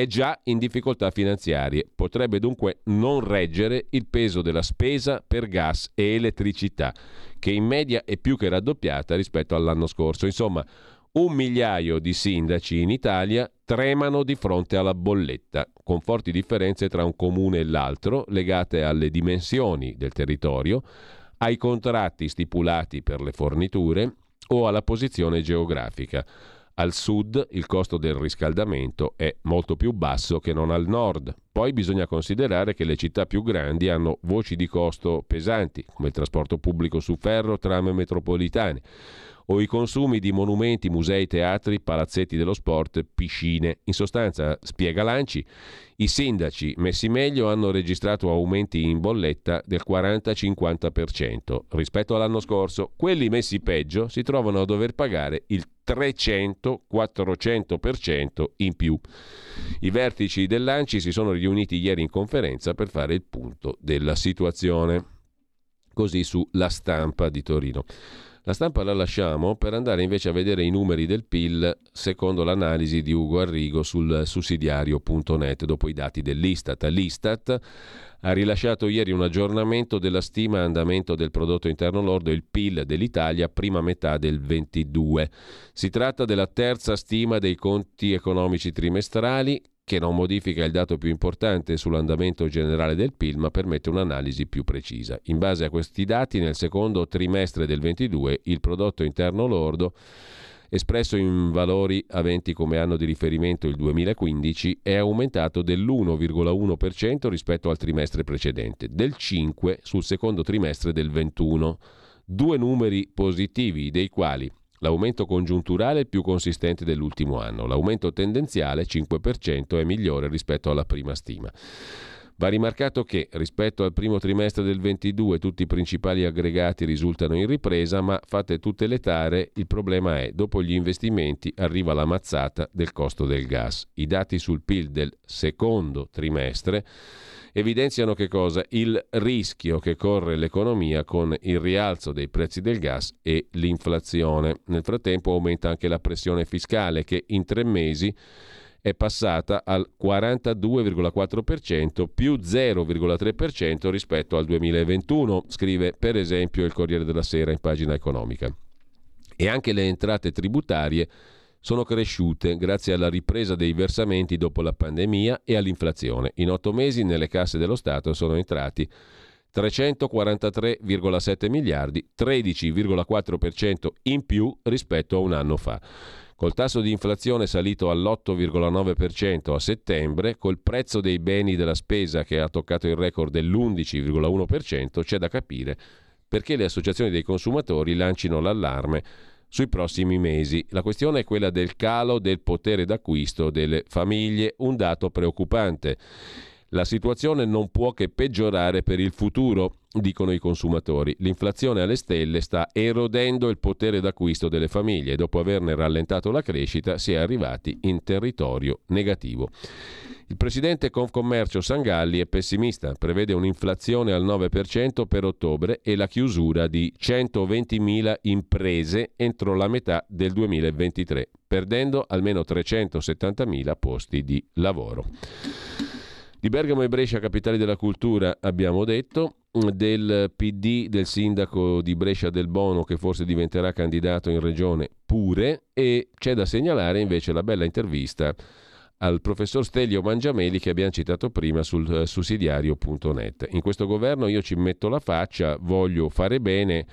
è già in difficoltà finanziarie, potrebbe dunque non reggere il peso della spesa per gas e elettricità, che in media è più che raddoppiata rispetto all'anno scorso. Insomma, 1 migliaio di sindaci in Italia tremano di fronte alla bolletta, con forti differenze tra un comune e l'altro, legate alle dimensioni del territorio, ai contratti stipulati per le forniture o alla posizione geografica. Al sud il costo del riscaldamento è molto più basso che non al nord. Poi bisogna considerare che le città più grandi hanno voci di costo pesanti, come il trasporto pubblico su ferro, tram e metropolitane, o i consumi di monumenti, musei, teatri, palazzetti dello sport, piscine. In sostanza, spiega Lanci, i sindaci messi meglio hanno registrato aumenti in bolletta del 40-50% rispetto all'anno scorso. Quelli messi peggio si trovano a dover pagare il 300-400% in più. I vertici dell'Anci si sono riuniti ieri in conferenza per fare il punto della situazione. Così su La Stampa di Torino. La Stampa la lasciamo per andare invece a vedere i numeri del PIL secondo l'analisi di Ugo Arrigo sul sussidiario.net dopo i dati dell'Istat. L'Istat ha rilasciato ieri un aggiornamento della stima andamento del prodotto interno lordo, il PIL dell'Italia, prima metà del 22. Si tratta della terza stima dei conti economici trimestrali, che non modifica il dato più importante sull'andamento generale del PIL, ma permette un'analisi più precisa. In base a questi dati, nel secondo trimestre del 22, il prodotto interno lordo, espresso in valori aventi come anno di riferimento il 2015, è aumentato dell'1,1% rispetto al trimestre precedente, del 5% sul secondo trimestre del 21. 2 numeri positivi, dei quali l'aumento congiunturale è più consistente dell'ultimo anno. L'aumento tendenziale, 5%, è migliore rispetto alla prima stima. Va rimarcato che, rispetto al primo trimestre del 22, tutti i principali aggregati risultano in ripresa, ma fatte tutte le tare, il problema è, dopo gli investimenti, arriva la mazzata del costo del gas. I dati sul PIL del secondo trimestre evidenziano che cosa? Il rischio che corre l'economia con il rialzo dei prezzi del gas e l'inflazione. Nel frattempo aumenta anche la pressione fiscale, che in 3 mesi è passata al 42,4%, più 0,3% rispetto al 2021, scrive per esempio il Corriere della Sera in pagina economica. E anche le entrate tributarie sono cresciute grazie alla ripresa dei versamenti dopo la pandemia e all'inflazione. In 8 mesi nelle casse dello Stato sono entrati 343,7 miliardi, 13,4% in più rispetto a un anno fa. Col tasso di inflazione salito all'8,9% a settembre, col prezzo dei beni della spesa che ha toccato il record dell'11,1%, c'è da capire perché le associazioni dei consumatori lancino l'allarme sui prossimi mesi. La questione è quella del calo del potere d'acquisto delle famiglie, un dato preoccupante. La situazione non può che peggiorare per il futuro, dicono i consumatori. L'inflazione alle stelle sta erodendo il potere d'acquisto delle famiglie. Dopo averne rallentato la crescita, si è arrivati in territorio negativo. Il presidente Confcommercio Sangalli è pessimista, prevede un'inflazione al 9% per ottobre e la chiusura di 120.000 imprese entro la metà del 2023, perdendo almeno 370.000 posti di lavoro. Di Bergamo e Brescia, capitali della cultura, abbiamo detto, del PD, del sindaco di Brescia Del Bono, che forse diventerà candidato in regione pure, e c'è da segnalare invece la bella intervista al professor Stelio Mangiameli che abbiamo citato prima sul sussidiario.net. In questo governo io ci metto la faccia, voglio fare bene,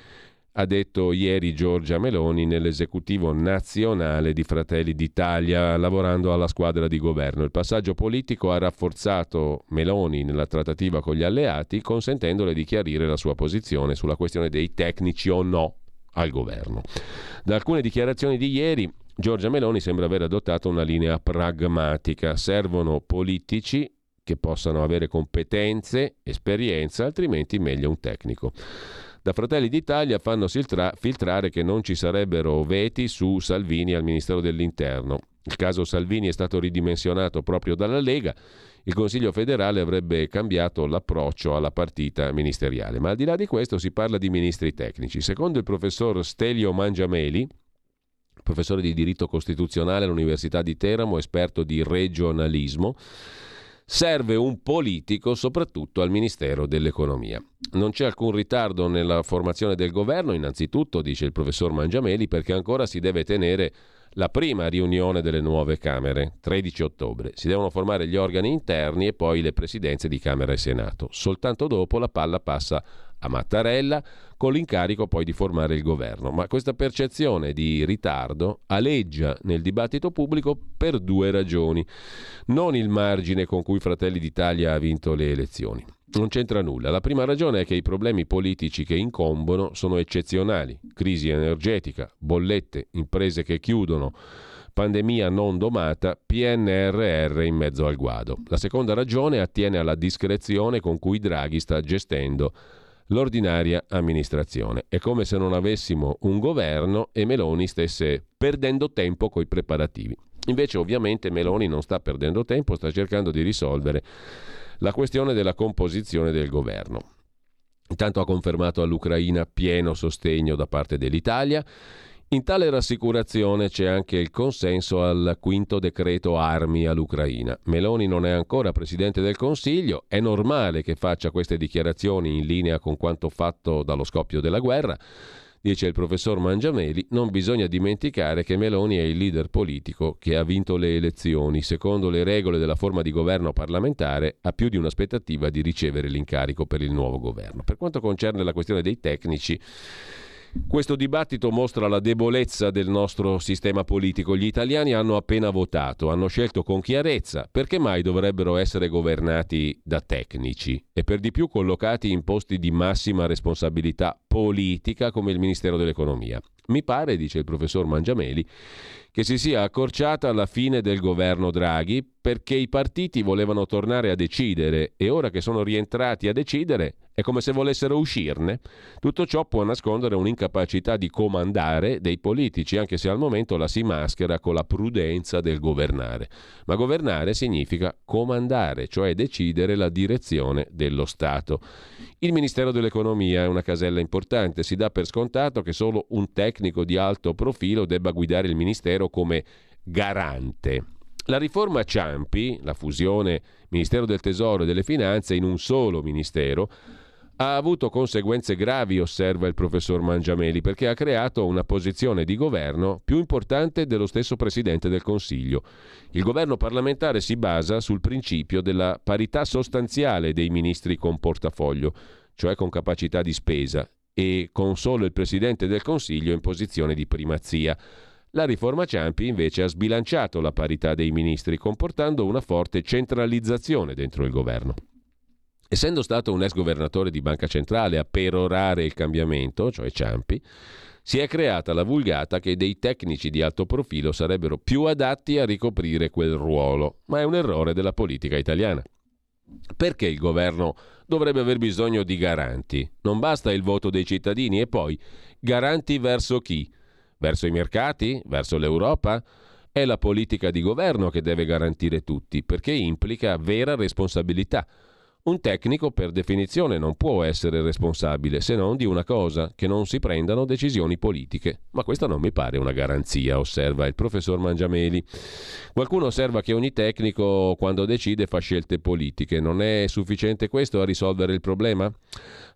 ha detto ieri Giorgia Meloni nell'esecutivo nazionale di Fratelli d'Italia, lavorando alla squadra di governo. Il passaggio politico ha rafforzato Meloni nella trattativa con gli alleati, consentendole di chiarire la sua posizione sulla questione dei tecnici o no al governo. Da alcune dichiarazioni di ieri Giorgia Meloni sembra aver adottato una linea pragmatica. Servono politici che possano avere competenze, esperienza, altrimenti meglio un tecnico. Da Fratelli d'Italia fanno filtrare che non ci sarebbero veti su Salvini al Ministero dell'Interno. Il caso Salvini è stato ridimensionato proprio dalla Lega. Il Consiglio federale avrebbe cambiato l'approccio alla partita ministeriale. Ma al di là di questo si parla di ministri tecnici. Secondo il professor Stelio Mangiameli, professore di diritto costituzionale all'Università di Teramo, esperto di regionalismo. Serve un politico soprattutto al Ministero dell'Economia. Non c'è alcun ritardo nella formazione del governo, innanzitutto, dice il professor Mangiameli, perché ancora si deve tenere la prima riunione delle nuove Camere, 13 ottobre. Si devono formare gli organi interni e poi le presidenze di Camera e Senato. Soltanto dopo la palla passa a Mattarella, con l'incarico poi di formare il governo. Ma questa percezione di ritardo aleggia nel dibattito pubblico per due ragioni. Non il margine con cui Fratelli d'Italia ha vinto le elezioni. Non c'entra nulla. La prima ragione è che i problemi politici che incombono sono eccezionali. Crisi energetica, bollette, imprese che chiudono, pandemia non domata, PNRR in mezzo al guado. La seconda ragione attiene alla discrezione con cui Draghi sta gestendo l'ordinaria amministrazione. È come se non avessimo un governo e Meloni stesse perdendo tempo coi preparativi. Invece ovviamente Meloni non sta perdendo tempo, sta cercando di risolvere la questione della composizione del governo. Intanto ha confermato all'Ucraina pieno sostegno da parte dell'Italia. In tale rassicurazione c'è anche il consenso al quinto decreto armi all'Ucraina. Meloni non è ancora presidente del Consiglio, è normale che faccia queste dichiarazioni in linea con quanto fatto dallo scoppio della guerra. Dice il professor Mangiameli, non bisogna dimenticare che Meloni è il leader politico che ha vinto le elezioni. Secondo le regole della forma di governo parlamentare, ha più di un'aspettativa di ricevere l'incarico per il nuovo governo. Per quanto concerne la questione dei tecnici, questo dibattito mostra la debolezza del nostro sistema politico. Gli italiani hanno appena votato, hanno scelto con chiarezza. Perché mai dovrebbero essere governati da tecnici e per di più collocati in posti di massima responsabilità politica come il Ministero dell'Economia? Mi pare, dice il professor Mangiameli, che si sia accorciata alla fine del governo Draghi perché i partiti volevano tornare a decidere e ora che sono rientrati a decidere è come se volessero uscirne. Tutto ciò può nascondere un'incapacità di comandare dei politici, anche se al momento la si maschera con la prudenza del governare. Ma governare significa comandare, cioè decidere la direzione dello Stato. Il Ministero dell'Economia è una casella importante. Si dà per scontato che solo un tecnico di alto profilo debba guidare il Ministero come garante. La riforma Ciampi, la fusione Ministero del Tesoro e delle Finanze in un solo Ministero, ha avuto conseguenze gravi, osserva il professor Mangiameli, perché ha creato una posizione di governo più importante dello stesso Presidente del Consiglio. Il governo parlamentare si basa sul principio della parità sostanziale dei ministri con portafoglio, cioè con capacità di spesa, e con solo il Presidente del Consiglio in posizione di primazia. La riforma Ciampi invece ha sbilanciato la parità dei ministri, comportando una forte centralizzazione dentro il governo. Essendo stato un ex governatore di Banca Centrale a perorare il cambiamento, cioè Ciampi, si è creata la vulgata che dei tecnici di alto profilo sarebbero più adatti a ricoprire quel ruolo, ma è un errore della politica italiana. Perché il governo dovrebbe aver bisogno di garanti? Non basta il voto dei cittadini e poi garanti verso chi? Verso i mercati? Verso l'Europa? È la politica di governo che deve garantire tutti, perché implica vera responsabilità. Un tecnico per definizione non può essere responsabile se non di una cosa, che non si prendano decisioni politiche. Ma questa non mi pare una garanzia, osserva il professor Mangiameli. Qualcuno osserva che ogni tecnico quando decide fa scelte politiche. Non è sufficiente questo a risolvere il problema?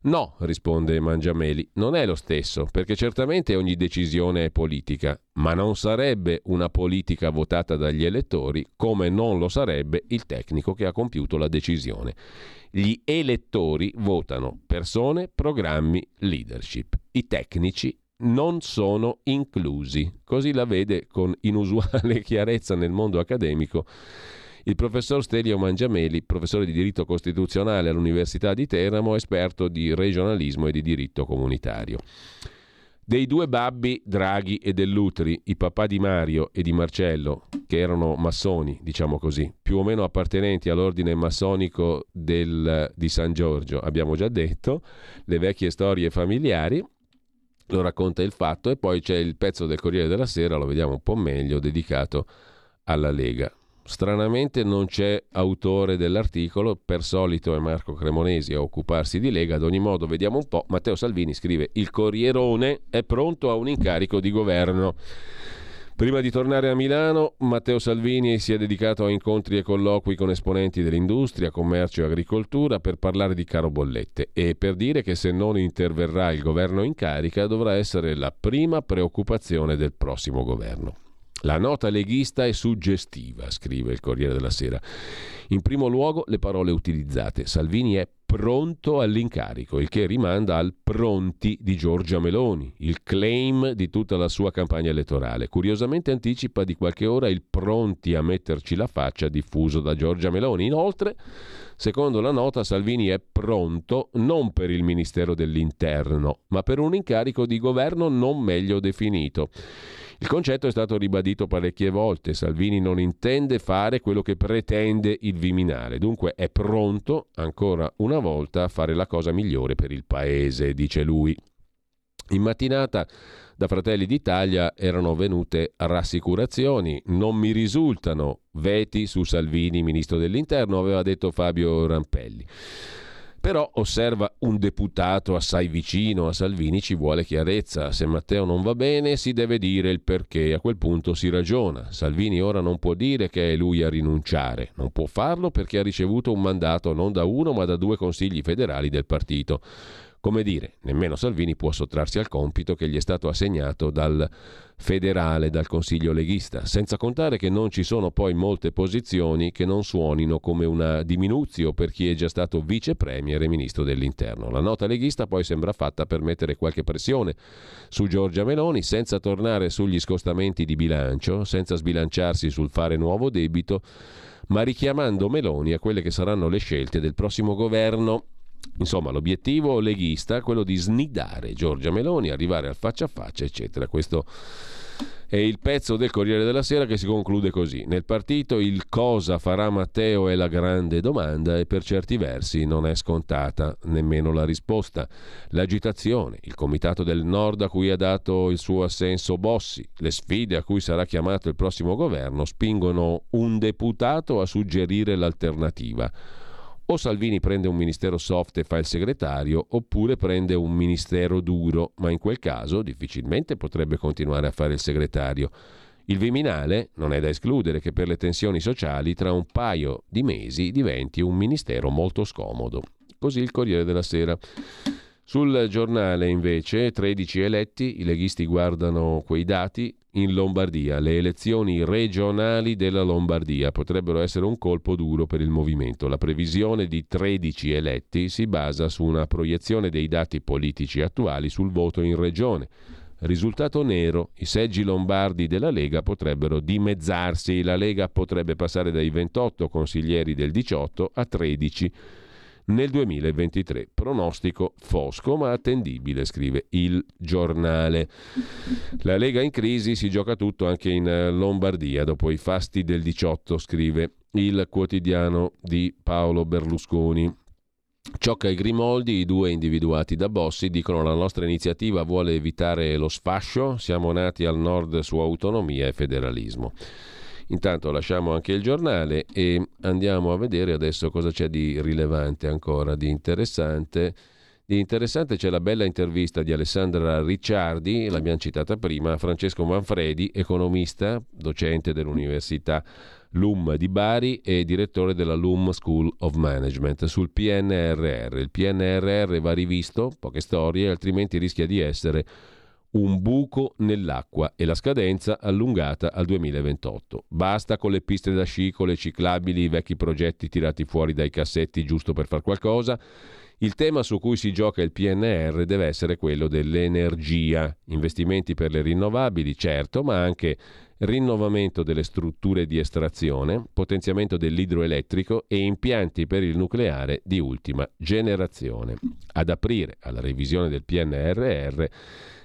No, risponde Mangiameli, non è lo stesso, perché certamente ogni decisione è politica, ma non sarebbe una politica votata dagli elettori come non lo sarebbe il tecnico che ha compiuto la decisione. Gli elettori votano persone, programmi, leadership. I tecnici non sono inclusi. Così la vede con inusuale chiarezza nel mondo accademico il professor Stelio Mangiameli, professore di diritto costituzionale all'Università di Teramo, esperto di regionalismo e di diritto comunitario. Dei due babbi, Draghi e Dell'Utri, i papà di Mario e di Marcello, che erano massoni, diciamo così, più o meno appartenenti all'ordine massonico di San Giorgio, abbiamo già detto, le vecchie storie familiari, lo racconta Il Fatto, e poi c'è il pezzo del Corriere della Sera, lo vediamo un po' meglio, dedicato alla Lega. Stranamente non c'è autore dell'articolo, per solito è Marco Cremonesi a occuparsi di Lega, ad ogni modo vediamo un po'. Matteo Salvini scrive: il Corrierone è pronto a un incarico di governo. Prima di tornare a Milano, Matteo Salvini si è dedicato a incontri e colloqui con esponenti dell'industria, commercio e agricoltura per parlare di caro bollette e per dire che se non interverrà il governo in carica dovrà essere la prima preoccupazione del prossimo governo. La nota leghista è suggestiva, scrive il Corriere della Sera. In primo luogo le parole utilizzate. Salvini è pronto all'incarico, il che rimanda al pronti di Giorgia Meloni, il claim di tutta la sua campagna elettorale. Curiosamente anticipa di qualche ora il pronti a metterci la faccia diffuso da Giorgia Meloni. Inoltre, secondo la nota, Salvini è pronto non per il Ministero dell'Interno, ma per un incarico di governo non meglio definito. Il concetto è stato ribadito parecchie volte. Salvini non intende fare quello che pretende il Viminale, dunque è pronto ancora una volta a fare la cosa migliore per il paese, dice lui. In mattinata da Fratelli d'Italia erano venute rassicurazioni. Non mi risultano veti su Salvini, ministro dell'Interno, aveva detto Fabio Rampelli. Però, osserva un deputato assai vicino a Salvini, ci vuole chiarezza. Se Matteo non va bene si deve dire il perché, a quel punto si ragiona. Salvini ora non può dire che è lui a rinunciare, non può farlo perché ha ricevuto un mandato non da uno ma da due consigli federali del partito. Come dire, nemmeno Salvini può sottrarsi al compito che gli è stato assegnato dal federale, dal consiglio leghista, senza contare che non ci sono poi molte posizioni che non suonino come una diminuzio per chi è già stato vice premier e ministro dell'Interno. La nota leghista poi sembra fatta per mettere qualche pressione su Giorgia Meloni, senza tornare sugli scostamenti di bilancio, senza sbilanciarsi sul fare nuovo debito, ma richiamando Meloni a quelle che saranno le scelte del prossimo governo. Insomma, l'obiettivo leghista è quello di snidare Giorgia Meloni, arrivare al faccia a faccia, eccetera. Questo è il pezzo del Corriere della Sera che si conclude così. Nel partito il cosa farà Matteo è la grande domanda e per certi versi non è scontata nemmeno la risposta. L'agitazione, il comitato del Nord a cui ha dato il suo assenso Bossi, le sfide a cui sarà chiamato il prossimo governo spingono un deputato a suggerire l'alternativa. O Salvini prende un ministero soft e fa il segretario, oppure prende un ministero duro, ma in quel caso difficilmente potrebbe continuare a fare il segretario. Il Viminale non è da escludere che per le tensioni sociali tra un paio di mesi diventi un ministero molto scomodo. Così il Corriere della Sera. Sul Giornale invece, 13 eletti, i leghisti guardano quei dati. In Lombardia, le elezioni regionali della Lombardia potrebbero essere un colpo duro per il movimento. La previsione di 13 eletti si basa su una proiezione dei dati politici attuali sul voto in regione. Risultato nero, i seggi lombardi della Lega potrebbero dimezzarsi. La Lega potrebbe passare dai 28 consiglieri del 18 a 13 nel 2023, pronostico fosco ma attendibile, scrive il Giornale. La Lega in crisi, si gioca tutto anche in Lombardia dopo i fasti del 18, scrive il Quotidiano di Paolo Berlusconi. Ciocca e Grimoldi, i due individuati da Bossi, dicono la nostra iniziativa vuole evitare lo sfascio, siamo nati al nord su autonomia e federalismo. Intanto lasciamo anche il Giornale e andiamo a vedere adesso cosa c'è di rilevante ancora, di interessante. Di interessante c'è la bella intervista di Alessandra Ricciardi, l'abbiamo citata prima, a Francesco Manfredi, economista, docente dell'Università LUM di Bari e direttore della LUM School of Management, sul PNRR. Il PNRR va rivisto, poche storie, altrimenti rischia di essere un buco nell'acqua e la scadenza allungata al 2028. Basta con le piste da sci, con le ciclabili, i vecchi progetti tirati fuori dai cassetti giusto per far qualcosa. Il tema su cui si gioca il PNR deve essere quello dell'energia, investimenti per le rinnovabili, certo, ma anche rinnovamento delle strutture di estrazione, potenziamento dell'idroelettrico e impianti per il nucleare di ultima generazione. Ad aprire alla revisione del PNRR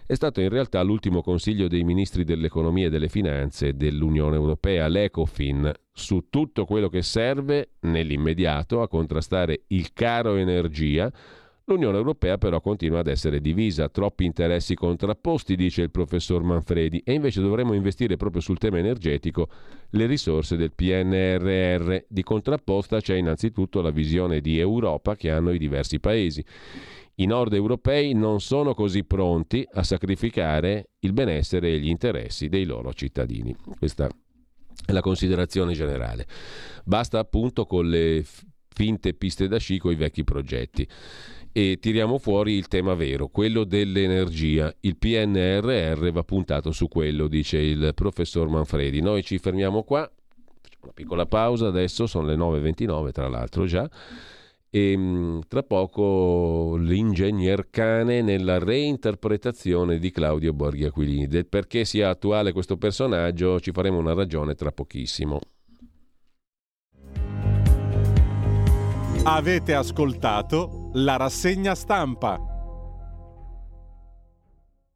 è stato in realtà l'ultimo consiglio dei ministri dell'economia e delle finanze dell'Unione Europea, l'Ecofin, su tutto quello che serve nell'immediato a contrastare il caro energia. L'Unione Europea però continua ad essere divisa, troppi interessi contrapposti, dice il professor Manfredi, e invece dovremmo investire proprio sul tema energetico le risorse del PNRR. Di contrapposta c'è innanzitutto la visione di Europa che hanno i diversi paesi. I nord europei non sono così pronti a sacrificare il benessere e gli interessi dei loro cittadini. Questa è la considerazione generale. Basta appunto con le finte piste da sci, con i vecchi progetti. E tiriamo fuori il tema vero, quello dell'energia. Il PNRR va puntato su quello, dice il professor Manfredi. Noi ci fermiamo qua, facciamo una piccola pausa adesso, sono le 9.29 tra l'altro già, e tra poco l'ingegner Cane nella reinterpretazione di Claudio Borghi Aquilini. Del perché sia attuale questo personaggio ci faremo una ragione tra pochissimo. Avete ascoltato la rassegna stampa.